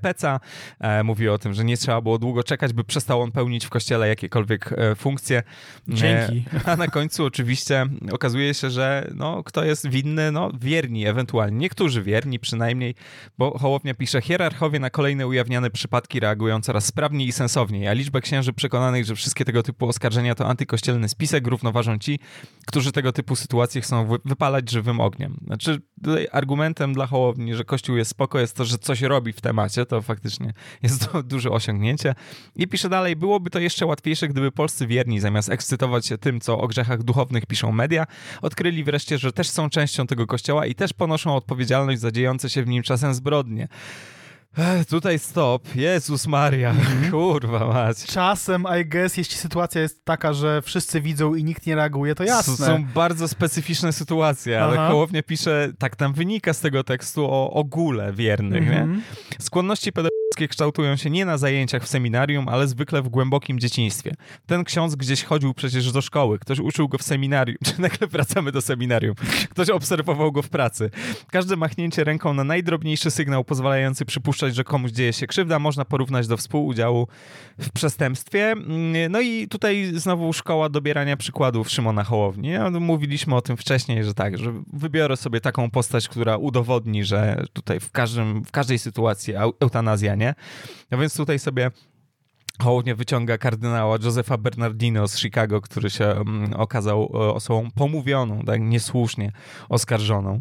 Peca, e, mówi o tym, że nie trzeba było długo czekać, by przestał on pełnić w kościele jakiekolwiek e, funkcje. Dzięki. E, a na końcu oczywiście okazuje się, że no, kto jest winny? No wierni ewentualnie, niektórzy wierni przynajmniej, bo Hołownia pisze, hierarchowie na kolejne ujawniane przypadki reagują coraz sprawniej i sensowniej, a liczba księży przekonanych, że wszystkie tego typu oskarżenia to antykościelny spisek równoważą ci, którzy tego typu sytuacje chcą wypalać żywym ogniem. Znaczy tutaj argumentem dla Hołowni, że Kościół jest spoko, jest to, że coś robi w temacie, to faktycznie jest to duże osiągnięcie. I pisze dalej, byłoby to jeszcze łatwiejsze, gdyby polscy wierni, zamiast ekscytować się tym, co o grzechach duchownych piszą media, odkryli wreszcie, że też są częścią tego Kościoła i też ponoszą odpowiedzialność za dziejące się w nim czasem zbrodnie. Ech, tutaj stop. Jezus Maria. Mm-hmm. Kurwa mać. Czasem, I guess, jeśli sytuacja jest taka, że wszyscy widzą i nikt nie reaguje, to jasne. S- są bardzo specyficzne sytuacje, ale Aha. Hołownia pisze, tak tam wynika z tego tekstu o ogóle wiernych. Mm-hmm. Nie? Skłonności pedofilskie kształtują się nie na zajęciach w seminarium, ale zwykle w głębokim dzieciństwie. Ten ksiądz gdzieś chodził przecież do szkoły. Ktoś uczył go w seminarium. Czy nagle wracamy do seminarium? Ktoś obserwował go w pracy. Każde machnięcie ręką na najdrobniejszy sygnał pozwalający przypuszczać, że komuś dzieje się krzywda, można porównać do współudziału w przestępstwie. No i tutaj znowu szkoła dobierania przykładów Szymona Hołowni. No, mówiliśmy o tym wcześniej, że tak, że wybiorę sobie taką postać, która udowodni, że tutaj w, każdym, w każdej sytuacji eutanazja, nie? No więc tutaj sobie Hołownia wyciąga kardynała Josefa Bernardino z Chicago, który się okazał osobą pomówioną, tak niesłusznie oskarżoną.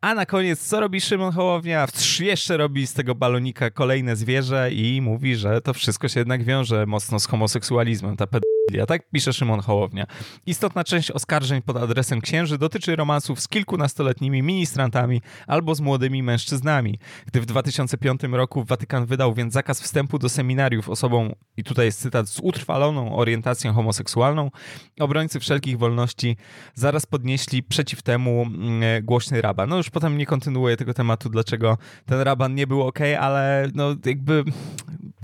A na koniec, co robi Szymon Hołownia? Jeszcze robi z tego balonika kolejne zwierzę i mówi, że to wszystko się jednak wiąże mocno z homoseksualizmem, ta pedofilia. Tak pisze Szymon Hołownia. Istotna część oskarżeń pod adresem księży dotyczy romansów z kilkunastoletnimi ministrantami albo z młodymi mężczyznami. Gdy w dwa tysiące piątym roku Watykan wydał więc zakaz wstępu do seminariów osobom, i tutaj jest cytat, z utrwaloną orientacją homoseksualną, obrońcy wszelkich wolności zaraz podnieśli przeciw temu głośny raban. No już potem nie kontynuuję tego tematu, dlaczego ten raban nie był okej, okay, ale no jakby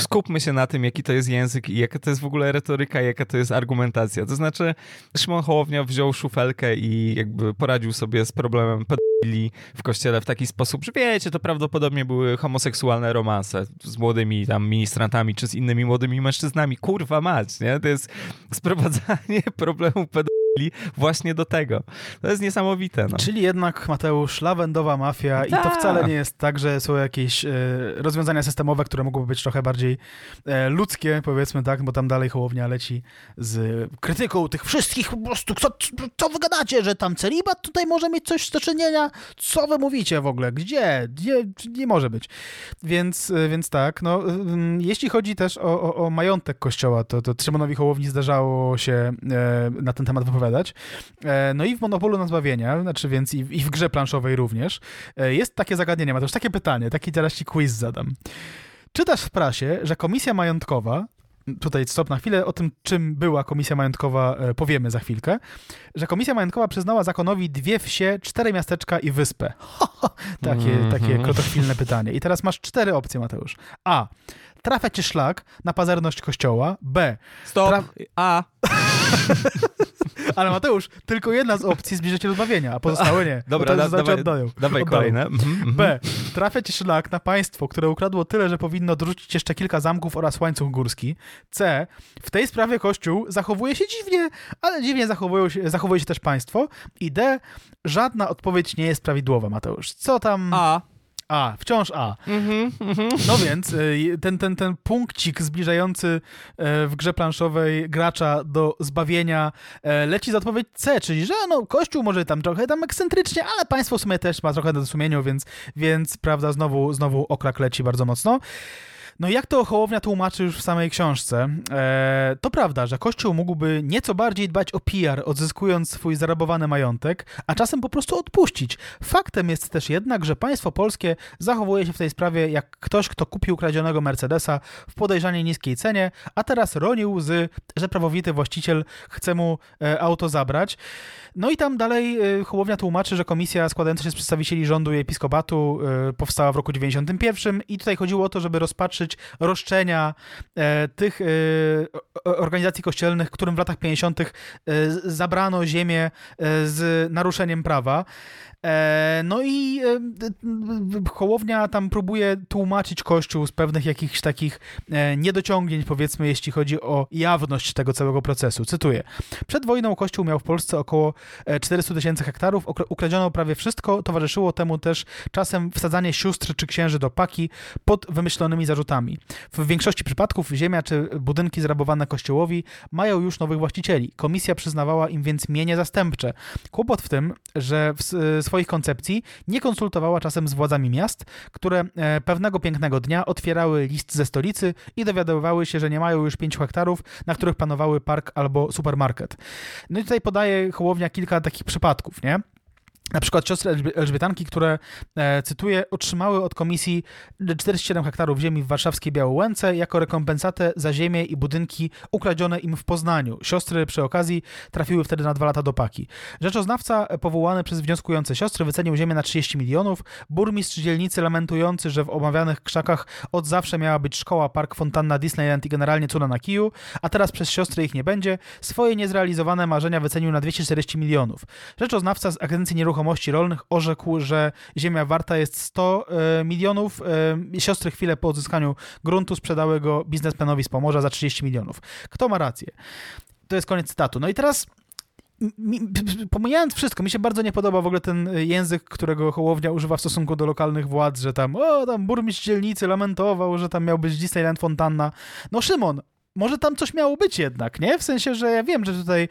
skupmy się na tym, jaki to jest język i jaka to jest w ogóle retoryka, jaka to jest argumentacja. To znaczy Szymon Hołownia wziął szufelkę i jakby poradził sobie z problemem pedofilii w kościele w taki sposób, że wiecie, to prawdopodobnie były homoseksualne romanse z młodymi tam ministrantami czy z innymi młodymi mężczyznami. Kurwa mać, nie? To jest sprowadzanie problemu pedofilii właśnie do tego. To jest niesamowite. No. Czyli jednak, Mateusz, lawendowa mafia Ta. I to wcale nie jest tak, że są jakieś e, rozwiązania systemowe, które mogłyby być trochę bardziej e, ludzkie, powiedzmy tak, bo tam dalej Hołownia leci z krytyką tych wszystkich po prostu. Co, co wy gadacie, że tam celibat tutaj może mieć coś do czynienia? Co wy mówicie w ogóle? Gdzie? Nie, nie może być. Więc, więc tak, no jeśli chodzi też o, o, o majątek Kościoła, to, to Szymonowi Hołowni zdarzało się e, na ten temat wypowiadać. E, no i w Monopolu na zbawienia, znaczy więc i, i w grze planszowej również, e, jest takie zagadnienie, ma też takie pytanie, taki teraz ci quiz zadam. Czytasz w prasie, że komisja majątkowa, tutaj stop na chwilę, o tym czym była komisja majątkowa e, powiemy za chwilkę, że komisja majątkowa przyznała zakonowi dwie wsie, cztery miasteczka i wyspę. Ho, ho, takie, mm-hmm. takie krotochwilne pytanie. I teraz masz cztery opcje, Mateusz. A. Trafia cię szlak na pazerność kościoła. B. Stop. Traf... A. Ale Mateusz, tylko jedna z opcji zbliża cię do zbawienia, a pozostałe nie. Dobra, da, dawaj, oddają. dawaj kolejne. B. Trafia cię szlak na państwo, które ukradło tyle, że powinno dorzucić jeszcze kilka zamków oraz łańcuch górski. C. W tej sprawie Kościół zachowuje się dziwnie, ale dziwnie zachowuje się, zachowuje się też państwo. I D. Żadna odpowiedź nie jest prawidłowa, Mateusz. Co tam... A. A, wciąż A. Mm-hmm, mm-hmm. No więc ten, ten, ten punkcik zbliżający w grze planszowej gracza do zbawienia leci za odpowiedź C, czyli że no Kościół może tam trochę tam ekscentrycznie, ale państwo w sumie też ma trochę na sumieniu, więc, więc prawda, znowu, znowu okrak leci bardzo mocno. No jak to Hołownia tłumaczy już w samej książce, eee, to prawda, że Kościół mógłby nieco bardziej dbać o P R, odzyskując swój zarabowany majątek, a czasem po prostu odpuścić. Faktem jest też jednak, że państwo polskie zachowuje się w tej sprawie jak ktoś, kto kupił kradzionego Mercedesa w podejrzanie niskiej cenie, a teraz roni łzy, że prawowity właściciel chce mu e, auto zabrać. No i tam dalej e, Hołownia tłumaczy, że komisja składająca się z przedstawicieli rządu i episkopatu e, powstała w roku dziewięćdziesiątym pierwszym i tutaj chodziło o to, żeby rozpatrzyć roszczenia e, tych e, organizacji kościelnych, którym w latach pięćdziesiątych e, zabrano ziemię e, z naruszeniem prawa. E, no i e, Hołownia tam próbuje tłumaczyć Kościół z pewnych jakichś takich e, niedociągnięć, powiedzmy, jeśli chodzi o jawność tego całego procesu. Cytuję. Przed wojną Kościół miał w Polsce około czterysta tysięcy hektarów, ukradziono prawie wszystko, towarzyszyło temu też czasem wsadzanie sióstr czy księży do paki pod wymyślonymi zarzutami. zwłokami. W większości przypadków ziemia czy budynki zrabowane kościołowi mają już nowych właścicieli. Komisja przyznawała im więc mienie zastępcze. Kłopot w tym, że w swoich koncepcji nie konsultowała czasem z władzami miast, które pewnego pięknego dnia otwierały list ze stolicy i dowiadywały się, że nie mają już pięciu hektarów, na których panowały park albo supermarket. No i tutaj podaję Hołownia kilka takich przypadków, nie? Na przykład siostry Elżbietanki, które, e, cytuję, otrzymały od komisji czterdzieści siedem hektarów ziemi w warszawskiej Białołęce jako rekompensatę za ziemię i budynki ukradzione im w Poznaniu. Siostry przy okazji trafiły wtedy na dwa lata do paki. Rzeczoznawca powołany przez wnioskujące siostry wycenił ziemię na trzydzieści milionów. Burmistrz dzielnicy lamentujący, że w omawianych krzakach od zawsze miała być szkoła, park, fontanna, Disneyland i generalnie cuna na kiju, a teraz przez siostry ich nie będzie, swoje niezrealizowane marzenia wycenił na dwieście czterdzieści milionów. Rzeczoznawca z Agencji Nieruchomości Nieruchomości Rolnych orzekł, że ziemia warta jest sto milionów. Siostry chwilę po odzyskaniu gruntu sprzedały go biznesmenowi z Pomorza za trzydzieści milionów. Kto ma rację? To jest koniec cytatu. No i teraz, pomijając wszystko, mi się bardzo nie podoba w ogóle ten język, którego Hołownia używa w stosunku do lokalnych władz, że tam, o, tam burmistrz dzielnicy lamentował, że tam miał być Disneyland, fontanna. No Szymon, może tam coś miało być jednak, nie? W sensie, że ja wiem, że tutaj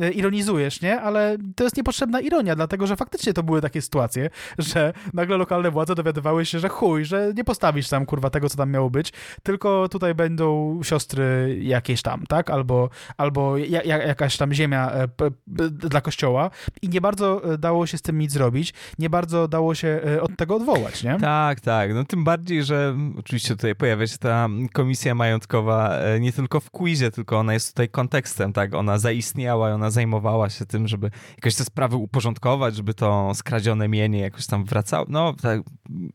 e, ironizujesz, nie? Ale to jest niepotrzebna ironia, dlatego, że faktycznie to były takie sytuacje, że nagle lokalne władze dowiadywały się, że chuj, że nie postawisz tam, kurwa, tego, co tam miało być, tylko tutaj będą siostry jakieś tam, tak? Albo, albo ja, jakaś tam ziemia e, p, p, dla kościoła i nie bardzo dało się z tym nic zrobić, nie bardzo dało się od tego odwołać, nie? Tak, tak. No tym bardziej, że oczywiście tutaj pojawia się ta komisja majątkowa nie tylko w quizie, tylko ona jest tutaj kontekstem, tak? Ona zaistniała i ona zajmowała się tym, żeby jakoś te sprawy uporządkować, żeby to skradzione mienie jakoś tam wracało. No, tak,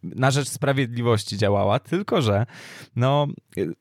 na rzecz sprawiedliwości działała, tylko że no,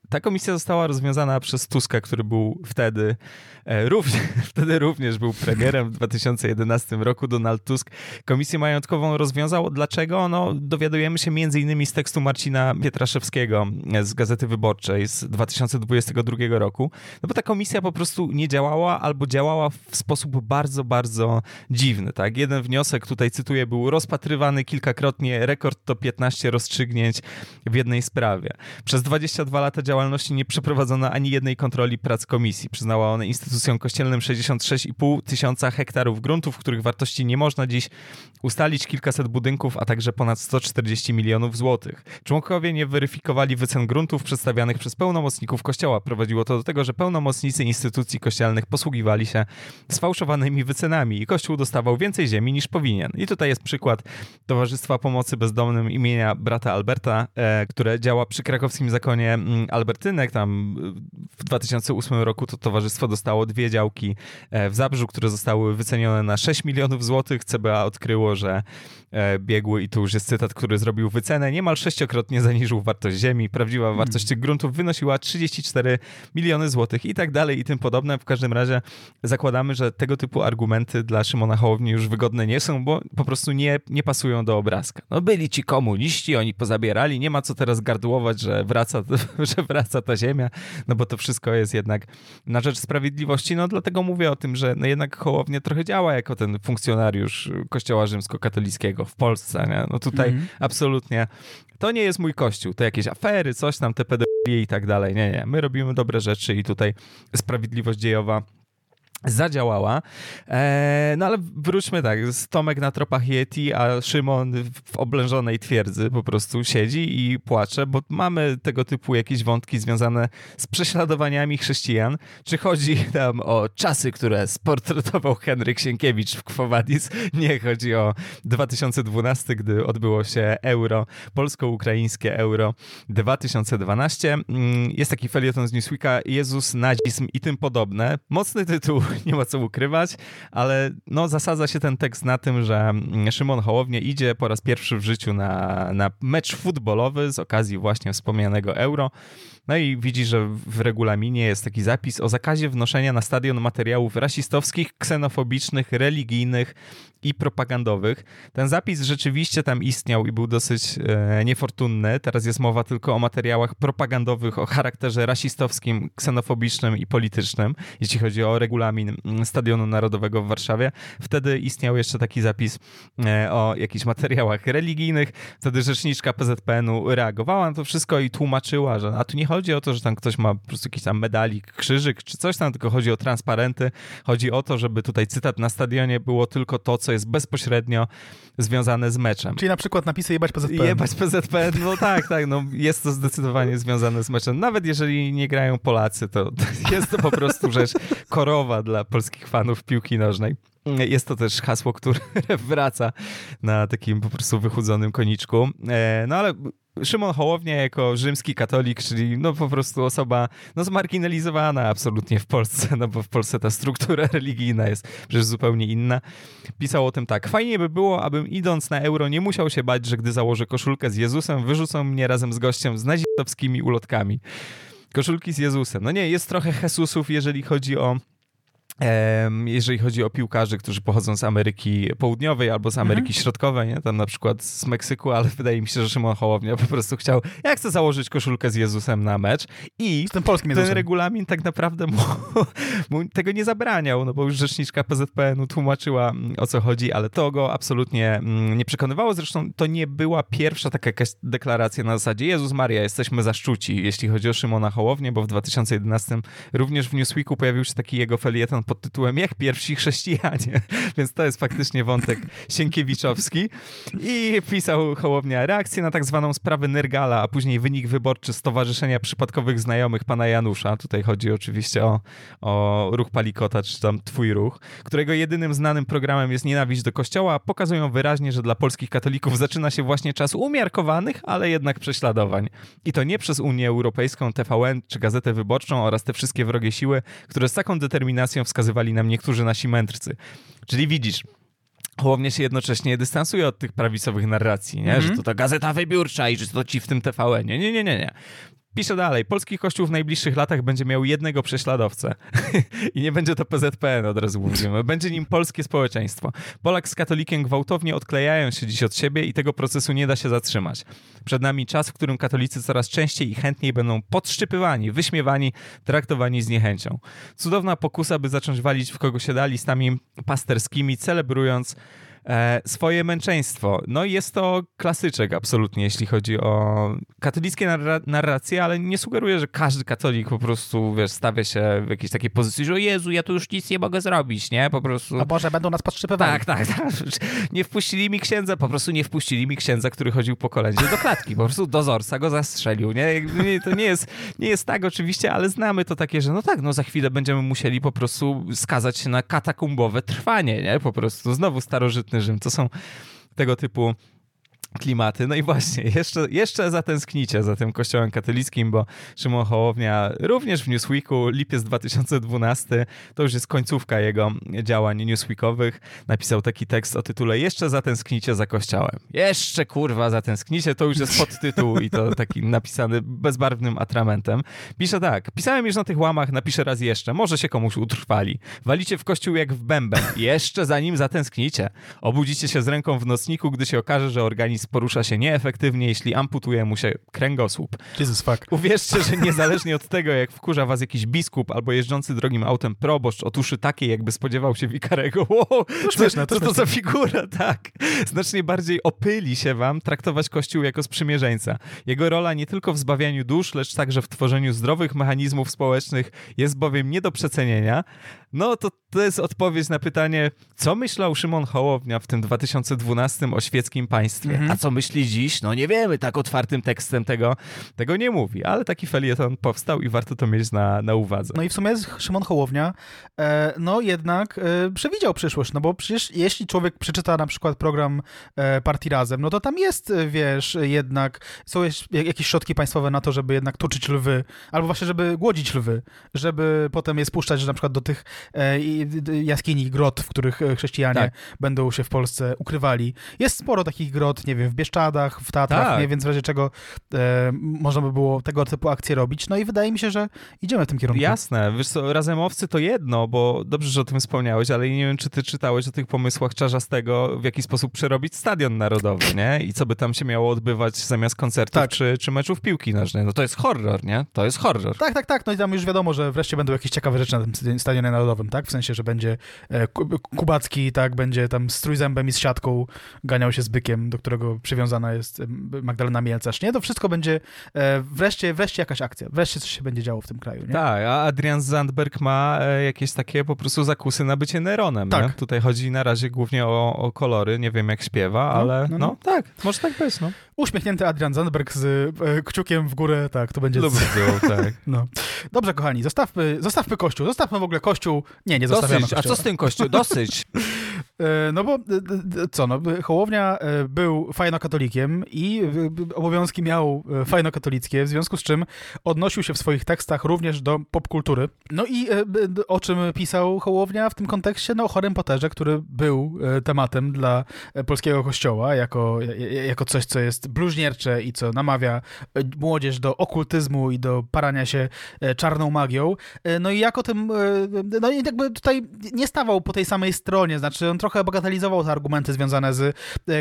ta komisja została rozwiązana przez Tuska, który był wtedy, e, również, wtedy również był premierem w dwa tysiące jedenastym roku, Donald Tusk. Komisję majątkową rozwiązał. Dlaczego? No, dowiadujemy się między innymi z tekstu Marcina Pietraszewskiego z Gazety Wyborczej z dwa tysiące dwudziestego drugiego roku, no bo ta komisja po prostu nie działała albo działała w sposób bardzo, bardzo dziwny, tak? Jeden wniosek, tutaj cytuję, był rozpatrywany kilkakrotnie, rekord to piętnaście rozstrzygnięć w jednej sprawie. Przez dwadzieścia dwa lata działalności nie przeprowadzono ani jednej kontroli prac komisji. Przyznała ona instytucjom kościelnym sześćdziesiąt sześć i pół tysiąca hektarów gruntów, których wartości nie można dziś ustalić, kilkaset budynków, a także ponad sto czterdzieści milionów złotych. Członkowie nie weryfikowali wycen gruntów przedstawianych przez pełnomocników kościoła. Prowadziło to do tego, że pełnomocnicy instytucji kościelnych posługiwali się sfałszowanymi wycenami i Kościół dostawał więcej ziemi niż powinien. I tutaj jest przykład Towarzystwa Pomocy Bezdomnym imienia brata Alberta, e, które działa przy krakowskim zakonie Albertynek. Tam w dwa tysiące ósmym roku to towarzystwo dostało dwie działki w Zabrzu, które zostały wycenione na sześć milionów złotych. C B A odkryło, że e, biegły, i tu już jest cytat, który zrobił wycenę, niemal sześciokrotnie zaniżył wartość ziemi. Prawdziwa hmm. wartość gruntów wynosiła trzydzieści cztery miliony złotych i tak dalej i tym podobne. W każdym razie zakładamy, że tego typu argumenty dla Szymona Hołowni już wygodne nie są, bo po prostu nie, nie pasują do obrazka. No byli ci komuniści, oni pozabierali, nie ma co teraz gardłować, że wraca, że wraca ta ziemia, no bo to wszystko jest jednak na rzecz sprawiedliwości. No dlatego mówię o tym, że no jednak Hołownia trochę działa jako ten funkcjonariusz Kościoła rzymskokatolickiego w Polsce, nie? No tutaj mm. absolutnie to nie jest mój kościół, to jakieś afery, coś tam, te pedofilie i tak dalej. Nie, nie, my robimy dobre rzeczy i tutaj sprawiedliwość dziejowa zadziałała. Eee, no ale wróćmy tak, Tomek na tropach Yeti, a Szymon w oblężonej twierdzy po prostu siedzi i płacze, bo mamy tego typu jakieś wątki związane z prześladowaniami chrześcijan. Czy chodzi tam o czasy, które sportretował Henryk Sienkiewicz w Quo Vadis? Nie, chodzi o dwa tysiące dwunasty, gdy odbyło się euro, polsko-ukraińskie euro dwa tysiące dwanaście. Jest taki felieton z Newsweeka, Jezus, nazizm i tym podobne. Mocny tytuł, nie ma co ukrywać, ale no, zasadza się ten tekst na tym, że Szymon Hołownia idzie po raz pierwszy w życiu na, na mecz futbolowy z okazji właśnie wspomnianego euro. No i widzi, że w regulaminie jest taki zapis o zakazie wnoszenia na stadion materiałów rasistowskich, ksenofobicznych, religijnych i propagandowych. Ten zapis rzeczywiście tam istniał i był dosyć e, niefortunny. Teraz jest mowa tylko o materiałach propagandowych o charakterze rasistowskim, ksenofobicznym i politycznym, jeśli chodzi o regulamin Stadionu Narodowego w Warszawie. Wtedy istniał jeszcze taki zapis e, o jakichś materiałach religijnych. Wtedy rzeczniczka P Z P N u reagowała na to wszystko i tłumaczyła, że a tu nie chodzi o to, że tam ktoś ma po prostu jakiś tam medalik, krzyżyk czy coś tam, tylko chodzi o transparenty. Chodzi o to, żeby tutaj cytat na stadionie było tylko to, co jest bezpośrednio związane z meczem. Czyli na przykład napisy jebać P Z P N. Jebać P Z P N, no tak, tak, no jest to zdecydowanie związane z meczem. Nawet jeżeli nie grają Polacy, to, to jest to po prostu rzecz korowa dla polskich fanów piłki nożnej. Jest to też hasło, które wraca na takim po prostu wychudzonym koniczku. No ale Szymon Hołownia jako rzymski katolik, czyli no po prostu osoba no zmarginalizowana absolutnie w Polsce, no bo w Polsce ta struktura religijna jest przecież zupełnie inna, pisał o tym tak. Fajnie by było, abym idąc na Euro nie musiał się bać, że gdy założę koszulkę z Jezusem, wyrzucą mnie razem z gościem z nazistowskimi ulotkami. Koszulki z Jezusem. No nie, jest trochę Jesusów, jeżeli chodzi o jeżeli chodzi o piłkarzy, którzy pochodzą z Ameryki Południowej albo z Ameryki mhm. Środkowej, nie? Tam na przykład z Meksyku, ale wydaje mi się, że Szymon Hołownia po prostu chciał, ja chcę założyć koszulkę z Jezusem na mecz i ten Jezusem. Regulamin tak naprawdę mu, mu tego nie zabraniał, no bo już rzeczniczka P Z P N u tłumaczyła, o co chodzi, ale to go absolutnie nie przekonywało, zresztą to nie była pierwsza taka jakaś deklaracja na zasadzie Jezus Maria, jesteśmy zaszczuci, jeśli chodzi o Szymona Hołownię, bo w dwa tysiące jedenastym również w Newsweeku pojawił się taki jego felieton pod tytułem Jak pierwsi chrześcijanie. Więc to jest faktycznie wątek sienkiewiczowski. I pisał Hołownia reakcję na tak zwaną sprawę Nergala, a później wynik wyborczy Stowarzyszenia Przypadkowych Znajomych pana Janusza. Tutaj chodzi oczywiście o, o ruch Palikota, czy tam Twój Ruch, którego jedynym znanym programem jest nienawiść do Kościoła. Pokazują wyraźnie, że dla polskich katolików zaczyna się właśnie czas umiarkowanych, ale jednak prześladowań. I to nie przez Unię Europejską, T V N czy Gazetę Wyborczą oraz te wszystkie wrogie siły, które z taką determinacją wskazywali nam niektórzy nasi mędrcy. Czyli widzisz, Hołownia się jednocześnie dystansuje od tych prawicowych narracji, nie? Mm-hmm. Że to ta gazeta wybiórcza i że to ci w tym T V N. Nie, nie, nie, nie. nie. Pisze dalej, polski kościół w najbliższych latach będzie miał jednego prześladowcę. I nie będzie to P Z P N, od razu mówimy. Będzie nim polskie społeczeństwo. Polak z katolikiem gwałtownie odklejają się dziś od siebie i tego procesu nie da się zatrzymać. Przed nami czas, w którym katolicy coraz częściej i chętniej będą podszczypywani, wyśmiewani, traktowani z niechęcią. Cudowna pokusa, by zacząć walić w kogo się da listami pasterskimi, celebrując swoje męczeństwo. No i jest to klasyczek absolutnie, jeśli chodzi o katolickie narra- narracje, ale nie sugeruję, że każdy katolik po prostu, wiesz, stawia się w jakiejś takiej pozycji, że o Jezu, ja tu już nic nie mogę zrobić, nie? Po prostu... O Boże, będą nas podszczypywali. Tak, tak, tak. Nie wpuścili mi księdza, po prostu nie wpuścili mi księdza, który chodził po kolędzie do klatki. Po prostu dozorca go zastrzelił, nie? To nie jest, nie jest tak oczywiście, ale znamy to takie, że no tak, no za chwilę będziemy musieli po prostu skazać się na katakumbowe trwanie, nie? Po prostu znowu starożytny Rzym. To są tego typu klimaty. No i właśnie, jeszcze, jeszcze zatęsknicie za tym kościołem katolickim, bo Szymon Hołownia również w Newsweeku, lipiec dwa tysiące dwunastym, to już jest końcówka jego działań newsweekowych, napisał taki tekst o tytule Jeszcze zatęsknicie za kościołem. Jeszcze kurwa zatęsknicie, to już jest podtytuł i to taki napisany bezbarwnym atramentem. Pisze tak, pisałem już na tych łamach, napiszę raz jeszcze, może się komuś utrwali. Walicie w kościół jak w bęben. Jeszcze za nim zatęsknicie. Obudzicie się z ręką w nocniku, gdy się okaże, że organizm porusza się nieefektywnie, jeśli amputuje mu się kręgosłup. Jesus fuck. Uwierzcie, że niezależnie od tego, jak wkurza was jakiś biskup albo jeżdżący drogim autem proboszcz o tuszy takiej, jakby spodziewał się wikarego. Wow, śmieszne, to, to, to, to za figura, tak. Znacznie bardziej opyli się wam traktować Kościół jako sprzymierzeńca. Jego rola nie tylko w zbawianiu dusz, lecz także w tworzeniu zdrowych mechanizmów społecznych jest bowiem nie do przecenienia. No to to jest odpowiedź na pytanie, co myślał Szymon Hołownia w tym dwa tysiące dwunastym o świeckim państwie. Mhm. A co myśli dziś? No nie wiemy, tak otwartym tekstem tego, tego nie mówi. Ale taki felieton powstał i warto to mieć na, na uwadze. No i w sumie Szymon Hołownia e, no jednak e, przewidział przyszłość, no bo przecież jeśli człowiek przeczyta na przykład program e, Partii Razem, no to tam jest, wiesz, jednak są jakieś środki państwowe na to, żeby jednak tuczyć lwy, albo właśnie żeby głodzić lwy, żeby potem je spuszczać, że na przykład do tych e, jaskini, grot, w których chrześcijanie tak. będą się w Polsce ukrywali. Jest sporo takich grot, nie wiem, w Bieszczadach, w Tatrach, tak. nie, więc w razie czego e, można by było tego typu akcje robić. No i wydaje mi się, że idziemy w tym kierunku. Jasne. Wiesz co, Razemowcy to jedno, bo dobrze, że o tym wspomniałeś, ale nie wiem, czy ty czytałeś o tych pomysłach Czarzastego, w jaki sposób przerobić Stadion Narodowy, nie? I co by tam się miało odbywać zamiast koncertów tak. czy, czy meczów piłki nożnej. No to jest horror, nie? To jest horror. Tak, tak, tak. No i tam już wiadomo, że wreszcie będą jakieś ciekawe rzeczy na tym Stadionie Narodowym, tak? W sensie, że będzie Kubacki, tak? Będzie tam z trójzębem i z siatką ganiał się z bykiem, do którego przywiązana jest Magdalena Mielcarz, nie? To wszystko będzie wreszcie, wreszcie jakaś akcja. Wreszcie coś się będzie działo w tym kraju, nie? Tak, a Adrian Zandberg ma jakieś takie po prostu zakusy na bycie Neronem, tak. nie? Tutaj chodzi na razie głównie o, o kolory, nie wiem jak śpiewa, no, ale no, no. no tak, może tak być, no. Uśmiechnięty Adrian Zandberg z e, kciukiem w górę, tak, to będzie... Lubię to, tak. No. Dobrze, kochani, zostawmy, zostawmy Kościół, zostawmy w ogóle Kościół. Nie, nie zostawiamy Kościół. A co z tym Kościół? Dosyć. No bo co, no, Hołownia był fajnokatolikiem i obowiązki miał fajnokatolickie, w związku z czym odnosił się w swoich tekstach również do popkultury. No i o czym pisał Hołownia w tym kontekście? No o Harrym Potterze, który był tematem dla polskiego kościoła, jako, jako coś, co jest bluźniercze i co namawia młodzież do okultyzmu i do parania się czarną magią. No i jak o tym, no i jakby tutaj nie stawał po tej samej stronie, znaczy on trochę bagatelizował te argumenty związane z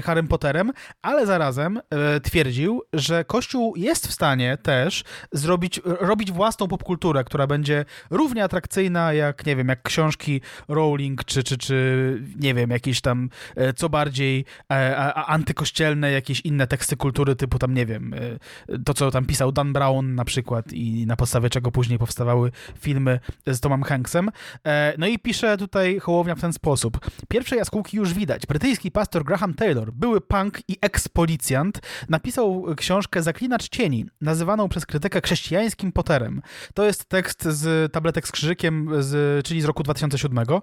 Harrym Potterem, ale zarazem twierdził, że Kościół jest w stanie też zrobić, robić własną popkulturę, która będzie równie atrakcyjna jak, nie wiem, jak książki Rowling, czy, czy, czy nie wiem, jakieś tam co bardziej antykościelne, jakieś inne teksty kultury typu tam, nie wiem, to co tam pisał Dan Brown na przykład i na podstawie czego później powstawały filmy z Tomem Hanksem. No i pisze tutaj Hołownia w ten sposób. Pierwsze jaskółki już widać. Brytyjski pastor Graham Taylor, były punk i eks-policjant, napisał książkę Zaklinacz cieni, nazywaną przez krytykę chrześcijańskim Potterem. To jest tekst z Tabletek z krzyżykiem, z, czyli z roku dwa tysiące siódmego.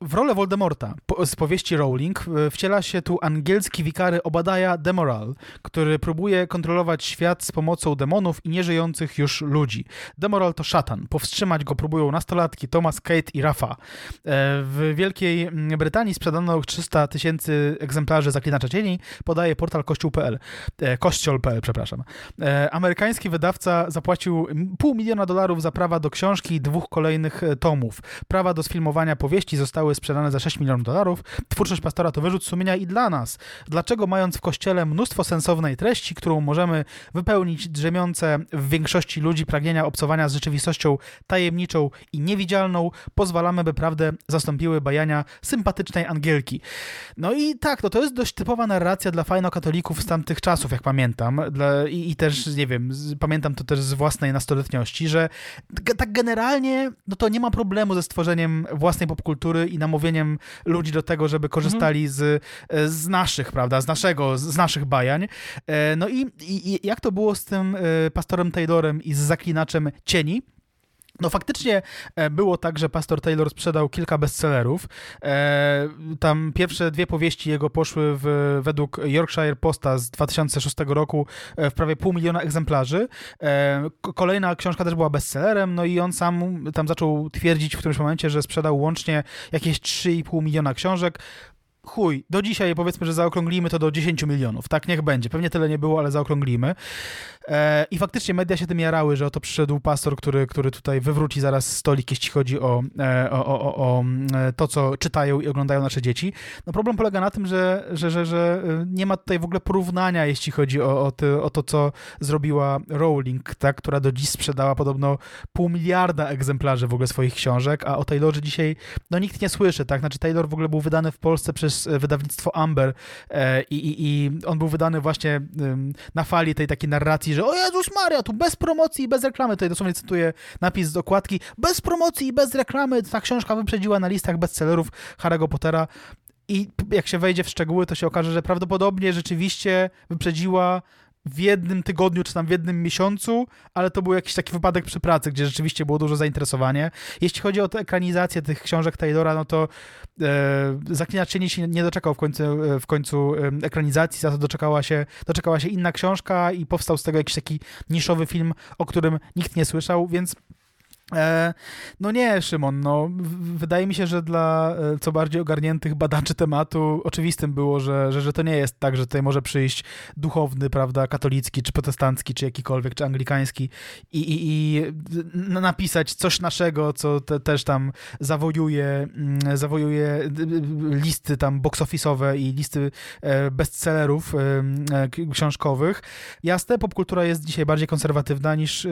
W rolę Voldemorta z powieści Rowling wciela się tu angielski wikary Obadiah Demoral, który próbuje kontrolować świat z pomocą demonów i nieżyjących już ludzi. Demoral to szatan. Powstrzymać go próbują nastolatki Thomas, Kate i Rafa. W Wielkiej Brytanii sprzedano trzysta tysięcy egzemplarzy Zaklinacza cieni, podaje portal kościół kropka p l. Kościol kropka p l, przepraszam. Amerykański wydawca zapłacił pół miliona dolarów za prawa do książki i dwóch kolejnych tomów. Prawa do do sfilmowania powieści zostały sprzedane za sześć milionów dolarów. Twórczość pastora to wyrzut sumienia i dla nas. Dlaczego mając w kościele mnóstwo sensownej treści, którą możemy wypełnić drzemiące w większości ludzi pragnienia obcowania z rzeczywistością tajemniczą i niewidzialną, pozwalamy, by prawdę zastąpiły bajania sympatycznej Angielki. No i tak, no to jest dość typowa narracja dla fajnokatolików z tamtych czasów, jak pamiętam. Dla, i, I też, nie wiem, z, pamiętam to też z własnej nastoletniości, że g- tak generalnie, no to nie ma problemu ze stworzeniem własnej popkultury i namówieniem ludzi do tego, żeby korzystali z, z naszych, prawda, z naszego, z naszych bajań. No i, i jak to było z tym pastorem Taylorem i z Zaklinaczem cieni? No faktycznie było tak, że pastor Taylor sprzedał kilka bestsellerów. Tam pierwsze dwie powieści jego poszły w, według Yorkshire Posta z dwa tysiące szóstego roku w prawie pół miliona egzemplarzy. Kolejna książka też była bestsellerem, no i on sam tam zaczął twierdzić w którymś momencie, że sprzedał łącznie jakieś trzy i pół miliona książek. Chuj, do dzisiaj powiedzmy, że zaokrąglimy to do dziesięć milionów, tak niech będzie. Pewnie tyle nie było, ale zaokrąglimy. E, I faktycznie media się tym jarały, że oto przyszedł pastor, który, który tutaj wywróci zaraz stolik, jeśli chodzi o, o, o, o to, co czytają i oglądają nasze dzieci. No problem polega na tym, że, że, że, że nie ma tutaj w ogóle porównania, jeśli chodzi o, o, to, o to, co zrobiła Rowling, tak, która do dziś sprzedała podobno pół miliarda egzemplarzy w ogóle swoich książek, a o Taylorze dzisiaj no nikt nie słyszy, tak? Znaczy Taylor w ogóle był wydany w Polsce przez wydawnictwo Amber i, i, i on był wydany właśnie na fali tej takiej narracji, że o Jezus Maria, tu bez promocji i bez reklamy, tutaj dosłownie cytuję napis z okładki, bez promocji i bez reklamy, ta książka wyprzedziła na listach bestsellerów Harry'ego Pottera. I jak się wejdzie w szczegóły, to się okaże, że prawdopodobnie rzeczywiście wyprzedziła w jednym tygodniu, czy tam w jednym miesiącu, ale to był jakiś taki wypadek przy pracy, gdzie rzeczywiście było duże zainteresowanie. Jeśli chodzi o tę ekranizację tych książek Taylora, no to e, Zaklinacz cieni się nie doczekał w końcu, w końcu ekranizacji, za to doczekała się, doczekała się inna książka i powstał z tego jakiś taki niszowy film, o którym nikt nie słyszał, więc No nie, Szymon, no wydaje mi się, że dla co bardziej ogarniętych badaczy tematu oczywistym było, że, że, że to nie jest tak, że tutaj może przyjść duchowny, prawda, katolicki, czy protestancki, czy jakikolwiek, czy anglikański i, i, i napisać coś naszego, co te, też tam zawojuje, zawojuje listy tam box-office'owe i listy bestsellerów książkowych. Jasne, popkultura jest dzisiaj bardziej konserwatywna niż,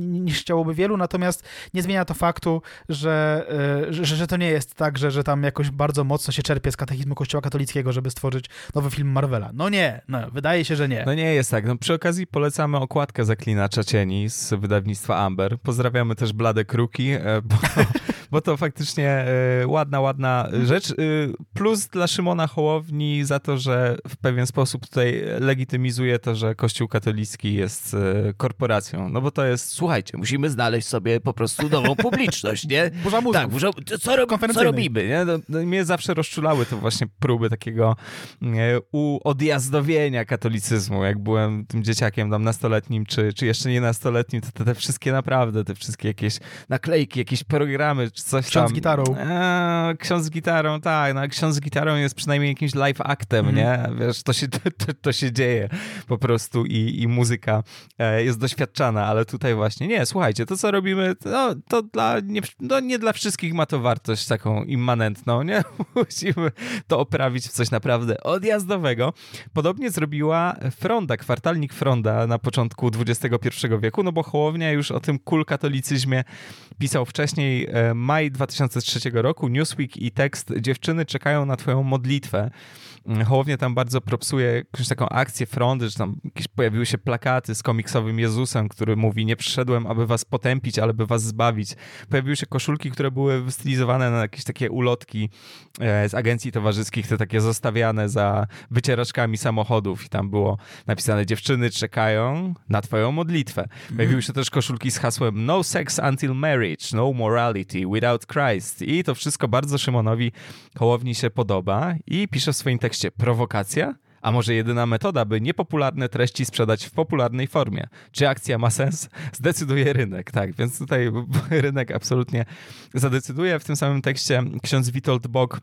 niż chciałoby wielu, natomiast nie zmienia to faktu, że, że, że to nie jest tak, że, że tam jakoś bardzo mocno się czerpie z katechizmu Kościoła katolickiego, żeby stworzyć nowy film Marvela. No nie, no, wydaje się, że nie. No nie jest tak. No, przy okazji polecamy okładkę Zaklinacza Cieni z wydawnictwa Amber. Pozdrawiamy też Blade Kruki, bo, bo to faktycznie ładna, ładna rzecz. Plus dla Szymona Hołowni za to, że w pewien sposób tutaj legitymizuje to, że Kościół katolicki jest korporacją. No bo to jest, słuchajcie, musimy znaleźć sobie po prostu nową publiczność, nie? Burza mózgu. Tak, burza, co, rob, co robimy? Nie? No, no, mnie zawsze rozczulały to właśnie próby takiego nie, uodjazdowienia katolicyzmu. Jak byłem tym dzieciakiem tam nastoletnim, czy, czy jeszcze nie nastoletnim, to te, te wszystkie naprawdę, te wszystkie jakieś naklejki, jakieś programy, czy coś ksiądz tam. Ksiądz z gitarą. Eee, ksiądz z gitarą, tak. No, ksiądz z gitarą jest przynajmniej jakimś live actem, mm. nie? Wiesz, to się, to, to, to się dzieje po prostu i, i muzyka e, jest doświadczana, ale tutaj właśnie nie, słuchajcie, to co robimy no to dla, nie, no nie dla wszystkich ma to wartość taką immanentną, nie? Musimy to oprawić w coś naprawdę odjazdowego. Podobnie zrobiła Fronda, kwartalnik Fronda na początku dwudziestego pierwszego wieku, no bo Hołownia już o tym cool katolicyzmie pisał wcześniej, maj dwa tysiące trzeciego roku, Newsweek i tekst Dziewczyny czekają na twoją modlitwę. Hołownia tam bardzo propsuje jakąś taką akcję Frondy, że tam jakieś pojawiły się plakaty z komiksowym Jezusem, który mówi, nie przyszedłem, aby was potępić, ale by was zbawić. Pojawiły się koszulki, które były wystylizowane na jakieś takie ulotki z agencji towarzyskich, te takie zostawiane za wycieraczkami samochodów i tam było napisane dziewczyny czekają na twoją modlitwę. Pojawiły się też koszulki z hasłem No sex until marriage, no morality without Christ i to wszystko bardzo Szymonowi Hołowni się podoba i pisze w swoim tekście prowokacja? A może jedyna metoda, by niepopularne treści sprzedać w popularnej formie? Czy akcja ma sens? Zdecyduje rynek, tak. Więc tutaj rynek absolutnie zadecyduje. W tym samym tekście ksiądz Witold Bok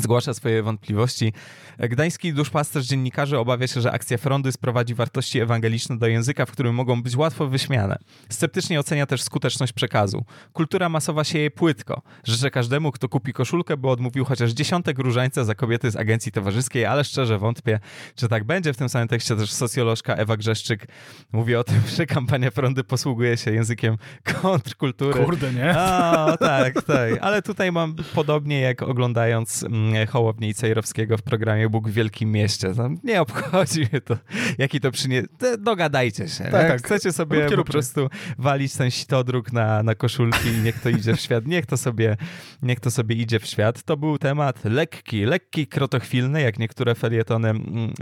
zgłasza swoje wątpliwości. Gdański duszpasterz dziennikarzy obawia się, że akcja Frondy sprowadzi wartości ewangeliczne do języka, w którym mogą być łatwo wyśmiane. Sceptycznie ocenia też skuteczność przekazu. Kultura masowa sieje płytko. Życzę każdemu, kto kupi koszulkę, by odmówił chociaż dziesiątek różańca za kobiety z agencji towarzyskiej, ale szczerze wątpię, czy tak będzie. W tym samym tekście też socjolożka Ewa Grzeszczyk mówi o tym, że kampania Frondy posługuje się językiem kontrkultury. Kurde, nie? O, tak, tak. Ale tutaj mam podobnie jak oglądając Hołowni i Cejrowskiego w programie Bóg w Wielkim Mieście. Tam nie obchodzi mnie to, jaki to przyniesie. Dogadajcie się. Tak, tak. Chcecie sobie Róbcie, po prostu walić ten sitodruk na, na koszulki i niech to idzie w świat. Niech to sobie, niech to sobie idzie w świat. To był temat lekki, lekki, krotochwilny, jak niektóre felietony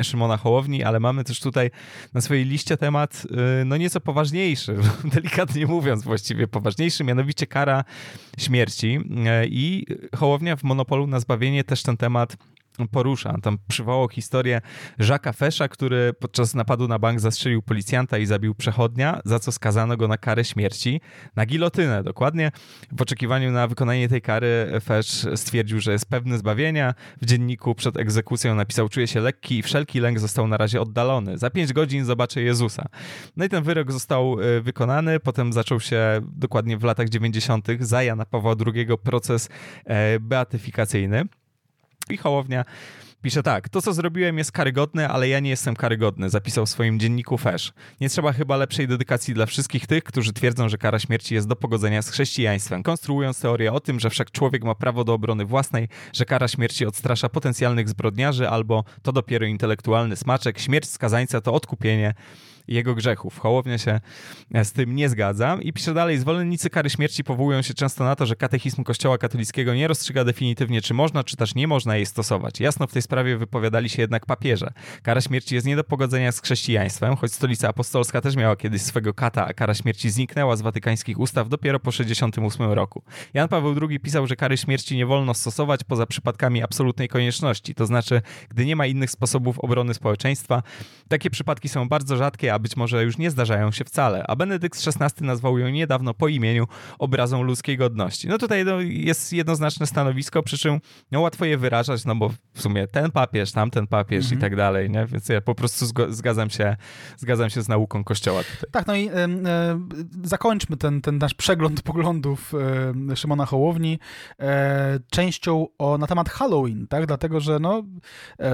Szymona Hołowni, ale mamy też tutaj na swojej liście temat no nieco poważniejszy, delikatnie mówiąc właściwie poważniejszy, mianowicie kara śmierci i Hołownia w monopolu na zbawienie też ten temat porusza. Tam przywołał historię Jacques'a Fesza, który podczas napadu na bank zastrzelił policjanta i zabił przechodnia, za co skazano go na karę śmierci, na gilotynę dokładnie. W oczekiwaniu na wykonanie tej kary Fesz stwierdził, że jest pewny zbawienia. W dzienniku przed egzekucją napisał, czuje się lekki i wszelki lęk został na razie oddalony. Za pięć godzin zobaczę Jezusa. No i ten wyrok został wykonany. Potem zaczął się dokładnie w latach dziewięćdziesiątych za Jana Pawła drugiego proces beatyfikacyjny. I Hołownia pisze tak, to co zrobiłem jest karygodne, ale ja nie jestem karygodny, zapisał w swoim dzienniku Fesz. Nie trzeba chyba lepszej dedykacji dla wszystkich tych, którzy twierdzą, że kara śmierci jest do pogodzenia z chrześcijaństwem, konstruując teorię o tym, że wszak człowiek ma prawo do obrony własnej, że kara śmierci odstrasza potencjalnych zbrodniarzy albo to dopiero intelektualny smaczek, śmierć skazańca to odkupienie jego grzechów. Hołownia się z tym nie zgadza i pisze dalej, zwolennicy kary śmierci powołują się często na to, że katechizm Kościoła katolickiego nie rozstrzyga definitywnie, czy można, czy też nie można jej stosować. Jasno w tej sprawie wypowiadali się jednak papieże. Kara śmierci jest nie do pogodzenia z chrześcijaństwem, choć Stolica Apostolska też miała kiedyś swego kata, a kara śmierci zniknęła z watykańskich ustaw dopiero po tysiąc dziewięćset sześćdziesiątym ósmym roku. Jan Paweł drugi pisał, że kary śmierci nie wolno stosować poza przypadkami absolutnej konieczności, to znaczy, gdy nie ma innych sposobów obrony społeczeństwa. Takie przypadki są bardzo rzadkie, a być może już nie zdarzają się wcale, a Benedykt szesnasty nazwał ją niedawno po imieniu obrazą ludzkiej godności. No tutaj no, jest jednoznaczne stanowisko, przy czym no, łatwo je wyrażać, no bo w sumie ten papież, tamten papież mhm. i tak dalej, nie? Więc ja po prostu zgo- zgadzam się, zgadzam się z nauką Kościoła tutaj. Tak, no i y, y, zakończmy ten, ten nasz przegląd poglądów y, Szymona Hołowni y, częścią o, na temat Halloween, tak? Dlatego, że no, y,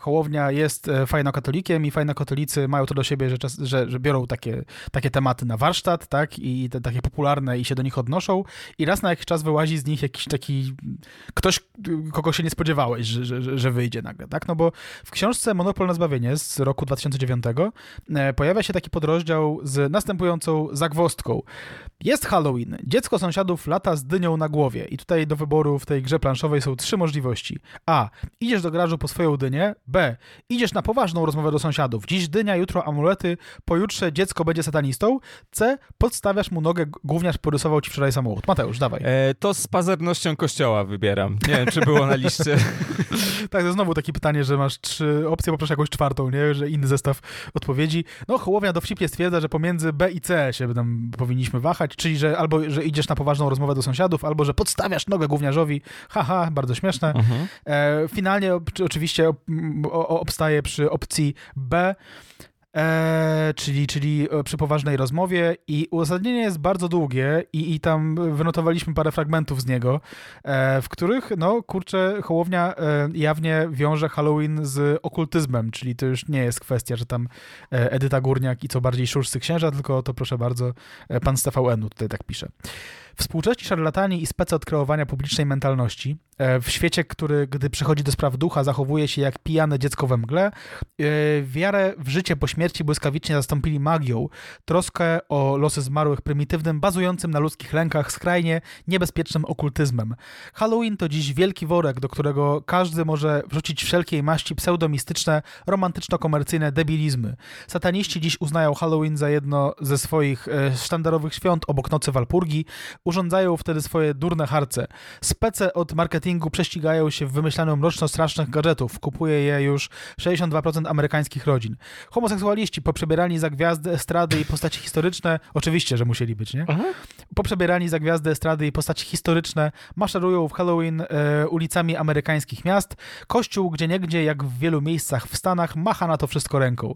Hołownia jest fajnokatolikiem i fajnokatolicy mają to do siebie, że, czas, że, że biorą takie, takie tematy na warsztat, tak? I te, takie popularne i się do nich odnoszą i raz na jakiś czas wyłazi z nich jakiś taki ktoś, kogo się nie spodziewałeś, że, że, że wyjdzie nagle, tak? No bo w książce Monopol na zbawienie z roku dwa tysiące dziewiątego pojawia się taki podrozdział z następującą zagwozdką. Jest Halloween. Dziecko sąsiadów lata z dynią na głowie. I tutaj do wyboru w tej grze planszowej są trzy możliwości. A. Idziesz do garażu po swoją dynię. B. Idziesz na poważną rozmowę do sąsiadów. Dziś dynia, jutro amulety, pojutrze dziecko będzie satanistą. C. Podstawiasz mu nogę, gówniarz porysował ci wczoraj samochód. Mateusz, dawaj. E, to z pazernością kościoła wybieram. Nie wiem, czy było na liście. Tak, to znowu takie pytanie, że masz trzy opcje, poproszę jakąś czwartą, nie? Że inny zestaw odpowiedzi. No, Hołownia dowcipnie stwierdza, że pomiędzy B i C się tam powinniśmy wahać, czyli że albo, że idziesz na poważną rozmowę do sąsiadów, albo, że podstawiasz nogę gówniarzowi. Haha, bardzo śmieszne. Mhm. E, finalnie oczywiście ob, o, obstaje przy opcji B, E, czyli, czyli przy poważnej rozmowie i uzasadnienie jest bardzo długie i, i tam wynotowaliśmy parę fragmentów z niego, e, w których no kurczę, Hołownia e, jawnie wiąże Halloween z okultyzmem, czyli to już nie jest kwestia, że tam e, Edyta Górniak i co bardziej Szurscy Księża, tylko to proszę bardzo, e, pan z T V N-u tutaj tak pisze. Współcześni szarlatani i spece od kreowania publicznej mentalności w świecie, który, gdy przychodzi do spraw ducha, zachowuje się jak pijane dziecko we mgle, wiarę w życie po śmierci błyskawicznie zastąpili magią, troskę o losy zmarłych prymitywnym, bazującym na ludzkich lękach, skrajnie niebezpiecznym okultyzmem. Halloween to dziś wielki worek, do którego każdy może wrzucić wszelkiej maści pseudomistyczne, romantyczno-komercyjne debilizmy. Sataniści dziś uznają Halloween za jedno ze swoich sztandarowych świąt obok Nocy Walpurgi, urządzają wtedy swoje durne harce. Spece od marketingu prześcigają się w wymyślaniu mroczno-strasznych gadżetów. Kupuje je już sześćdziesiąt dwa procent amerykańskich rodzin. Homoseksualiści poprzebierani za gwiazdy estrady i postaci historyczne, oczywiście, że musieli być, nie? Aha. Poprzebierani za gwiazdy estrady i postaci historyczne maszerują w Halloween e, ulicami amerykańskich miast. Kościół gdzieniegdzie, jak w wielu miejscach w Stanach, macha na to wszystko ręką.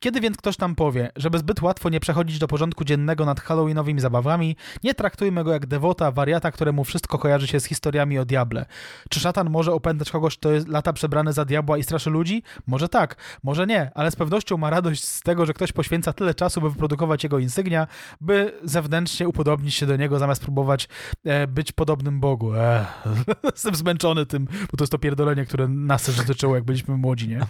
Kiedy więc ktoś nam powie, żeby zbyt łatwo nie przechodzić do porządku dziennego nad halloweenowymi zabawami, nie traktujmy go jak dewota, wariata, któremu wszystko kojarzy się z historiami o diable. Czy szatan może opętać kogoś, kto jest lata przebrany za diabła i straszy ludzi? Może tak, może nie, ale z pewnością ma radość z tego, że ktoś poświęca tyle czasu, by wyprodukować jego insygnia, by zewnętrznie upodobnić się do niego, zamiast próbować e, być podobnym Bogu. Eee. Jestem zmęczony tym, bo to jest to pierdolenie, które nas też dotyczyło, jak byliśmy młodzi, nie?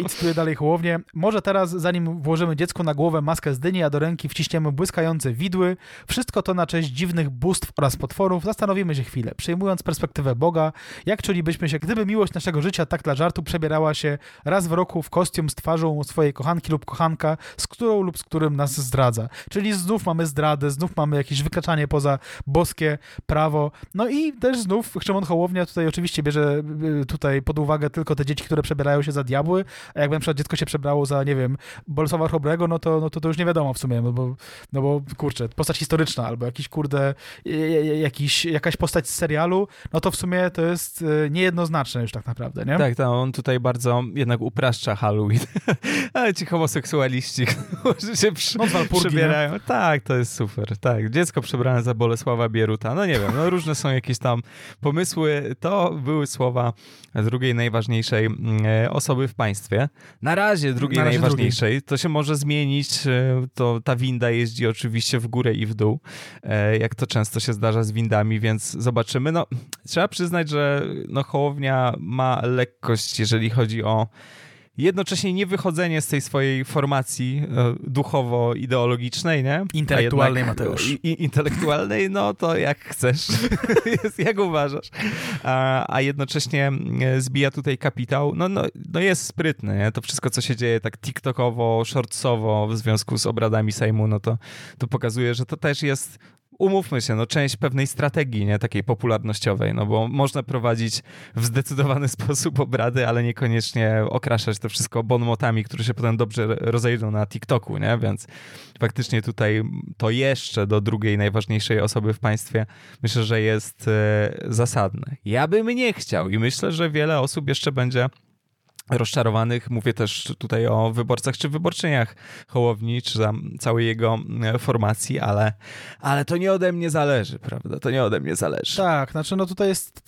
I cytuję dalej Hołownię. Może teraz, zanim włożymy dziecku na głowę maskę z dyni, a do ręki wciśniemy błyskające widły, wszystko to na cześć dziwnych bóstw oraz potworów, zastanowimy się chwilę, przyjmując perspektywę Boga, jak czulibyśmy się, gdyby miłość naszego życia tak dla żartu przebierała się raz w roku w kostium z twarzą swojej kochanki lub kochanka, z którą lub z którym nas zdradza. Czyli znów mamy zdradę, znów mamy jakieś wykraczanie poza boskie prawo. No i też znów Szymon Hołownia tutaj oczywiście bierze tutaj pod uwagę tylko te dzieci, które przebierają się za diabły, a jakby na przykład dziecko się przebrało za, nie wiem, Bolesława Chrobrego, no to, no to to już nie wiadomo w sumie, no bo, no bo kurczę, postać historyczna albo jakiś, kurde, jakiś, jakaś postać z serialu, no to w sumie to jest niejednoznaczne już tak naprawdę, nie? Tak, to on tutaj bardzo jednak upraszcza Halloween, ale ci homoseksualiści, którzy się przy, no, przebierają. Nie? Tak, to jest super, tak. Dziecko przebrane za Bolesława Bieruta, no nie wiem, no różne są jakieś tam pomysły, to były słowa drugiej najważniejszej osoby w państwie. Państwie. Na razie drugiej Na razie najważniejszej. Drugiej. To się może zmienić. To ta winda jeździ oczywiście w górę i w dół, jak to często się zdarza z windami, więc zobaczymy. No, trzeba przyznać, że no, Hołownia ma lekkość, jeżeli chodzi o jednocześnie nie wychodzenie z tej swojej formacji duchowo-ideologicznej, nie? Intelektualnej, jednak, Mateusz. I, intelektualnej, no to jak chcesz, jak uważasz. A, a jednocześnie zbija tutaj kapitał. No, no, no jest sprytny, nie? To wszystko, co się dzieje tak tiktokowo, shortsowo w związku z obradami Sejmu, no to, to pokazuje, że to też jest umówmy się, no część pewnej strategii, nie, takiej popularnościowej, no bo można prowadzić w zdecydowany sposób obrady, ale niekoniecznie okraszać to wszystko bonmotami, które się potem dobrze rozejrzą na TikToku, nie, więc faktycznie tutaj to jeszcze do drugiej najważniejszej osoby w państwie myślę, że jest zasadne. Ja bym nie chciał i myślę, że wiele osób jeszcze będzie rozczarowanych, mówię też tutaj o wyborcach czy wyborczyniach Hołowni, czy całej jego formacji, ale, ale to nie ode mnie zależy, prawda? To nie ode mnie zależy. Tak, znaczy no tutaj jest,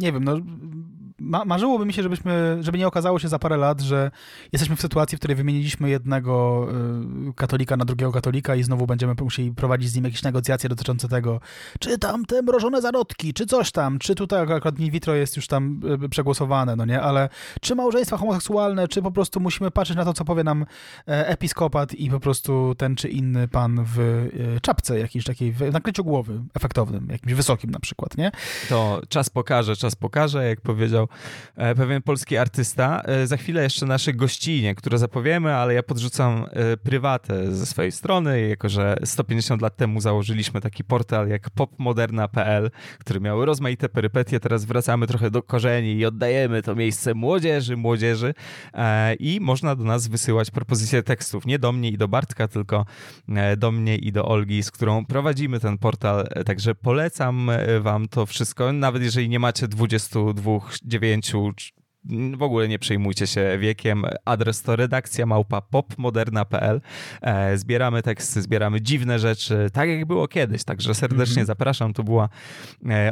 nie wiem, no ma- marzyłoby mi się, żebyśmy, żeby nie okazało się za parę lat, że jesteśmy w sytuacji, w której wymieniliśmy jednego y, katolika na drugiego katolika i znowu będziemy musieli prowadzić z nim jakieś negocjacje dotyczące tego, czy tam te mrożone zarodki, czy coś tam, czy tutaj akurat in vitro jest już tam y, przegłosowane, no nie, ale czy ma małżeństwa homoseksualne, czy po prostu musimy patrzeć na to, co powie nam episkopat i po prostu ten czy inny pan w czapce jakiejś takiej, w nakryciu głowy efektownym, jakimś wysokim na przykład, nie? To czas pokaże, czas pokaże, jak powiedział pewien polski artysta. Za chwilę jeszcze nasze gościnie, które zapowiemy, ale ja podrzucam prywatę ze swojej strony, jako że sto pięćdziesiąt lat temu założyliśmy taki portal jak popmoderna kropka p l, który miał rozmaite perypetie. Teraz wracamy trochę do korzeni i oddajemy to miejsce młodzieży, młodzieży i można do nas wysyłać propozycje tekstów. Nie do mnie i do Bartka, tylko do mnie i do Olgi, z którą prowadzimy ten portal. Także polecam wam to wszystko. Nawet jeżeli nie macie dwudziestu dwóch, dziewięciu, w ogóle nie przejmujcie się wiekiem. Adres to redakcja małpa popmoderna.pl. Zbieramy teksty, zbieramy dziwne rzeczy, tak jak było kiedyś, także serdecznie mm-hmm. zapraszam. To była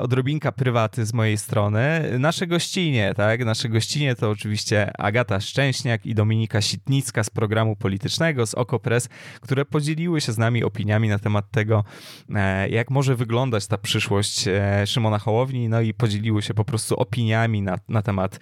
odrobinka prywaty z mojej strony. Nasze gościnie, tak? Nasze gościnie to oczywiście Agata Szczęśniak i Dominika Sitnicka z programu politycznego, z OKO.press, które podzieliły się z nami opiniami na temat tego, jak może wyglądać ta przyszłość Szymona Hołowni, no i podzieliły się po prostu opiniami na, na temat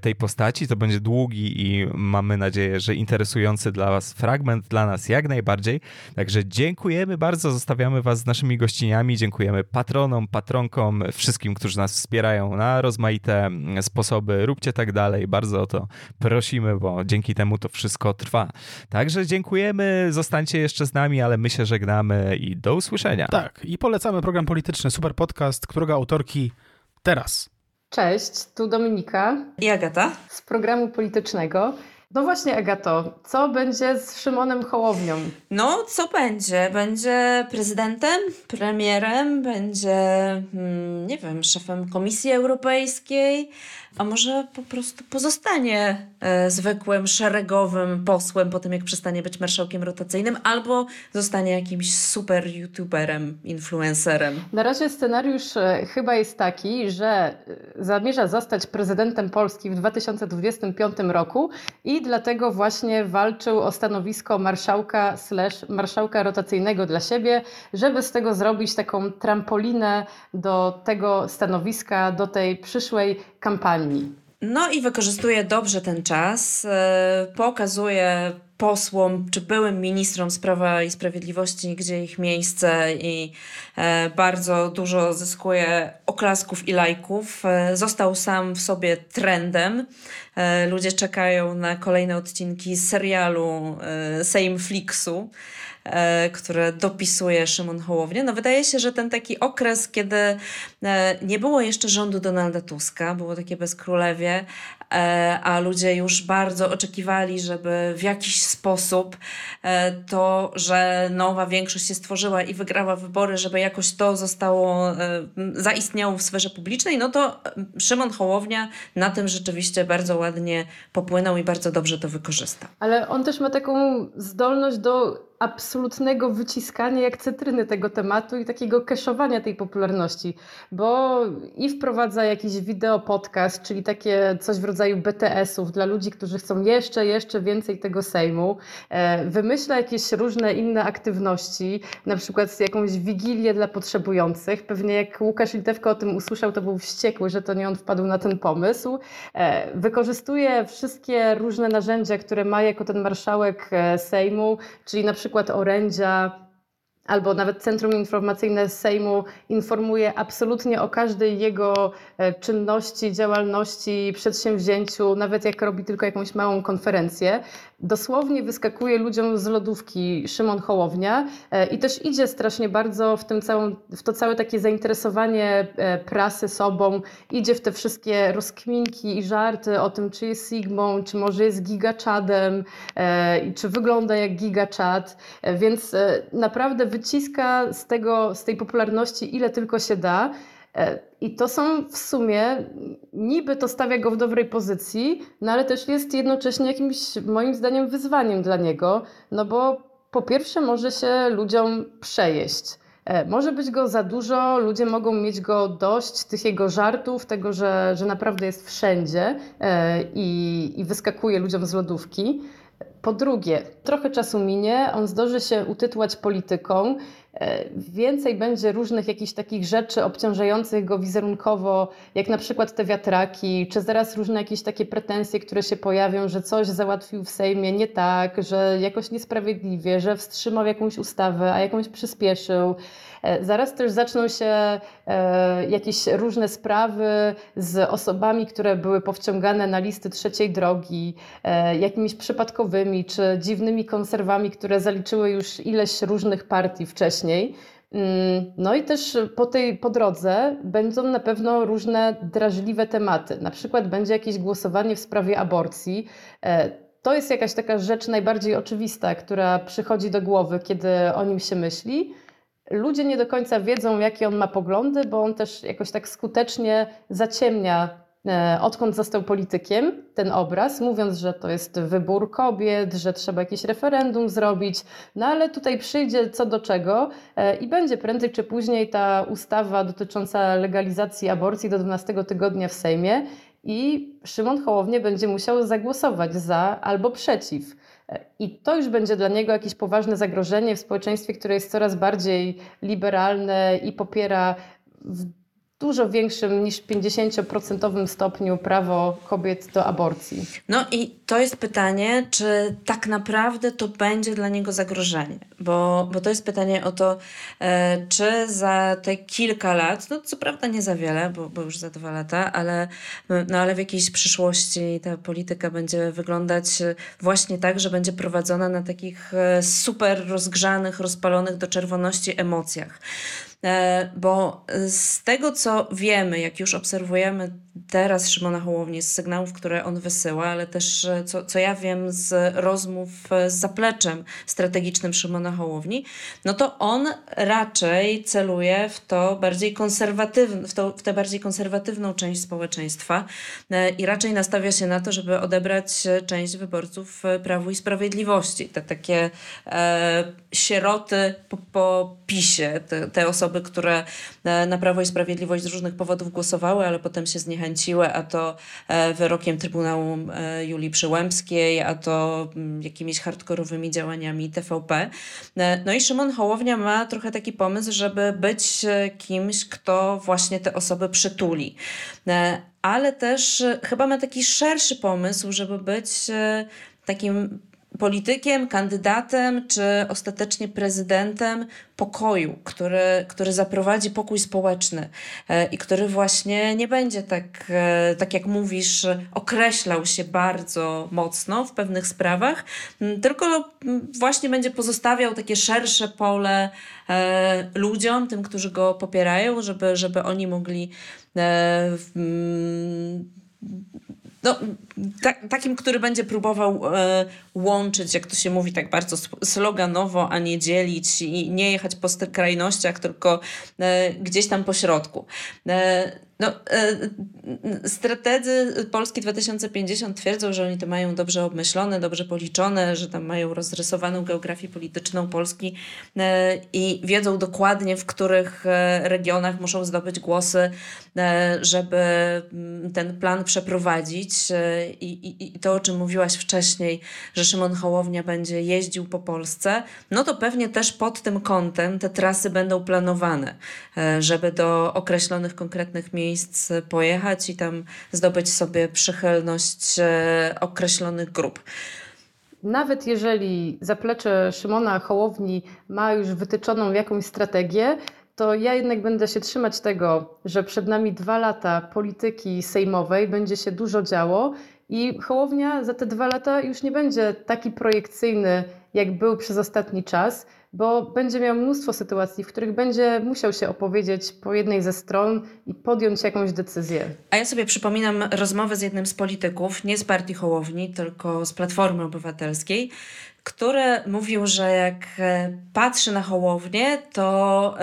tej postaci. To będzie długi i mamy nadzieję, że interesujący dla was fragment, dla nas jak najbardziej. Także dziękujemy bardzo, zostawiamy was z naszymi gościniami, dziękujemy patronom, patronkom, wszystkim, którzy nas wspierają na rozmaite sposoby. Róbcie tak dalej, bardzo o to prosimy, bo dzięki temu to wszystko trwa. Także dziękujemy, zostańcie jeszcze z nami, ale my się żegnamy i do usłyszenia. Tak, i polecamy program polityczny, super podcast, którego autorki teraz. Cześć, tu Dominika i Agata z programu politycznego. No właśnie, Agato, co będzie z Szymonem Hołownią? No, co będzie? Będzie prezydentem, premierem, będzie, hmm, nie wiem, szefem Komisji Europejskiej, a może po prostu pozostanie e, zwykłym, szeregowym posłem po tym, jak przestanie być marszałkiem rotacyjnym, albo zostanie jakimś super youtuberem, influencerem. Na razie scenariusz chyba jest taki, że zamierza zostać prezydentem Polski w dwa tysiące dwudziestym piątym roku i dlatego właśnie walczył o stanowisko marszałka slash marszałka rotacyjnego dla siebie, żeby z tego zrobić taką trampolinę do tego stanowiska, do tej przyszłej kampanii. No i wykorzystuje dobrze ten czas, pokazuje posłom czy byłym ministrom z Prawa i Sprawiedliwości, gdzie ich miejsce i e, bardzo dużo zyskuje oklasków i lajków. E, został sam w sobie trendem. E, ludzie czekają na kolejne odcinki serialu e, Sejmflixu, e, które dopisuje Szymon Hołownia. No wydaje się, że ten taki okres, kiedy e, nie było jeszcze rządu Donalda Tuska, było takie bezkrólewie, e, a ludzie już bardzo oczekiwali, żeby w jakiś sposób to, że nowa większość się stworzyła i wygrała wybory, żeby jakoś to zostało, zaistniało w sferze publicznej, no to Szymon Hołownia na tym rzeczywiście bardzo ładnie popłynął i bardzo dobrze to wykorzystał. Ale on też ma taką zdolność do absolutnego wyciskania jak cytryny tego tematu i takiego kaszowania tej popularności, bo i wprowadza jakiś wideo podcast, czyli takie coś w rodzaju B T S-ów dla ludzi, którzy chcą jeszcze, jeszcze więcej tego Sejmu. Wymyśla jakieś różne inne aktywności, na przykład jakąś wigilię dla potrzebujących. Pewnie jak Łukasz Litewka o tym usłyszał, to był wściekły, że to nie on wpadł na ten pomysł. Wykorzystuje wszystkie różne narzędzia, które ma jako ten marszałek Sejmu, czyli na przykład przykład orędzia, albo nawet Centrum Informacyjne Sejmu informuje absolutnie o każdej jego czynności, działalności, przedsięwzięciu, nawet jak robi tylko jakąś małą konferencję. dosłownie wyskakuje ludziom z lodówki Szymon Hołownia i też idzie strasznie bardzo w, tym całym, w to całe takie zainteresowanie prasy sobą, idzie w te wszystkie rozkminki i żarty o tym, czy jest Sigmą, czy może jest gigaczadem i czy wygląda jak gigaczad, więc naprawdę wyciska z, tego, z tej popularności ile tylko się da. I to są w sumie, niby to stawia go w dobrej pozycji, no ale też jest jednocześnie jakimś moim zdaniem wyzwaniem dla niego, no bo po pierwsze może się ludziom przejeść. Może być go za dużo, ludzie mogą mieć go dość, tych jego żartów, tego, że, że naprawdę jest wszędzie i, i wyskakuje ludziom z lodówki. Po drugie, trochę czasu minie, on zdąży się utytłać polityką, więcej będzie różnych jakichś takich rzeczy obciążających go wizerunkowo, jak na przykład te wiatraki, czy zaraz różne jakieś takie pretensje, które się pojawią, że coś załatwił w Sejmie nie tak, że jakoś niesprawiedliwie, że wstrzymał jakąś ustawę, a jakąś przyspieszył. Zaraz też zaczną się jakieś różne sprawy z osobami, które były powciągane na listy trzeciej drogi, jakimiś przypadkowymi czy dziwnymi konserwami, które zaliczyły już ileś różnych partii wcześniej. No i też po tej po drodze będą na pewno różne drażliwe tematy. Na przykład będzie jakieś głosowanie w sprawie aborcji. To jest jakaś taka rzecz najbardziej oczywista, która przychodzi do głowy, kiedy o nim się myśli. Ludzie nie do końca wiedzą, jakie on ma poglądy, bo on też jakoś tak skutecznie zaciemnia, odkąd został politykiem, ten obraz, mówiąc, że to jest wybór kobiet, że trzeba jakieś referendum zrobić, no ale tutaj przyjdzie co do czego i będzie prędzej czy później ta ustawa dotycząca legalizacji aborcji do dwunastego tygodnia w Sejmie i Szymon Hołownia będzie musiał zagłosować za albo przeciw. I to już będzie dla niego jakieś poważne zagrożenie w społeczeństwie, które jest coraz bardziej liberalne i popiera w dużo większym niż pięćdziesięcioprocentowym stopniu prawo kobiet do aborcji. No i to jest pytanie, czy tak naprawdę to będzie dla niego zagrożenie? Bo, bo to jest pytanie o to, e, czy za te kilka lat, no co prawda nie za wiele, bo, bo już za dwa lata, ale, no, ale w jakiejś przyszłości ta polityka będzie wyglądać właśnie tak, że będzie prowadzona na takich super rozgrzanych, rozpalonych do czerwoności emocjach. Bo z tego, co wiemy, jak już obserwujemy teraz Szymona Hołownię, z sygnałów, które on wysyła, ale też co, co ja wiem z rozmów z zapleczem strategicznym Szymona Hołowni, no to on raczej celuje w, to bardziej konserwatywne, w, to, w tę bardziej konserwatywną część społeczeństwa i raczej nastawia się na to, żeby odebrać część wyborców Prawu i Sprawiedliwości. Te takie e, sieroty po, po PiSie, te, te osoby, które na Prawo i Sprawiedliwość z różnych powodów głosowały, ale potem się zniechęciły. A to wyrokiem Trybunału Julii Przyłębskiej, a to jakimiś hardkorowymi działaniami T V P. No i Szymon Hołownia ma trochę taki pomysł, żeby być kimś, kto właśnie te osoby przytuli. Ale też chyba ma taki szerszy pomysł, żeby być takim politykiem, kandydatem czy ostatecznie prezydentem pokoju, który, który zaprowadzi pokój społeczny e, i który właśnie nie będzie tak, e, tak jak mówisz, określał się bardzo mocno w pewnych sprawach, m, tylko m, właśnie będzie pozostawiał takie szersze pole e, ludziom, tym, którzy go popierają, żeby, żeby oni mogli e, m, No, ta, takim, który będzie próbował e, łączyć, jak to się mówi tak bardzo sloganowo, a nie dzielić i nie jechać po skrajnościach, tylko e, gdzieś tam po środku. E, no, e, strategzy Polski dwa tysiące pięćdziesiąt twierdzą, że oni to mają dobrze obmyślone, dobrze policzone, że tam mają rozrysowaną geografię polityczną Polski e, i wiedzą dokładnie, w których regionach muszą zdobyć głosy, e, żeby ten plan przeprowadzić. I, i, i to, o czym mówiłaś wcześniej, że Szymon Hołownia będzie jeździł po Polsce, no to pewnie też pod tym kątem te trasy będą planowane, żeby do określonych, konkretnych miejsc pojechać i tam zdobyć sobie przychylność określonych grup. Nawet jeżeli zaplecze Szymona Hołowni ma już wytyczoną jakąś strategię, to ja jednak będę się trzymać tego, że przed nami dwa lata polityki sejmowej, będzie się dużo działo I Hołownia za te dwa lata już nie będzie taki projekcyjny, jak był przez ostatni czas, bo będzie miał mnóstwo sytuacji, w których będzie musiał się opowiedzieć po jednej ze stron i podjąć jakąś decyzję. A ja sobie przypominam rozmowę z jednym z polityków, nie z partii Hołowni, tylko z Platformy Obywatelskiej, który mówił, że jak patrzy na Hołownię, to,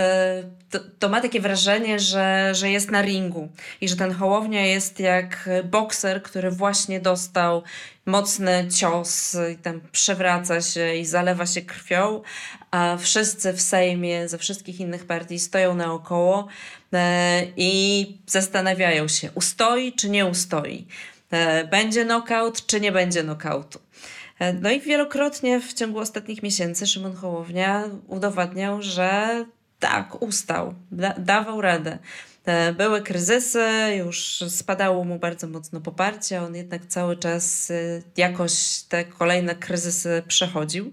to, to ma takie wrażenie, że, że jest na ringu i że ten Hołownia jest jak bokser, który właśnie dostał mocny cios i tam przewraca się i zalewa się krwią, a wszyscy w Sejmie ze wszystkich innych partii stoją naokoło i zastanawiają się, ustoi czy nie ustoi, będzie nokaut czy nie będzie nokautu. No i wielokrotnie w ciągu ostatnich miesięcy Szymon Hołownia udowadniał, że tak, ustał, da- dawał radę. Były kryzysy, już spadało mu bardzo mocno poparcie, on jednak cały czas jakoś te kolejne kryzysy przechodził.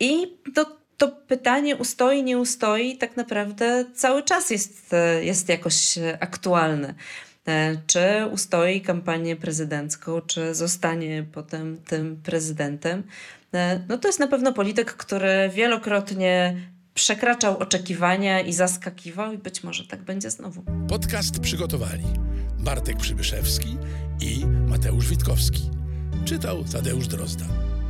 I to, to pytanie ustoi, nie ustoi tak naprawdę cały czas jest, jest jakoś aktualne. Czy ustoi kampanię prezydencką, czy zostanie potem tym prezydentem. No to jest na pewno polityk, który wielokrotnie przekraczał oczekiwania i zaskakiwał i być może tak będzie znowu. Podcast przygotowali Bartek Przybyszewski i Mateusz Witkowski. Czytał Tadeusz Drozda.